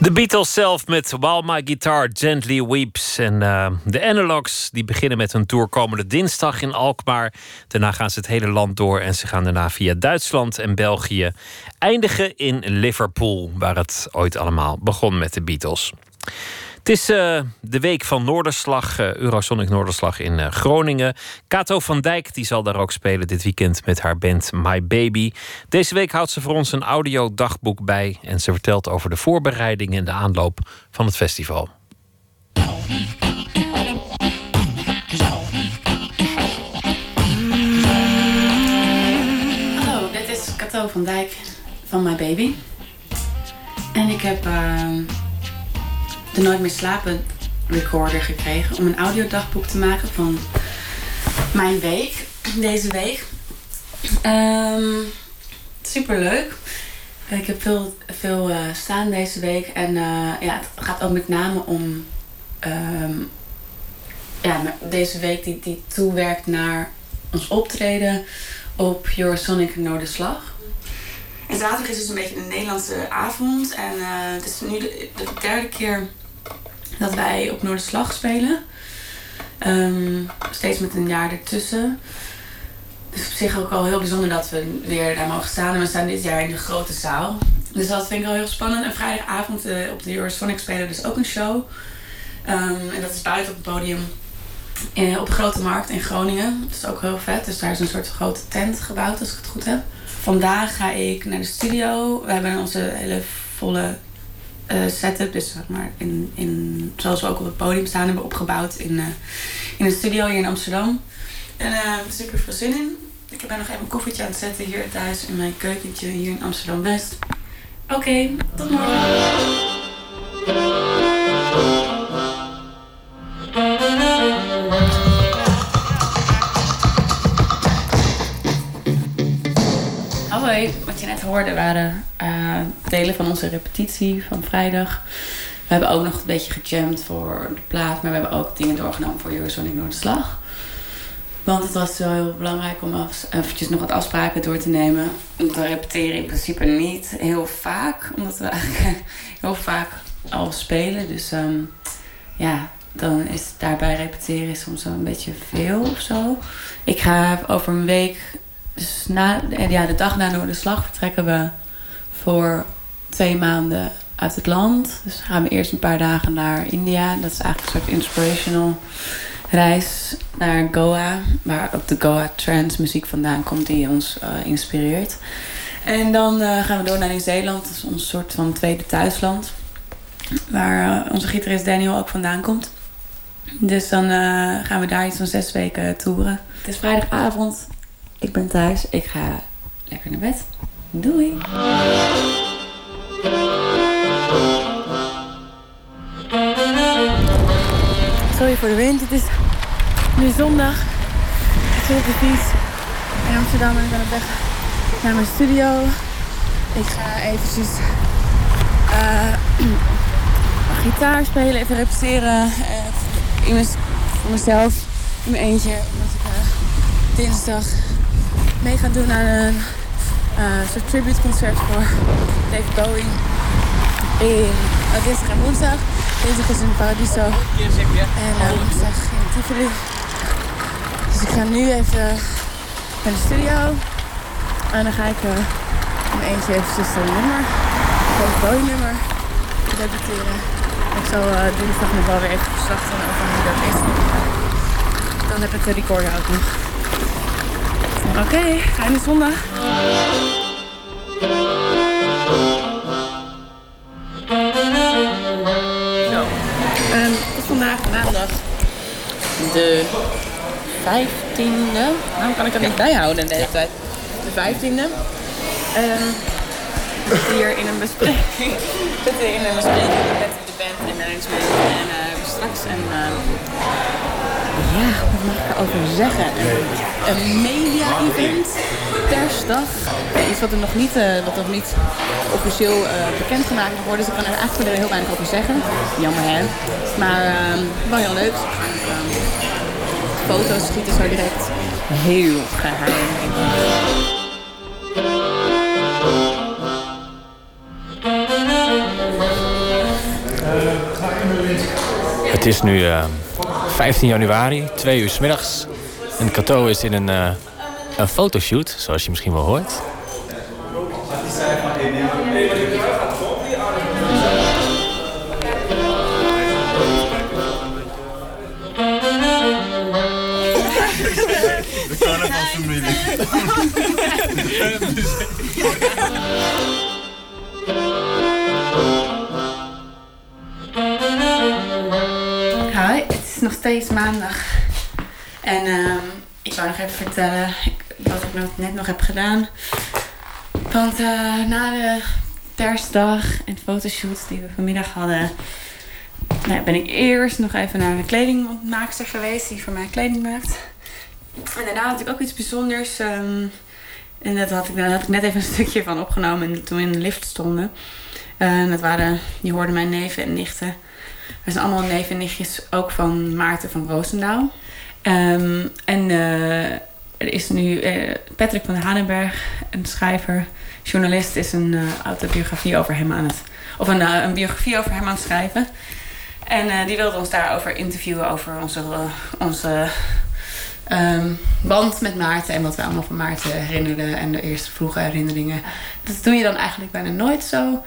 De Beatles zelf met While My Guitar Gently Weeps. En uh, de Analogues die beginnen met hun tour komende dinsdag in Alkmaar. Daarna gaan ze het hele land door en ze gaan daarna via Duitsland en België eindigen in Liverpool, waar het ooit allemaal begon met de Beatles. Het is uh, de week van Noorderslag, uh, Eurosonic Noorderslag in uh, Groningen. Cato van Dijk die zal daar ook spelen dit weekend met haar band My Baby. Deze week houdt ze voor ons een audiodagboek bij en ze vertelt over de voorbereidingen en de aanloop van het festival. Hallo, dit is Cato van Dijk van My Baby. En ik heb... Uh... de Nooit meer slapen recorder gekregen om een audiodagboek te maken van mijn week, deze week. Um, superleuk. Ik heb veel, veel uh, staan deze week en uh, ja, het gaat ook met name om um, ja, deze week die, die toewerkt naar ons optreden op Eurosonic Noorderslag. En zaterdag is dus een beetje de Nederlandse avond en uh, het is nu de, de derde keer dat wij op Noorderslag spelen. Um, steeds met een jaar ertussen. Dus op zich ook al heel bijzonder dat we weer daar mogen staan. En we staan dit jaar in de grote zaal. Dus dat vind ik al heel spannend. En vrijdagavond uh, op de Eurosonic spelen we dus ook een show. Um, en dat is buiten op het podium uh, op de Grote Markt in Groningen. Dat is ook heel vet. Dus daar is een soort grote tent gebouwd, als ik het goed heb. Vandaag ga ik naar de studio. We hebben onze hele volle... Uh, setup, dus zeg maar in, in, zoals we ook op het podium staan, hebben opgebouwd in, uh, in een studio hier in Amsterdam. En daar uh, heb ik veel zin in. Ik ben nog even een koffertje aan het zetten hier thuis in mijn keukentje hier in Amsterdam-West. Oké, okay, tot morgen! Wat je net hoorde waren uh, delen van onze repetitie van vrijdag. We hebben ook nog een beetje gejamd voor de plaat, maar we hebben ook dingen doorgenomen voor Eurosonic Noorderslag. Want het was wel heel belangrijk om af, eventjes nog wat afspraken door te nemen. We repeteren in principe niet heel vaak, omdat we eigenlijk heel vaak al spelen. Dus um, ja, dan is daarbij repeteren soms wel een beetje veel of zo. Ik ga over een week... Dus na, ja, de dag na Noorderslag vertrekken we voor twee maanden uit het land. Dus gaan we eerst een paar dagen naar India. Dat is eigenlijk een soort inspirational reis naar Goa. Waar ook de Goa trance muziek vandaan komt die ons uh, inspireert. En dan uh, gaan we door naar Nieuw-Zeeland. Dat is ons soort van tweede thuisland. Waar uh, onze gitarist Daniel ook vandaan komt. Dus dan uh, gaan we daar iets van zes weken toeren. Het is vrijdagavond. Ik ben thuis, ik ga lekker naar bed. Doei! Sorry voor de wind, het is nu zondag. Ik zit op de fiets in Amsterdam en ik ben op weg naar mijn studio. Ik ga eventjes uh, gitaar spelen, even repeteren. Uh, in mez- voor mezelf, in mijn eentje. Omdat ik uh, dinsdag... mee gaan doen aan een uh, soort tributeconcert voor David Bowie. En uh, dinsdag en woensdag. Dinsdag is in Paradiso. En woensdag uh, in Tivoli. Dus ik ga nu even naar de studio. En dan ga ik uh, in eentje eventjes een nummer. Een David Bowie nummer. Repeteren. Ik zal uh, dinsdag nog wel weer even verslag doen over hoe dat is. Dan heb ik de recorder ook nog. Oké, okay, fijne zondag. Zo, um, het is vandaag maandag de vijftiende. Waarom kan ik dat niet bijhouden in deze tijd? De vijftiende. Um, we zitten hier in een bespreking. We zitten hier in een bespreking met de band en management en uh, straks een... Uh, Ja, wat mag ik erover zeggen? Een media-event, persdag. Iets wat er nog niet, uh, wat nog niet officieel uh, bekendgemaakt mag worden. Dus ik kan er eigenlijk er heel weinig over zeggen. Jammer hè. Maar uh, wel heel leuk. Foto's schieten zo direct. Heel geheim. is nu uh, vijftien januari, twee uur 's middags. En Cato is in een, uh, een fotoshoot, zoals je misschien wel hoort. De carnavalsfamilie. Hi, het is nog steeds maandag. En uh, ik wou nog even vertellen wat ik nog, net nog heb gedaan. Want uh, na de terstdag en de fotoshoot die we vanmiddag hadden... Nou, ben ik eerst nog even naar een kledingmaakster geweest die voor mij kleding maakt. En daarna had ik ook iets bijzonders. Um, en dat had ik, daar had ik net even een stukje van opgenomen en toen we in de lift stonden. Uh, dat waren, die hoorden mijn neven en nichten. Dat zijn allemaal neven en nichtjes, ook van Maarten van Roosendaal. Um, en uh, er is nu uh, Patrick van Hanenberg, een schrijver, journalist, is een uh, autobiografie over hem aan het... Of een, uh, een biografie over hem aan het schrijven. En uh, die wilde ons daarover interviewen, over onze... Uh, onze Um, band met Maarten en wat we allemaal van Maarten herinnerden en de eerste vroege herinneringen. Dat doe je dan eigenlijk bijna nooit zo,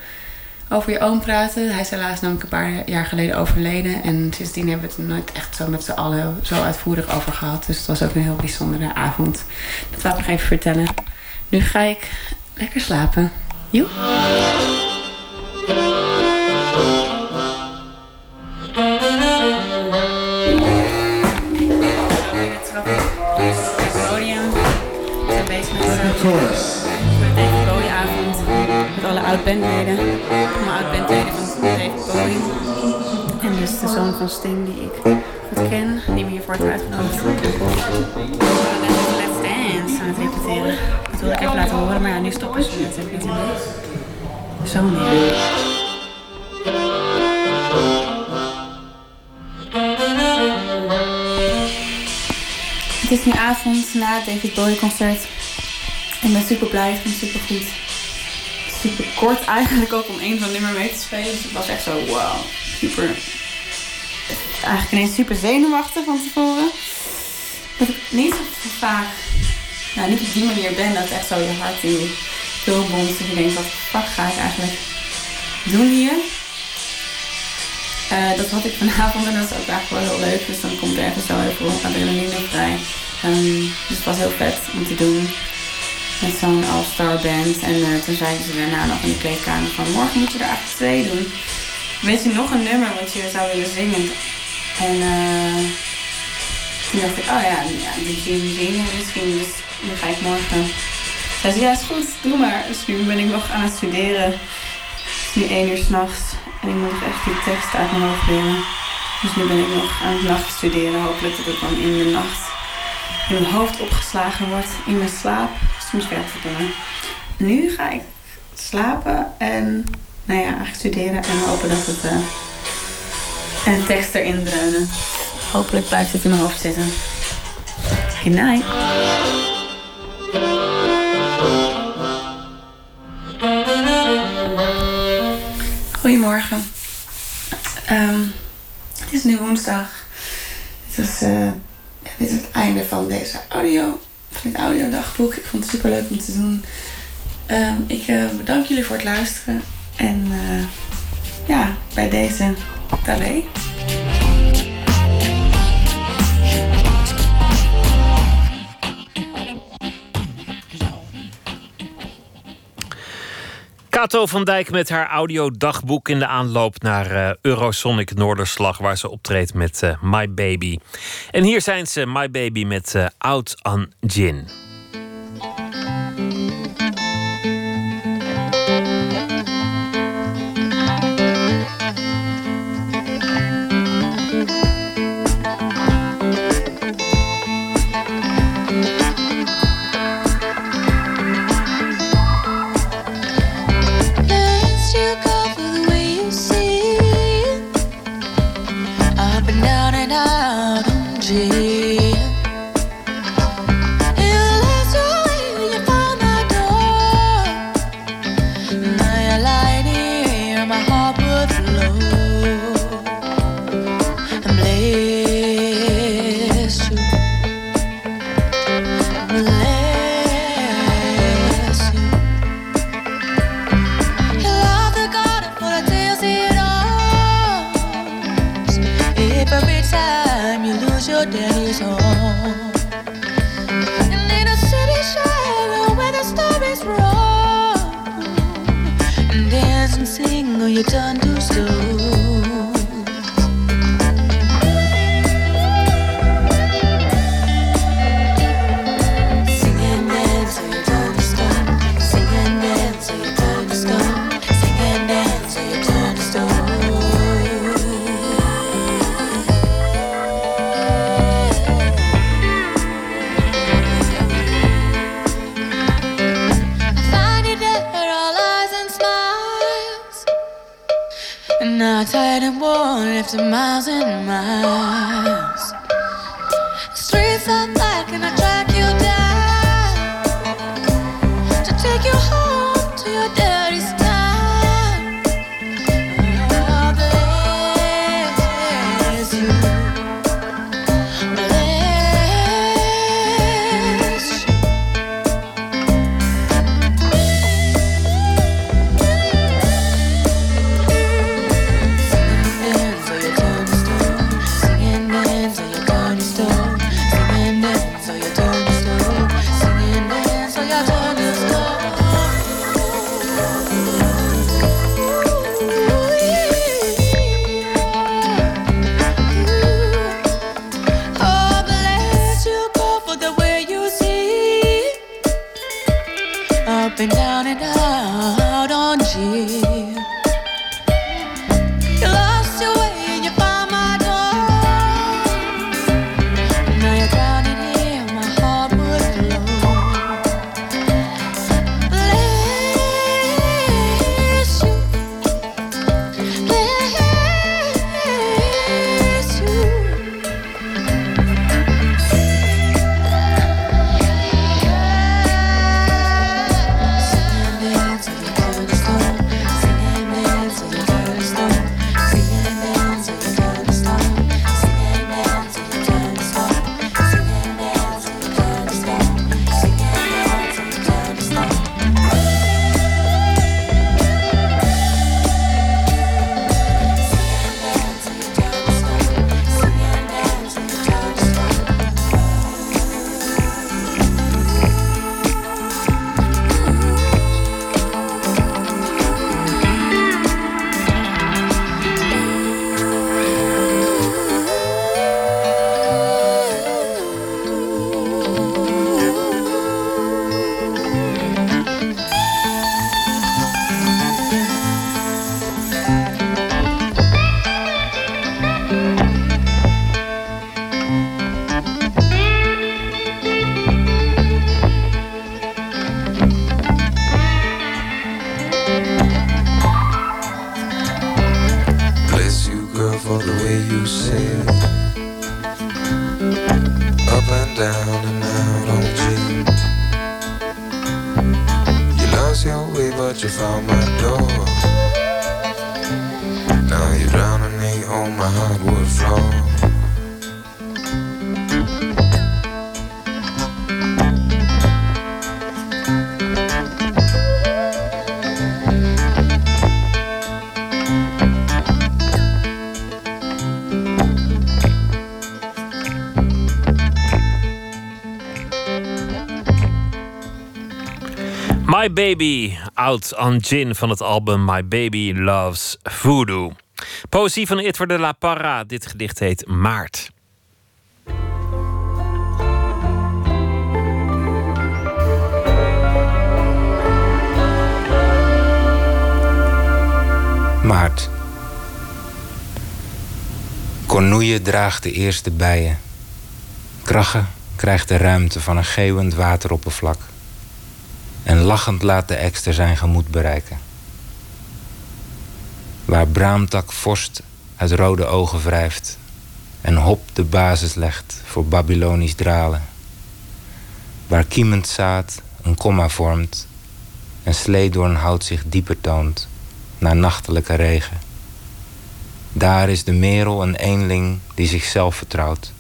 over je oom praten. Hij is helaas namelijk een paar jaar geleden overleden en sindsdien hebben we het nooit echt zo met z'n allen zo uitvoerig over gehad. Dus het was ook een heel bijzondere avond. Dat wou ik nog even vertellen. Nu ga ik lekker slapen. Joe! Met David Bowie avond, met alle oud-bandleden, allemaal oud-bandleden van David Bowie. En dus de zoon van Sting die ik goed ken, die me hiervoor heeft uitgenodigd. Let's Dance aan het repeteren. Dat wilde ik even laten horen, maar ja, nu stoppen ze natuurlijk niet meer. Zo meer. Het is nu avond na het David Bowie concert. Ik ben super blij, ik vind het super goed. Super kort eigenlijk ook om één zo'n nummer mee te spelen. Dus het was echt zo, wauw, super. Eigenlijk ineens super zenuwachtig van tevoren. Dat ik niet zo vaak, nou niet op die manier ben, dat echt zo je hart in je keel bonst. En je denkt, wat fuck ga ik eigenlijk doen hier? Uh, dat had ik vanavond en dat is ook eigenlijk wel heel leuk. Dus dan komt er even zo heel veel adrenaline vrij. Um, dus het was heel vet om te doen. Met zo'n all-star band. En uh, toen zeiden ze daarna nog in de kleedkamer van... Morgen moet je er eigenlijk twee doen. Weet je nog een nummer wat je zou willen zingen? En uh, toen dacht ik, oh ja, ja die zingen, zingen misschien. Dus dan ga ik morgen. Zij zei, ja is goed, doe maar. Dus nu ben ik nog aan het studeren. Het is nu één uur s'nachts. En ik moet echt die tekst uit mijn hoofd leren. Dus nu ben ik nog aan het nacht studeren. Hopelijk dat het dan in de nacht in mijn hoofd opgeslagen wordt. In mijn slaap. Soms verder. Nu ga ik slapen en nou ja, eigenlijk studeren en hopen dat het uh, een tekst erin dreunen. Hopelijk blijft het in mijn hoofd zitten. Good night. Goedemorgen. Um, het is nu woensdag. Het is, uh, dit is het einde van deze audio. Van dit audiodagboek. Ik vond het super leuk om te doen. Uh, ik uh, bedank jullie voor het luisteren. En uh, ja, bij deze tabé. Cato van Dijk met haar audiodagboek in de aanloop naar uh, Eurosonic Noorderslag... waar ze optreedt met uh, My Baby. En hier zijn ze, My Baby, met uh, Out on Gin. Down and out on G. always on. And in a city shadow where the stories roll, and dance and sing or you turn to stone. Tired and worn after miles and miles. Streets are black and I track you down to take you home to your daddy's town. Oh, bless you, bless you. My Baby, Out on Gin van het album My Baby Loves Voodoo. Poëzie van Edward de la Parra. Dit gedicht heet Maart. Maart. Cornoeien draagt de eerste bijen. Kragge krijgt de ruimte van een geeuwend wateroppervlak. En lachend laat de ekster zijn gemoed bereiken. Waar braamtak vorst uit rode ogen wrijft en hop de basis legt voor Babylonisch dralen. Waar kiemend zaad een komma vormt en sleedoornhout zich dieper toont naar nachtelijke regen. Daar is de merel een eenling die zichzelf vertrouwt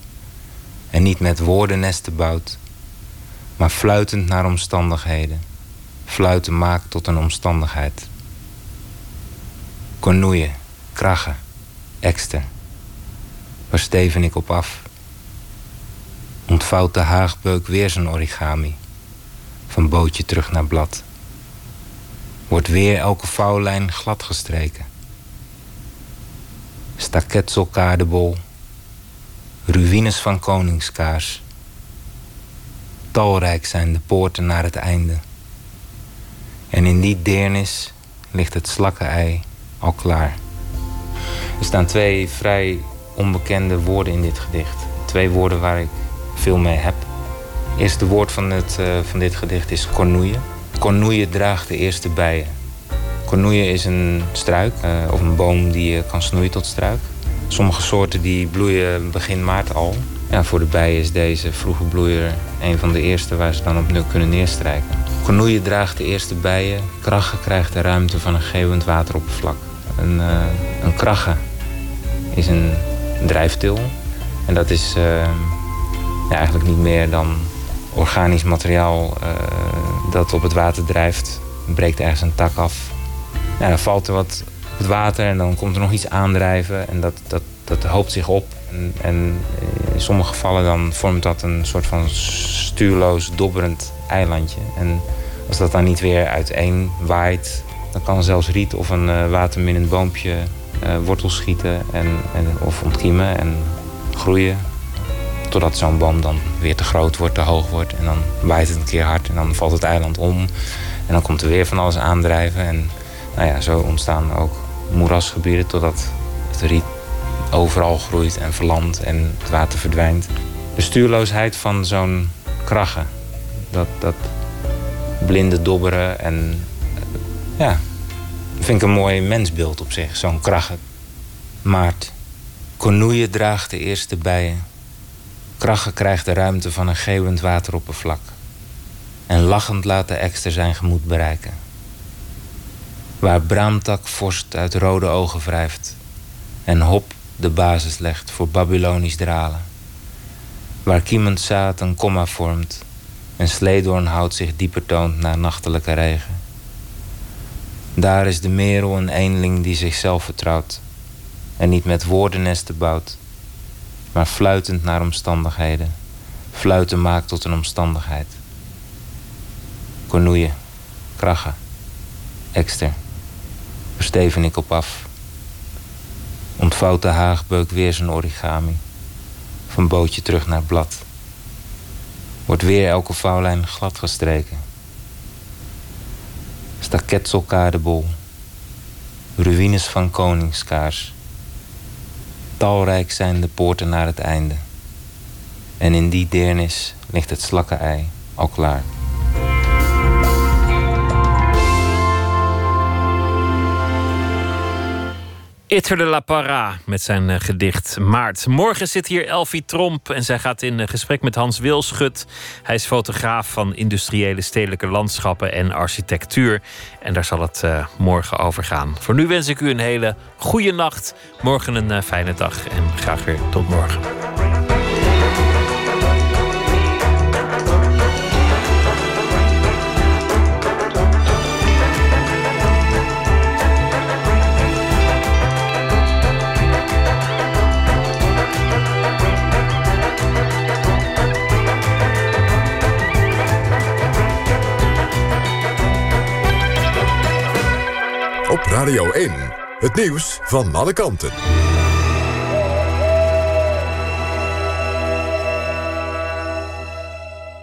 en niet met woorden nesten bouwt, maar fluitend naar omstandigheden. Fluiten maakt tot een omstandigheid. Cornoeien, kraggen, ekster. Waar steven ik op af? ontvouwt de haagbeuk weer zijn origami. Van bootje terug naar blad. Wordt weer elke vouwlijn glad gestreken. Staketselkaardebol. Ruïnes van koningskaars. Talrijk zijn de poorten naar het einde. En in die deernis ligt het slakkenei al klaar. Er staan twee vrij onbekende woorden in dit gedicht. Twee woorden waar ik veel mee heb. Het eerste woord van, het, uh, van dit gedicht is cornoeille. Cornoeille draagt de eerste bijen. Cornoeille is een struik uh, of een boom die je kan snoeien tot struik. Sommige soorten die bloeien begin maart al. Ja, voor de bijen is deze vroege bloeier een van de eerste waar ze dan opnieuw kunnen neerstrijken. Cornoeille draagt de eerste bijen. Kragge krijgt de ruimte van een geeuwend wateroppervlak. Een, uh, een kragge is een drijftil. En dat is uh, ja, eigenlijk niet meer dan organisch materiaal uh, dat op het water drijft. Breekt ergens een tak af. Ja, dan valt er wat op het water en dan komt er nog iets aandrijven. En dat, dat, dat hoopt zich op. En, en in sommige gevallen dan vormt dat een soort van stuurloos, dobberend eilandje. En als dat dan niet weer uiteen waait, dan kan zelfs riet of een uh, waterminnend boompje uh, wortels schieten en, en, of ontkiemen en groeien. Totdat zo'n boom dan weer te groot wordt, te hoog wordt. En dan waait het een keer hard en dan valt het eiland om. En dan komt er weer van alles aandrijven. En nou ja, zo ontstaan ook moerasgebieden totdat het riet overal groeit en verlamt en het water verdwijnt. De stuurloosheid van zo'n kraggen. Dat, dat blinde dobberen en ja, vind ik een mooi mensbeeld op zich, zo'n kraggen. Maart. Cornoeille draagt de eerste bijen. Kraggen krijgt de ruimte van een geeuwend wateroppervlak. En lachend laat de ekster zijn gemoed bereiken. Waar braamtak vorst uit rode ogen wrijft. En hop de basis legt voor Babylonisch dralen. Waar kiemend zaad een komma vormt. En sleedoornhout zich dieper toont na nachtelijke regen. Daar is de merel een eenling die zichzelf vertrouwt. En niet met woorden nesten bouwt. Maar fluitend naar omstandigheden. Fluiten maakt tot een omstandigheid. Cornoeille, kraggen, ekster. Versteven ik op af. Ontvouwt de haagbeuk weer zijn origami. Van bootje terug naar blad. Wordt weer elke vouwlijn glad gestreken. Staketselkaardebol. Ruïnes van koningskaars. Talrijk zijn de poorten naar het einde. En in die deernis ligt het slakkenei al klaar. Itter de la Parra met zijn gedicht Maart. Morgen zit hier Elfie Tromp en zij gaat in gesprek met Hans Wilschut. Hij is fotograaf van industriële stedelijke landschappen en architectuur. En daar zal het uh, morgen over gaan. Voor nu wens ik u een hele goede nacht. Morgen een uh, fijne dag en graag weer tot morgen. Radio één, het nieuws van alle kanten.